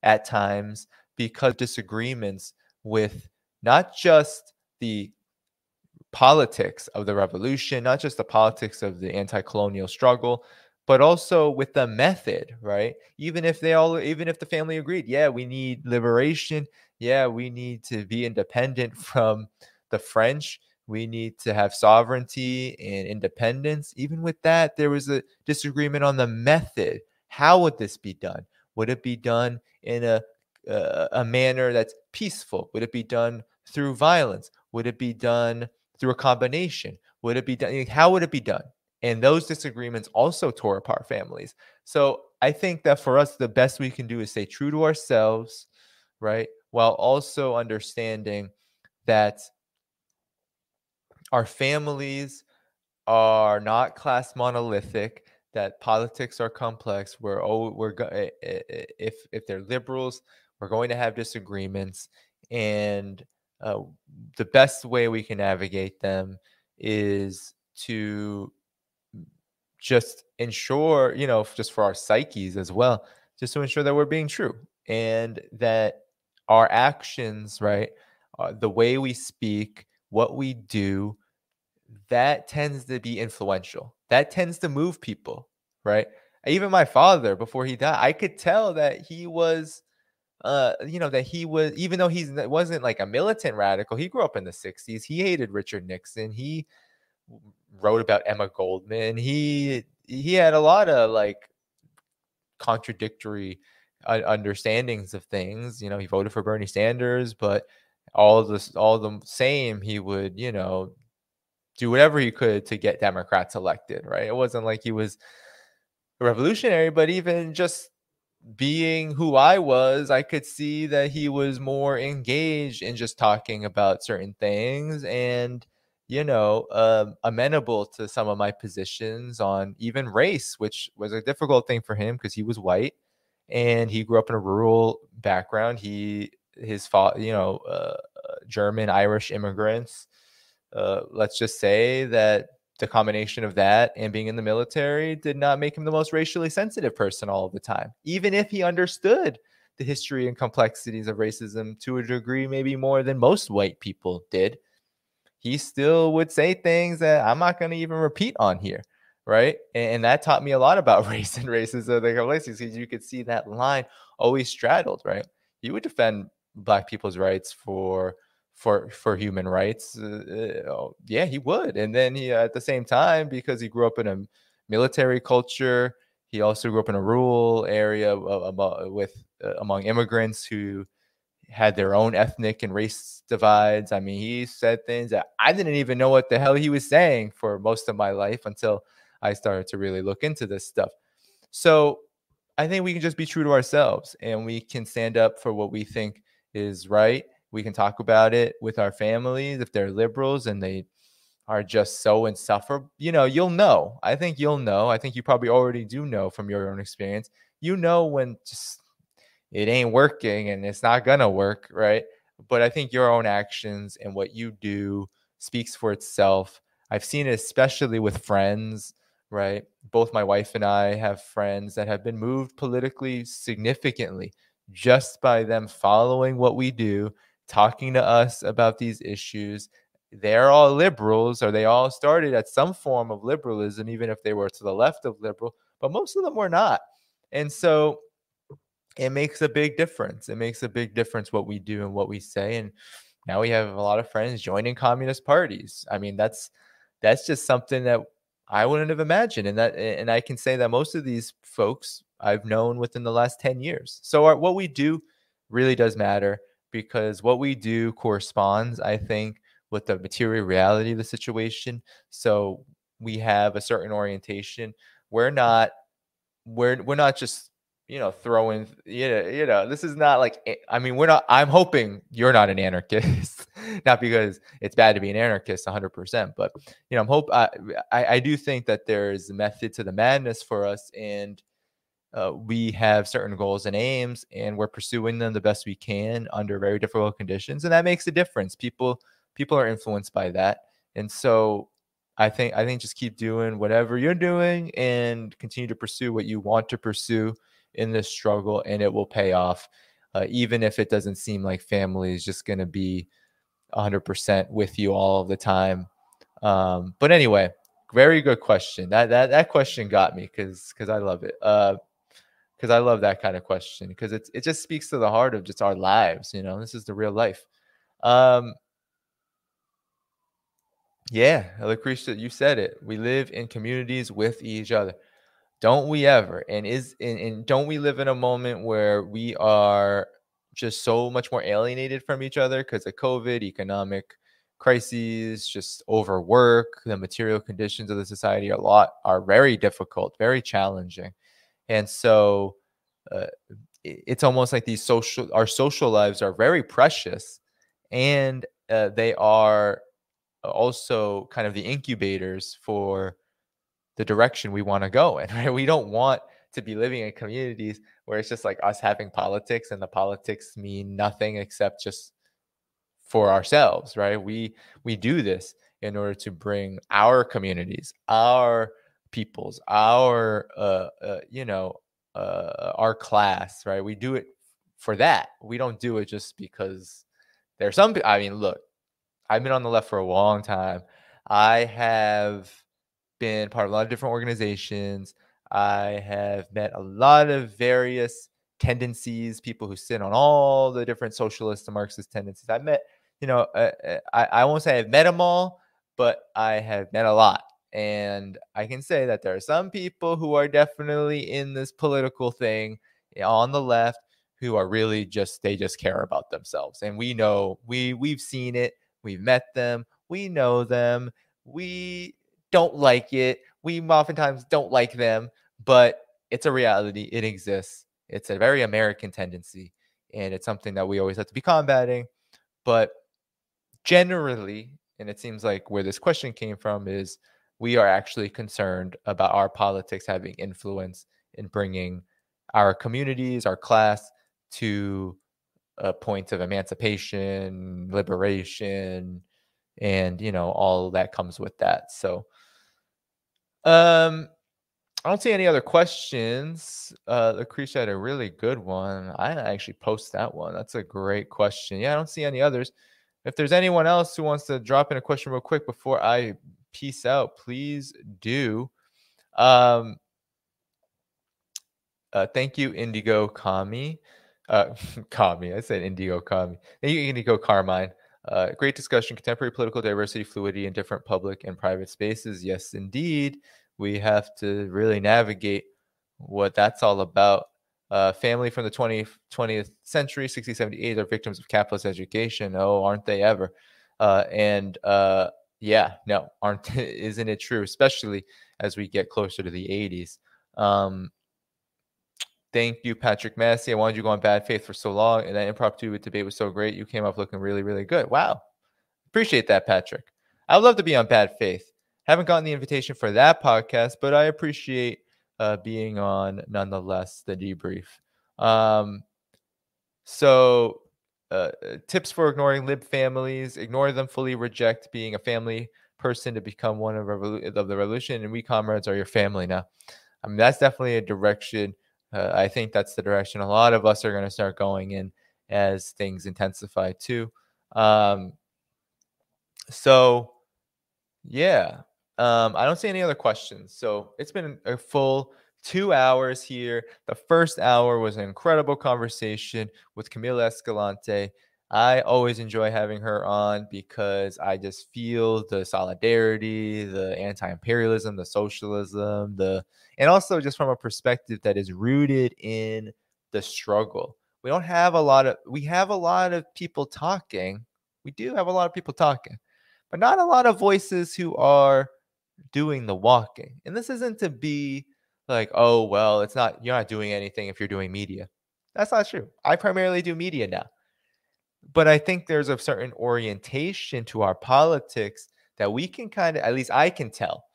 at times because of disagreements with not just the politics of the revolution, not just the politics of the anti-colonial struggle, but also with the method, right? Even if they all, even if the family agreed, yeah, we need liberation. Yeah, we need to be independent from the French. We need to have sovereignty and independence. Even with that, there was a disagreement on the method. How would this be done? Would it be done in a, uh, a manner that's peaceful? Would it be done through violence? Would it be done through a combination? Would it be done? How would it be done? And those disagreements also tore apart families. So I think that for us, the best we can do is stay true to ourselves, right? While also understanding that our families are not class monolithic, that politics are complex. We're, oh, we're if, if they're liberals, we're going to have disagreements. And uh, the best way we can navigate them is to just ensure, you know, just for our psyches as well, just to ensure that we're being true and that our actions, right, uh, the way we speak, what we do, that tends to be influential. That tends to move people, right? Even my father, before he died, I could tell that he was, uh, you know, that he was, even though he wasn't like a militant radical, he grew up in the sixties. He hated Richard Nixon. He wrote about Emma Goldman. He he had a lot of like contradictory uh, understandings of things. You know, he voted for Bernie Sanders, but all the all the same, he would, you know, do whatever he could to get Democrats elected. Right? It wasn't like he was a revolutionary, but even just being who I was, I could see that he was more engaged in just talking about certain things and, you know, uh, amenable to some of my positions on even race, which was a difficult thing for him because he was white and he grew up in a rural background. He, his father, you know, uh, German, Irish immigrants. Uh, let's just say that the combination of that and being in the military did not make him the most racially sensitive person all of the time, even if he understood the history and complexities of racism to a degree, maybe more than most white people did. He still would say things that I'm not going to even repeat on here, right? And, and that taught me a lot about race and racism. Because you could see that line always straddled, right? He would defend Black people's rights for for for human rights. Uh, oh, yeah, he would. And then he, uh, at the same time, because he grew up in a military culture, he also grew up in a rural area uh, with uh, among immigrants who had their own ethnic and race divides. I mean, he said things that I didn't even know what the hell he was saying for most of my life until I started to really look into this stuff. So I think we can just be true to ourselves and we can stand up for what we think is right. We can talk about it with our families. If they're liberals and they are just so insufferable, you know, you'll know. I think you'll know. I think you probably already do know from your own experience. You know when just it ain't working and it's not going to work, right? But I think your own actions and what you do speaks for itself. I've seen it especially with friends, right? Both my wife and I have friends that have been moved politically significantly just by them following what we do, talking to us about these issues. They're all liberals, or they all started at some form of liberalism, even if they were to the left of liberal, but most of them were not. And so it makes a big difference. It makes a big difference what we do and what we say. And now we have a lot of friends joining communist parties. I mean, that's that's just something that I wouldn't have imagined. And that, and I can say that most of these folks I've known within the last ten years. So our, what we do really does matter, because what we do corresponds, I think, with the material reality of the situation. So we have a certain orientation. We're not, we're we're not just, you know, throwing, you know, you know, this is not like, I mean, we're not, I'm hoping you're not an anarchist, not because it's bad to be an anarchist one hundred percent, but, you know, I'm hope, I, I, I do think that there is a method to the madness for us, and uh, we have certain goals and aims, and we're pursuing them the best we can under very difficult conditions. And that makes a difference. People, people are influenced by that. And so I think, I think just keep doing whatever you're doing and continue to pursue what you want to pursue in this struggle, and it will pay off, uh, even if it doesn't seem like family is just going to be one hundred percent with you all of the time. Um, but anyway, Very good question. That that that question got me because because I love it. Uh, because I love that kind of question because it's it just speaks to the heart of just our lives. You know, this is the real life. Um. Yeah, Lucretia, you said it. We live in communities with each other. Don't we ever? And is and, and don't we live in a moment where we are just so much more alienated from each other because of COVID, economic crises, just overwork, the material conditions of the society a lot are very difficult, very challenging. And so uh, it's almost like these social, our social lives are very precious, and uh, they are also kind of the incubators for the direction we want to go in, right? We don't want to be living in communities where it's just like us having politics and the politics mean nothing except just for ourselves, right? We we do this in order to bring our communities, our peoples, our uh, uh, you know uh, our class, right? We do it for that. We don't do it just because there's some. I mean, look, I've been on the left for a long time. I have been part of a lot of different organizations. I have met a lot of various tendencies, people who sit on all the different socialist and Marxist tendencies. I met, you know, uh, I, I won't say I've met them all, but I have met a lot. And I can say that there are some people who are definitely in this political thing on the left who are really just, they just care about themselves. And we know, we, we've seen it. We've met them. We know them. We don't like it. We oftentimes don't like them, but it's a reality. It exists. It's a very American tendency, and it's something that we always have to be combating. But generally, and it seems like where this question came from, is we are actually concerned about our politics having influence in bringing our communities, our class, to a point of emancipation, liberation, and, you know, all that comes with that. So um, I don't see any other questions. Uh, Lucretia had a really good one. I actually post that one. That's a great question. Yeah, I don't see any others. If there's anyone else who wants to drop in a question real quick before I peace out, please do. Um, uh, thank you, Indigo Kami. Uh, Kami, I said Indigo Kami. Thank you, Indigo Carmine. Uh, great discussion, contemporary political diversity, fluidity in different public and private spaces. Yes, indeed. We have to really navigate what that's all about. Uh, family from the twentieth, twentieth century, sixty, seventy, eighty, are victims of capitalist education. Oh, aren't they ever? Uh, and uh, yeah, no, aren't isn't it true, especially as we get closer to the eighties? Um, thank you, Patrick Massey. I wanted you to go on bad faith for so long, and that impromptu debate was so great. You came up looking really, really good. Wow. Appreciate that, Patrick. I would love to be on bad faith. Haven't gotten the invitation for that podcast, but I appreciate uh, being on nonetheless, the debrief. Um, so uh, tips for ignoring lib families: ignore them fully, reject being a family person to become one of, revolu- of the revolution, and we comrades are your family now. I mean, that's definitely a direction. Uh, I think that's the direction a lot of us are going to start going in as things intensify too. Um, so yeah. Um, I don't see any other questions. So it's been a full two hours here. The first hour was an incredible conversation with Camila Escalante. I always enjoy having her on because I just feel the solidarity, the anti-imperialism, the socialism, the and also just from a perspective that is rooted in the struggle. We don't have a lot of we have a lot of people talking. We do have a lot of people talking, but not a lot of voices who are doing the walking. And this isn't to be like, oh, well, it's not, you're not doing anything if you're doing media. That's not true. I primarily do media now. But I think there's a certain orientation to our politics that we can kind of, at least I can tell,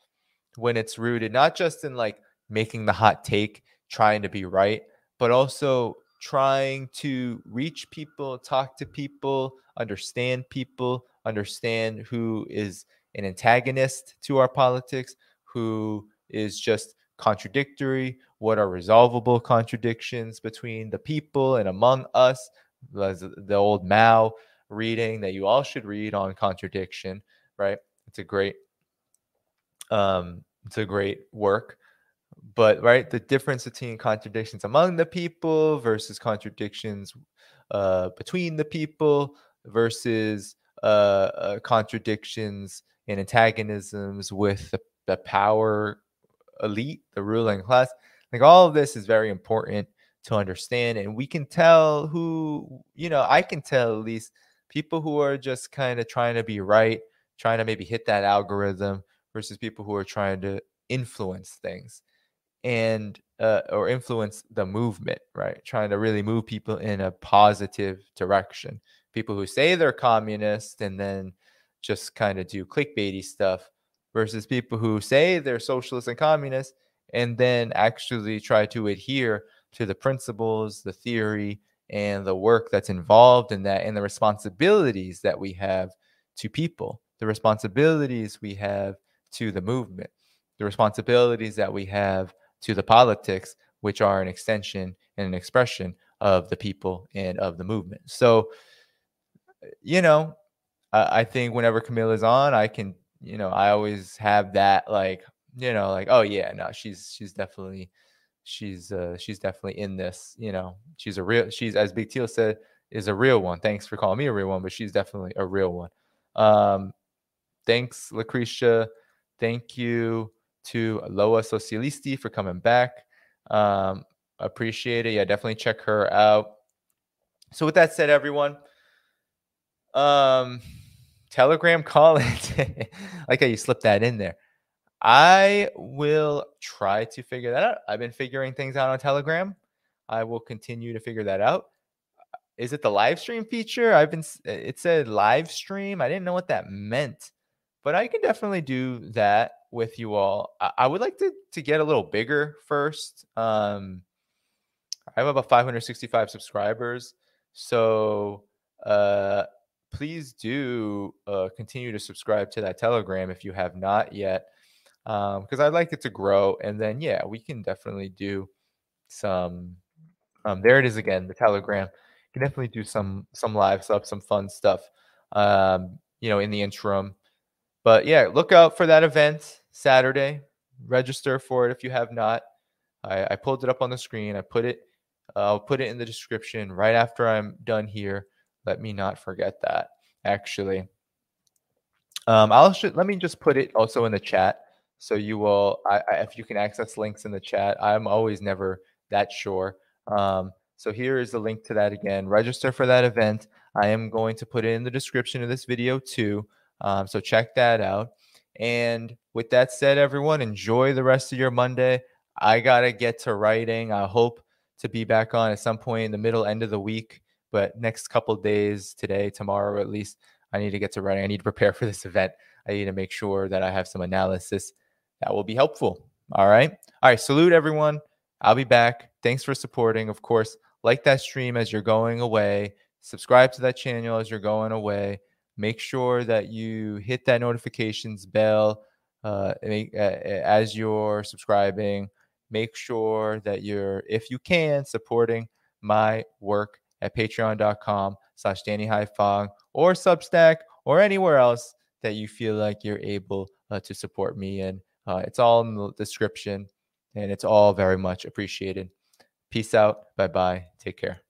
when it's rooted, not just in like making the hot take, trying to be right, but also trying to reach people, talk to people, understand people, understand who is an antagonist to our politics, who is just contradictory, what are resolvable contradictions between the people and among us. The old Mao reading that you all should read on contradiction, right? It's a great um, to great work. But right, the difference between contradictions among the people versus contradictions uh, between the people versus uh, uh, contradictions and antagonisms with the, the power elite, the ruling class, like all of this is very important to understand. And we can tell who, you know, I can tell at least people who are just kind of trying to be right, trying to maybe hit that algorithm versus people who are trying to influence things and uh, or influence the movement, right? Trying to really move people in a positive direction. People who say they're communist and then just kind of do clickbaity stuff versus people who say they're socialist and communist and then actually try to adhere to the principles, the theory, and the work that's involved in that, and the responsibilities that we have to people, the responsibilities we have to the movement, the responsibilities that we have to the politics, which are an extension and an expression of the people and of the movement. So, you know, I, I think whenever Camila's on, I can, you know, I always have that, like, you know, like, oh yeah, no, she's, she's definitely, she's uh she's definitely in this, you know, she's a real, she's, as Big Teal said, is a real one. Thanks for calling me a real one, but she's definitely a real one. Um thanks, Lucretia. Thank you to Loa Socialisti for coming back. Um appreciate it. Yeah, definitely check her out. So with that said, everyone, um Telegram call it. Like how you slipped that in there. I will try to figure that out. I've been figuring things out on Telegram. I will continue to figure that out. Is it the live stream feature? I've been, it said live stream. I didn't know what that meant, but I can definitely do that with you all. I, I would like to, to get a little bigger first. Um, I have about five hundred sixty-five subscribers. So uh, please do uh, continue to subscribe to that Telegram if you have not yet. Um, because I'd like it to grow, and then yeah, we can definitely do some. Um, there it is again, the Telegram. Can definitely do some some live stuff, some fun stuff. Um, you know, in the interim, but yeah, look out for that event Saturday. Register for it if you have not. I, I pulled it up on the screen. I put it. Uh, I'll put it in the description right after I'm done here. Let me not forget that. Actually, um, I'll should let me just put it also in the chat. So you will, I, I, if you can access links in the chat, I'm always never that sure. Um, so here is the link to that again. Register for that event. I am going to put it in the description of this video too. Um, so check that out. And with that said, everyone, enjoy the rest of your Monday. I got to get to writing. I hope to be back on at some point in the middle, end of the week. But next couple days, today, tomorrow at least, I need to get to writing. I need to prepare for this event. I need to make sure that I have some analysis that will be helpful. All right. All right. Salute, everyone. I'll be back. Thanks for supporting. Of course, like that stream as you're going away. Subscribe to that channel as you're going away. Make sure that you hit that notifications bell uh, as you're subscribing. Make sure that you're, if you can, supporting my work at patreon.com slash Danny Haifong or Substack or anywhere else that you feel like you're able uh, to support me in. Uh, it's all in the description, and it's all very much appreciated. Peace out. Bye-bye. Take care.